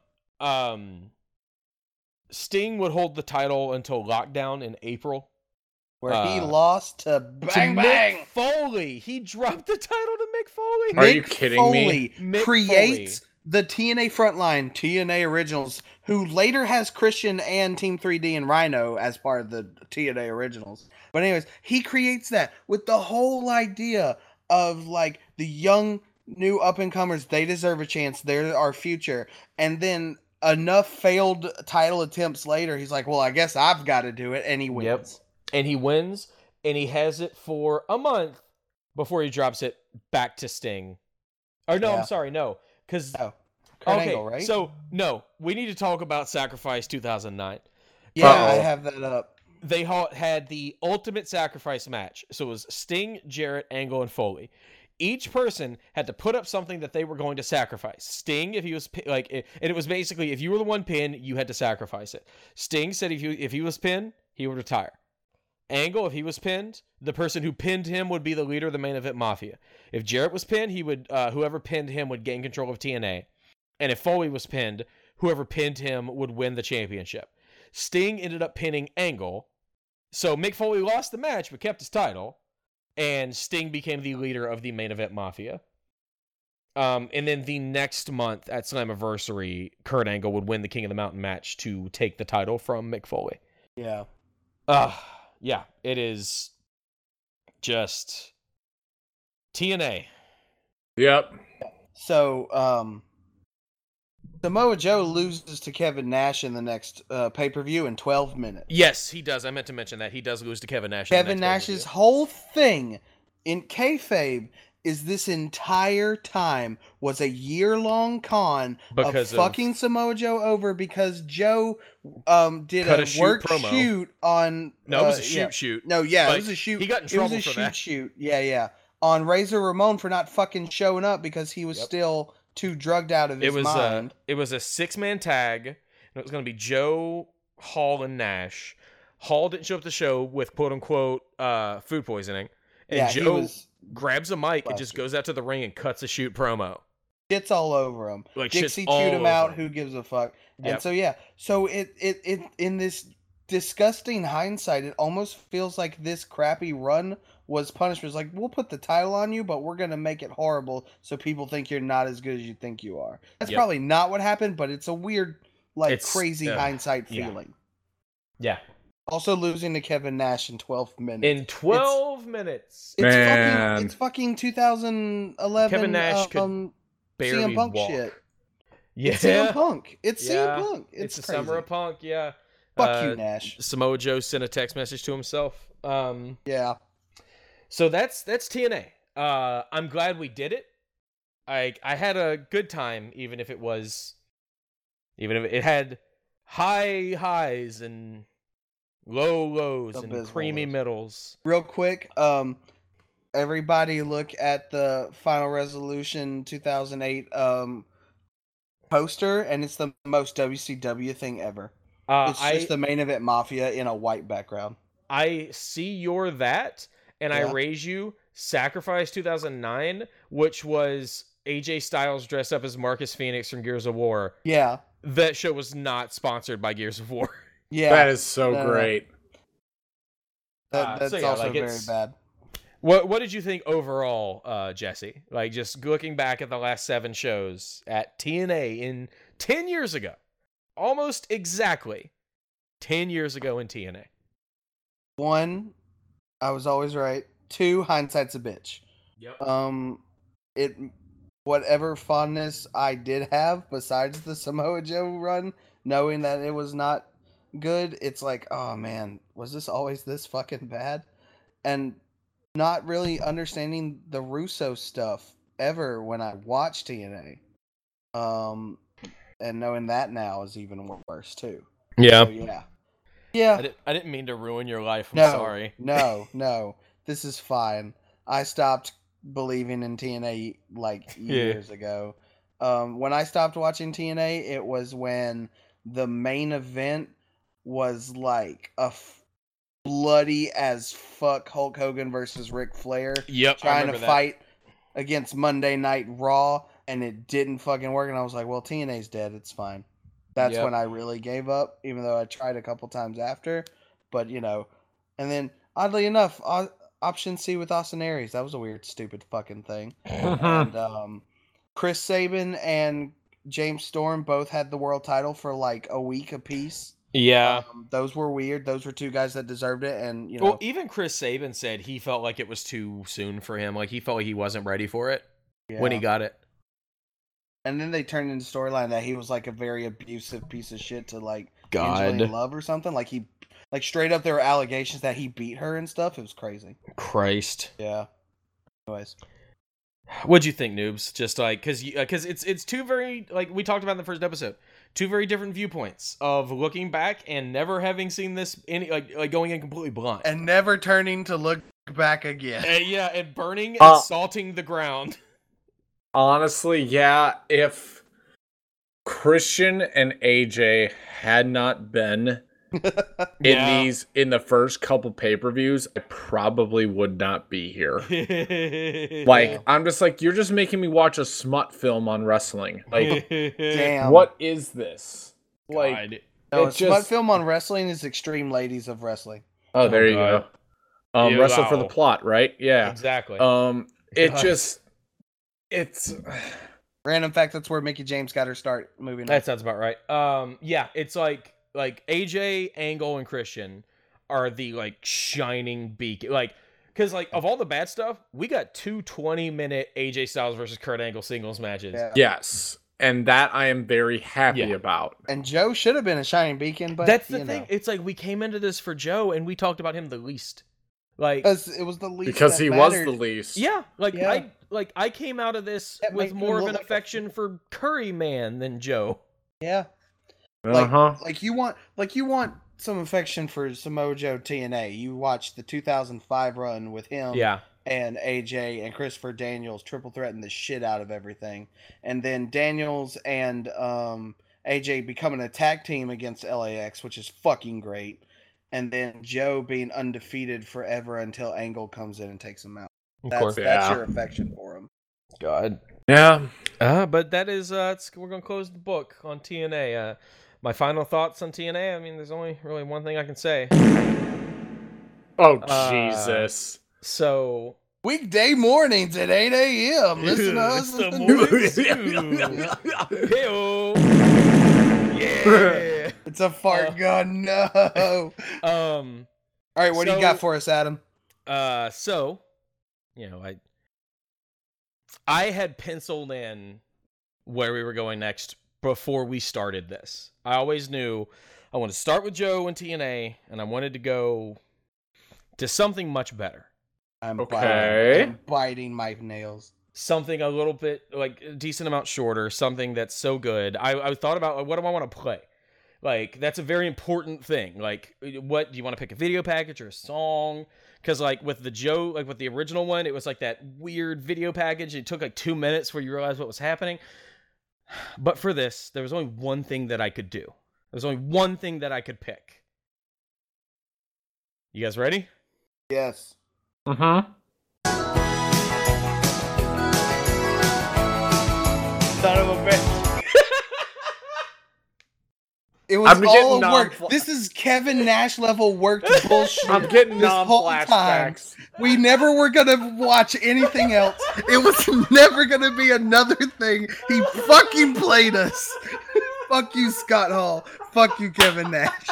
Sting would hold the title until Lockdown in April, where he lost to Bang Bang Mick Foley. He dropped the title to Mick Foley. Are you kidding me? Mick creates the TNA Frontline, TNA Originals, who later has Christian and Team 3D and Rhino as part of the TNA Originals. But anyways, he creates that with the whole idea of, like, the young, new up-and-comers, they deserve a chance, they're our future. And then enough failed title attempts later, he's like, well, I guess I've got to do it, and he wins. Yep. And he wins, and he has it for a month before he drops it back to Sting. Or no, I'm sorry, no. Because Angle, right? So, no, we need to talk about Sacrifice 2009. Yeah, I have that up. They had the Ultimate Sacrifice match. So it was Sting, Jarrett, Angle, and Foley. Each person had to put up something that they were going to sacrifice. Sting, if he was and it was basically, if you were the one pinned, you had to sacrifice it. Sting said if he was pinned, he would retire. Angle, if he was pinned, the person who pinned him would be the leader of the Main Event Mafia. If Jarrett was pinned, he would whoever pinned him would gain control of TNA. And if Foley was pinned, whoever pinned him would win the championship. Sting ended up pinning Angle, so Mick Foley lost the match but kept his title, and Sting became the leader of the Main Event Mafia. And then the next month at Slammiversary, Kurt Angle would win the King of the Mountain match to take the title from Mick Foley. Yeah. Yeah, it is just TNA. Yep. So, Samoa Joe loses to Kevin Nash in the next pay-per-view in 12 minutes. Yes, he does. I meant to mention that. He does lose to Kevin Nash. Kevin Nash's whole thing in kayfabe is this entire time was a year-long con because of fucking Samoa Joe over because Joe did a work promo. Shoot on... No, it was a shoot. No, yeah, like, it was a shoot. He got in trouble for that. Shoot. Yeah, yeah. On Razor Ramon for not fucking showing up because he was still... too drugged out of his mind. It was a 6-man tag, and it was going to be Joe, Hall, and Nash. Hall didn't show up to the show with quote-unquote food poisoning, and Joe grabs a mic and just goes out to the ring and cuts a shoot promo. Shit's all over him. Like, Dixie chewed him out, who gives a fuck? Yep. And so, so it in this disgusting hindsight, it almost feels like this crappy run was punishment. It's like, we'll put the title on you, but we're going to make it horrible so people think you're not as good as you think you are. That's probably not what happened, but it's a weird, crazy hindsight feeling. Yeah. Also losing to Kevin Nash in 12 minutes. In 12 minutes! It's fucking 2011 Kevin Nash could barely CM Punk walk. Shit. Yeah. It's CM Punk. It's the summer of Punk, Fuck you, Nash. Samoa Joe sent a text message to himself. So that's TNA. I'm glad we did it. I had a good time, even if it had high highs and low lows and creamy middles. Real quick, everybody look at the Final Resolution 2008 poster, and it's the most WCW thing ever. It's just the Main Event Mafia in a white background. I see you're that. And I raise you Sacrifice 2009, which was AJ Styles dressed up as Marcus Phoenix from Gears of War. Yeah. That show was not sponsored by Gears of War. Yeah. That is so great. That's also very bad. What did you think overall, Jesse? Like, just looking back at the last 7 shows at TNA in 10 years ago, almost exactly 10 years ago in TNA. 1, I was always right. 2, hindsight's a bitch. Yep. Whatever fondness I did have besides the Samoa Joe run, knowing that it was not good, it's like, oh man, was this always this fucking bad? And not really understanding the Russo stuff ever when I watched TNA. And knowing that now is even worse too. Yeah. So, yeah. I didn't mean to ruin your life. I'm sorry. No. This is fine. I stopped believing in TNA like years ago. When I stopped watching TNA, it was when the main event was like a bloody as fuck Hulk Hogan versus Ric Flair. Yep, trying to fight against Monday Night Raw, and it didn't fucking work. And I was like, well, TNA's dead. It's fine. That's when I really gave up, even though I tried a couple times after. But, and then, oddly enough, Option C with Austin Aries. That was a weird, stupid fucking thing. And Chris Sabin and James Storm both had the world title for like a week apiece. Yeah. Those were weird. Those were 2 guys that deserved it. And, well, even Chris Sabin said he felt like it was too soon for him. Like, he felt like he wasn't ready for it when he got it. And then they turned into storyline that he was like a very abusive piece of shit to like Angelina Love or something. Like, he, like, straight up there were allegations that he beat her and stuff. It was crazy. Christ. Yeah. Anyways. What'd you think, noobs? Just like, cause it's 2 very, like we talked about in the first episode, 2 very different viewpoints of looking back and never having seen this, any like going in completely blind and never turning to look back again. And burning and salting the ground. Honestly, if Christian and AJ had not been in the first couple pay-per-views, I probably would not be here. I'm just like, you're just making me watch a smut film on wrestling. Like, damn, what is this? God. Smut film on wrestling is Extreme Ladies of Wrestling. Oh, there you go. Wrestle for the plot, right? Yeah, exactly. It's random fact. That's where Mickie James got her start. Moving. That sounds about right. It's like AJ, Angle, and Christian are the like shining beacon. Like, because like of all the bad stuff, we got 2 20-minute AJ Styles versus Kurt Angle singles matches. Yeah. Yes, and that I am very happy about. And Joe should have been a shining beacon, but that's the thing. It's like we came into this for Joe, and we talked about him the least. Like, it was the least because he mattered. Was the least. Yeah, like I came out of this with more of an affection for Curry Man than Joe. Yeah. Like you want some affection for Samoa Joe TNA. You watch the 2005 run with him and AJ and Christopher Daniels triple threaten the shit out of everything. And then Daniels and AJ becoming a tag team against LAX, which is fucking great. And then Joe being undefeated forever until Angle comes in and takes him out. That's your affection for him. God. Yeah. But that is, we're going to close the book on TNA. My final thoughts on TNA, I mean, there's only really one thing I can say. Oh, Jesus. So, weekday mornings at 8 a.m. Listen to us. It's the morning. Yeah. It's a fart gun. No. All right, what do you got for us, Adam? I had penciled in where we were going next before we started this. I always knew I wanted to start with Joe and TNA, and I wanted to go to something much better. I'm biting my nails. Something a little bit, like, a decent amount shorter, something that's so good. I thought about, like, what do I want to play? Like, that's a very important thing. Like, what, do you want to pick a video package or a song? Because, like, with the Joe, like, with the original one, it was, like, that weird video package. It took, like, 2 minutes where you realized what was happening. But for this, there was only one thing that I could do. There's only one thing that I could pick. You guys ready? Yes. Uh-huh. Son of a bitch. It was all work. This is Kevin Nash level worked bullshit. I'm getting non-flashbacks. We never were going to watch anything else. It was never going to be another thing. He fucking played us. Fuck you, Scott Hall. Fuck you, Kevin Nash.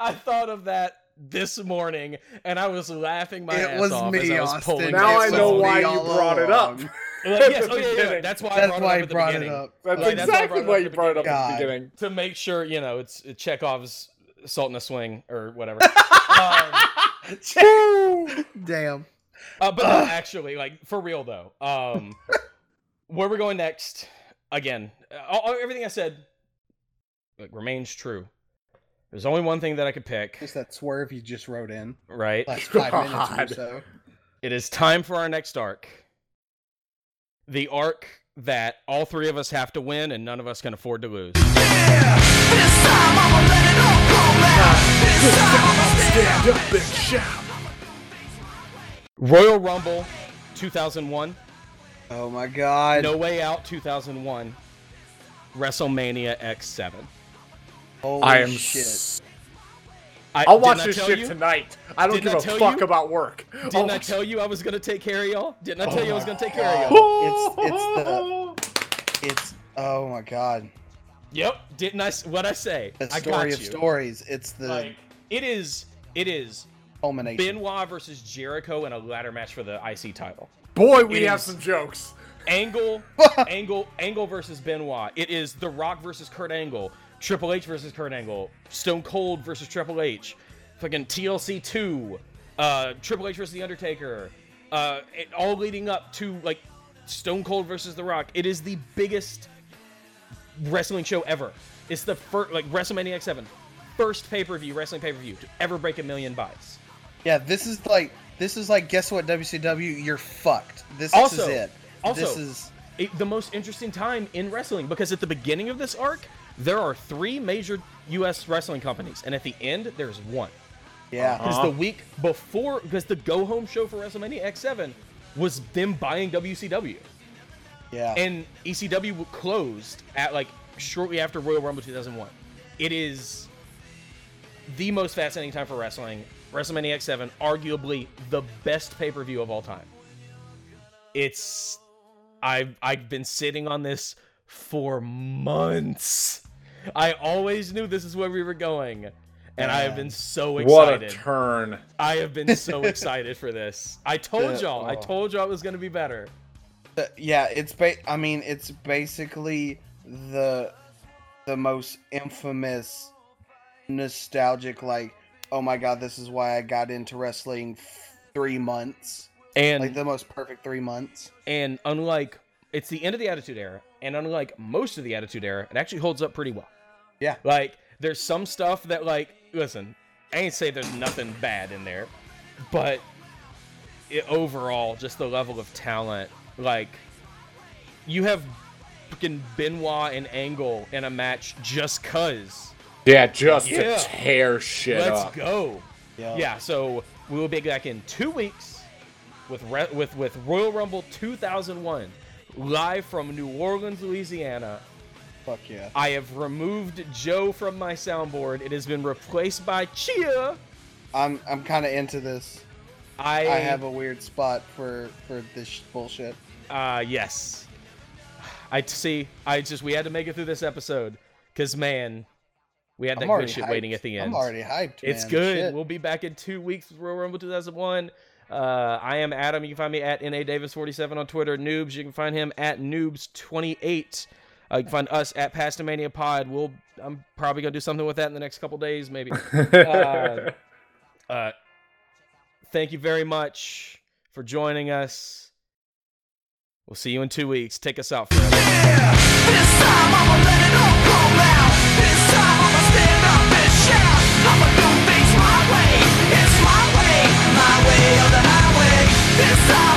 I thought of that this morning, and I was laughing my ass off as I was pulling it. Now I know why you brought it up. Like, yes, yeah. That's why I brought it up. That's exactly why you brought it up at the beginning. To make sure, you know, it's Chekhov's Salt in a Swing or whatever. Damn. But no, actually, like, for real, though. Where we're going next, again, everything I said, like, remains true. There's only one thing that I could pick. It's that swerve you just wrote in. Right. Last 5 minutes or so. It is time for our next arc. The arc that all three of us have to win and none of us can afford to lose. Yeah! This time I'ma let it all go out. This time I'ma stand up and shout. Royal Rumble 2001. Oh my God. No Way Out 2001. WrestleMania X7. Holy shit. I'll watch this shit tonight. I don't give a fuck about work. Didn't I tell you I was going to take care of y'all? Didn't I tell you I was going to take care of y'all? It's oh my God. Yep. Didn't I, what I say? The story of stories. It's the, like, it is culmination. Benoit versus Jericho in a ladder match for the IC title. Boy, we have some jokes. Angle versus Benoit. It is The Rock versus Kurt Angle. Triple H versus Kurt Angle, Stone Cold versus Triple H, fucking TLC 2, Triple H versus The Undertaker, it all leading up to, like, Stone Cold versus The Rock. It is the biggest wrestling show ever. It's the first, like, WrestleMania X7, first pay-per-view, wrestling pay-per-view to ever break 1 million buys. Yeah, this is like, guess what, WCW, you're fucked. This is the most interesting time in wrestling, because at the beginning of this arc, there are three major U.S. wrestling companies, and at the end, there's one. Yeah. Because the week before, because the go-home show for WrestleMania X7 was them buying WCW. Yeah. And ECW closed at, like, shortly after Royal Rumble 2001. It is the most fascinating time for wrestling. WrestleMania X7, arguably the best pay-per-view of all time. It's... I've been sitting on this for months. I always knew this is where we were going, and I have been so excited. What a turn. I have been so excited for this. I told y'all it was going to be better. It's basically the most infamous nostalgic, like, oh my God, this is why I got into wrestling 3 months. And like the most perfect 3 months. And unlike, it's the end of the Attitude Era, and unlike most of the Attitude Era, it actually holds up pretty well. Yeah. Like, there's some stuff that, like, listen, I ain't say there's nothing bad in there, but overall, just the level of talent, like, you have fucking Benoit and Angle in a match just cause. Yeah, to tear shit up. Let's go. Yeah. Yeah, so we will be back in 2 weeks with Royal Rumble 2001. Live from New Orleans, Louisiana. Fuck yeah. I have removed Joe from my soundboard. It has been replaced by Chia. I'm kind of into this. I have a weird spot for this bullshit. Yes. We had to make it through this episode. Because, man, we had that good shit waiting at the end. I'm already hyped, man. It's good. Shit. We'll be back in 2 weeks with Royal Rumble 2001. I am Adam. You can find me at NADavis47 on Twitter. Noobs, you can find him at Noobs28. You can find us at Pastamania Pod. I'm probably going to do something with that in the next couple days, maybe. Thank you very much for joining us. We'll see you in 2 weeks. Take us out, friends. Yeah! This time I'm going to let it all go out. This time I'm going to stand up and shout. I'm going to do things my way. It's my way. My way or the highway. This time.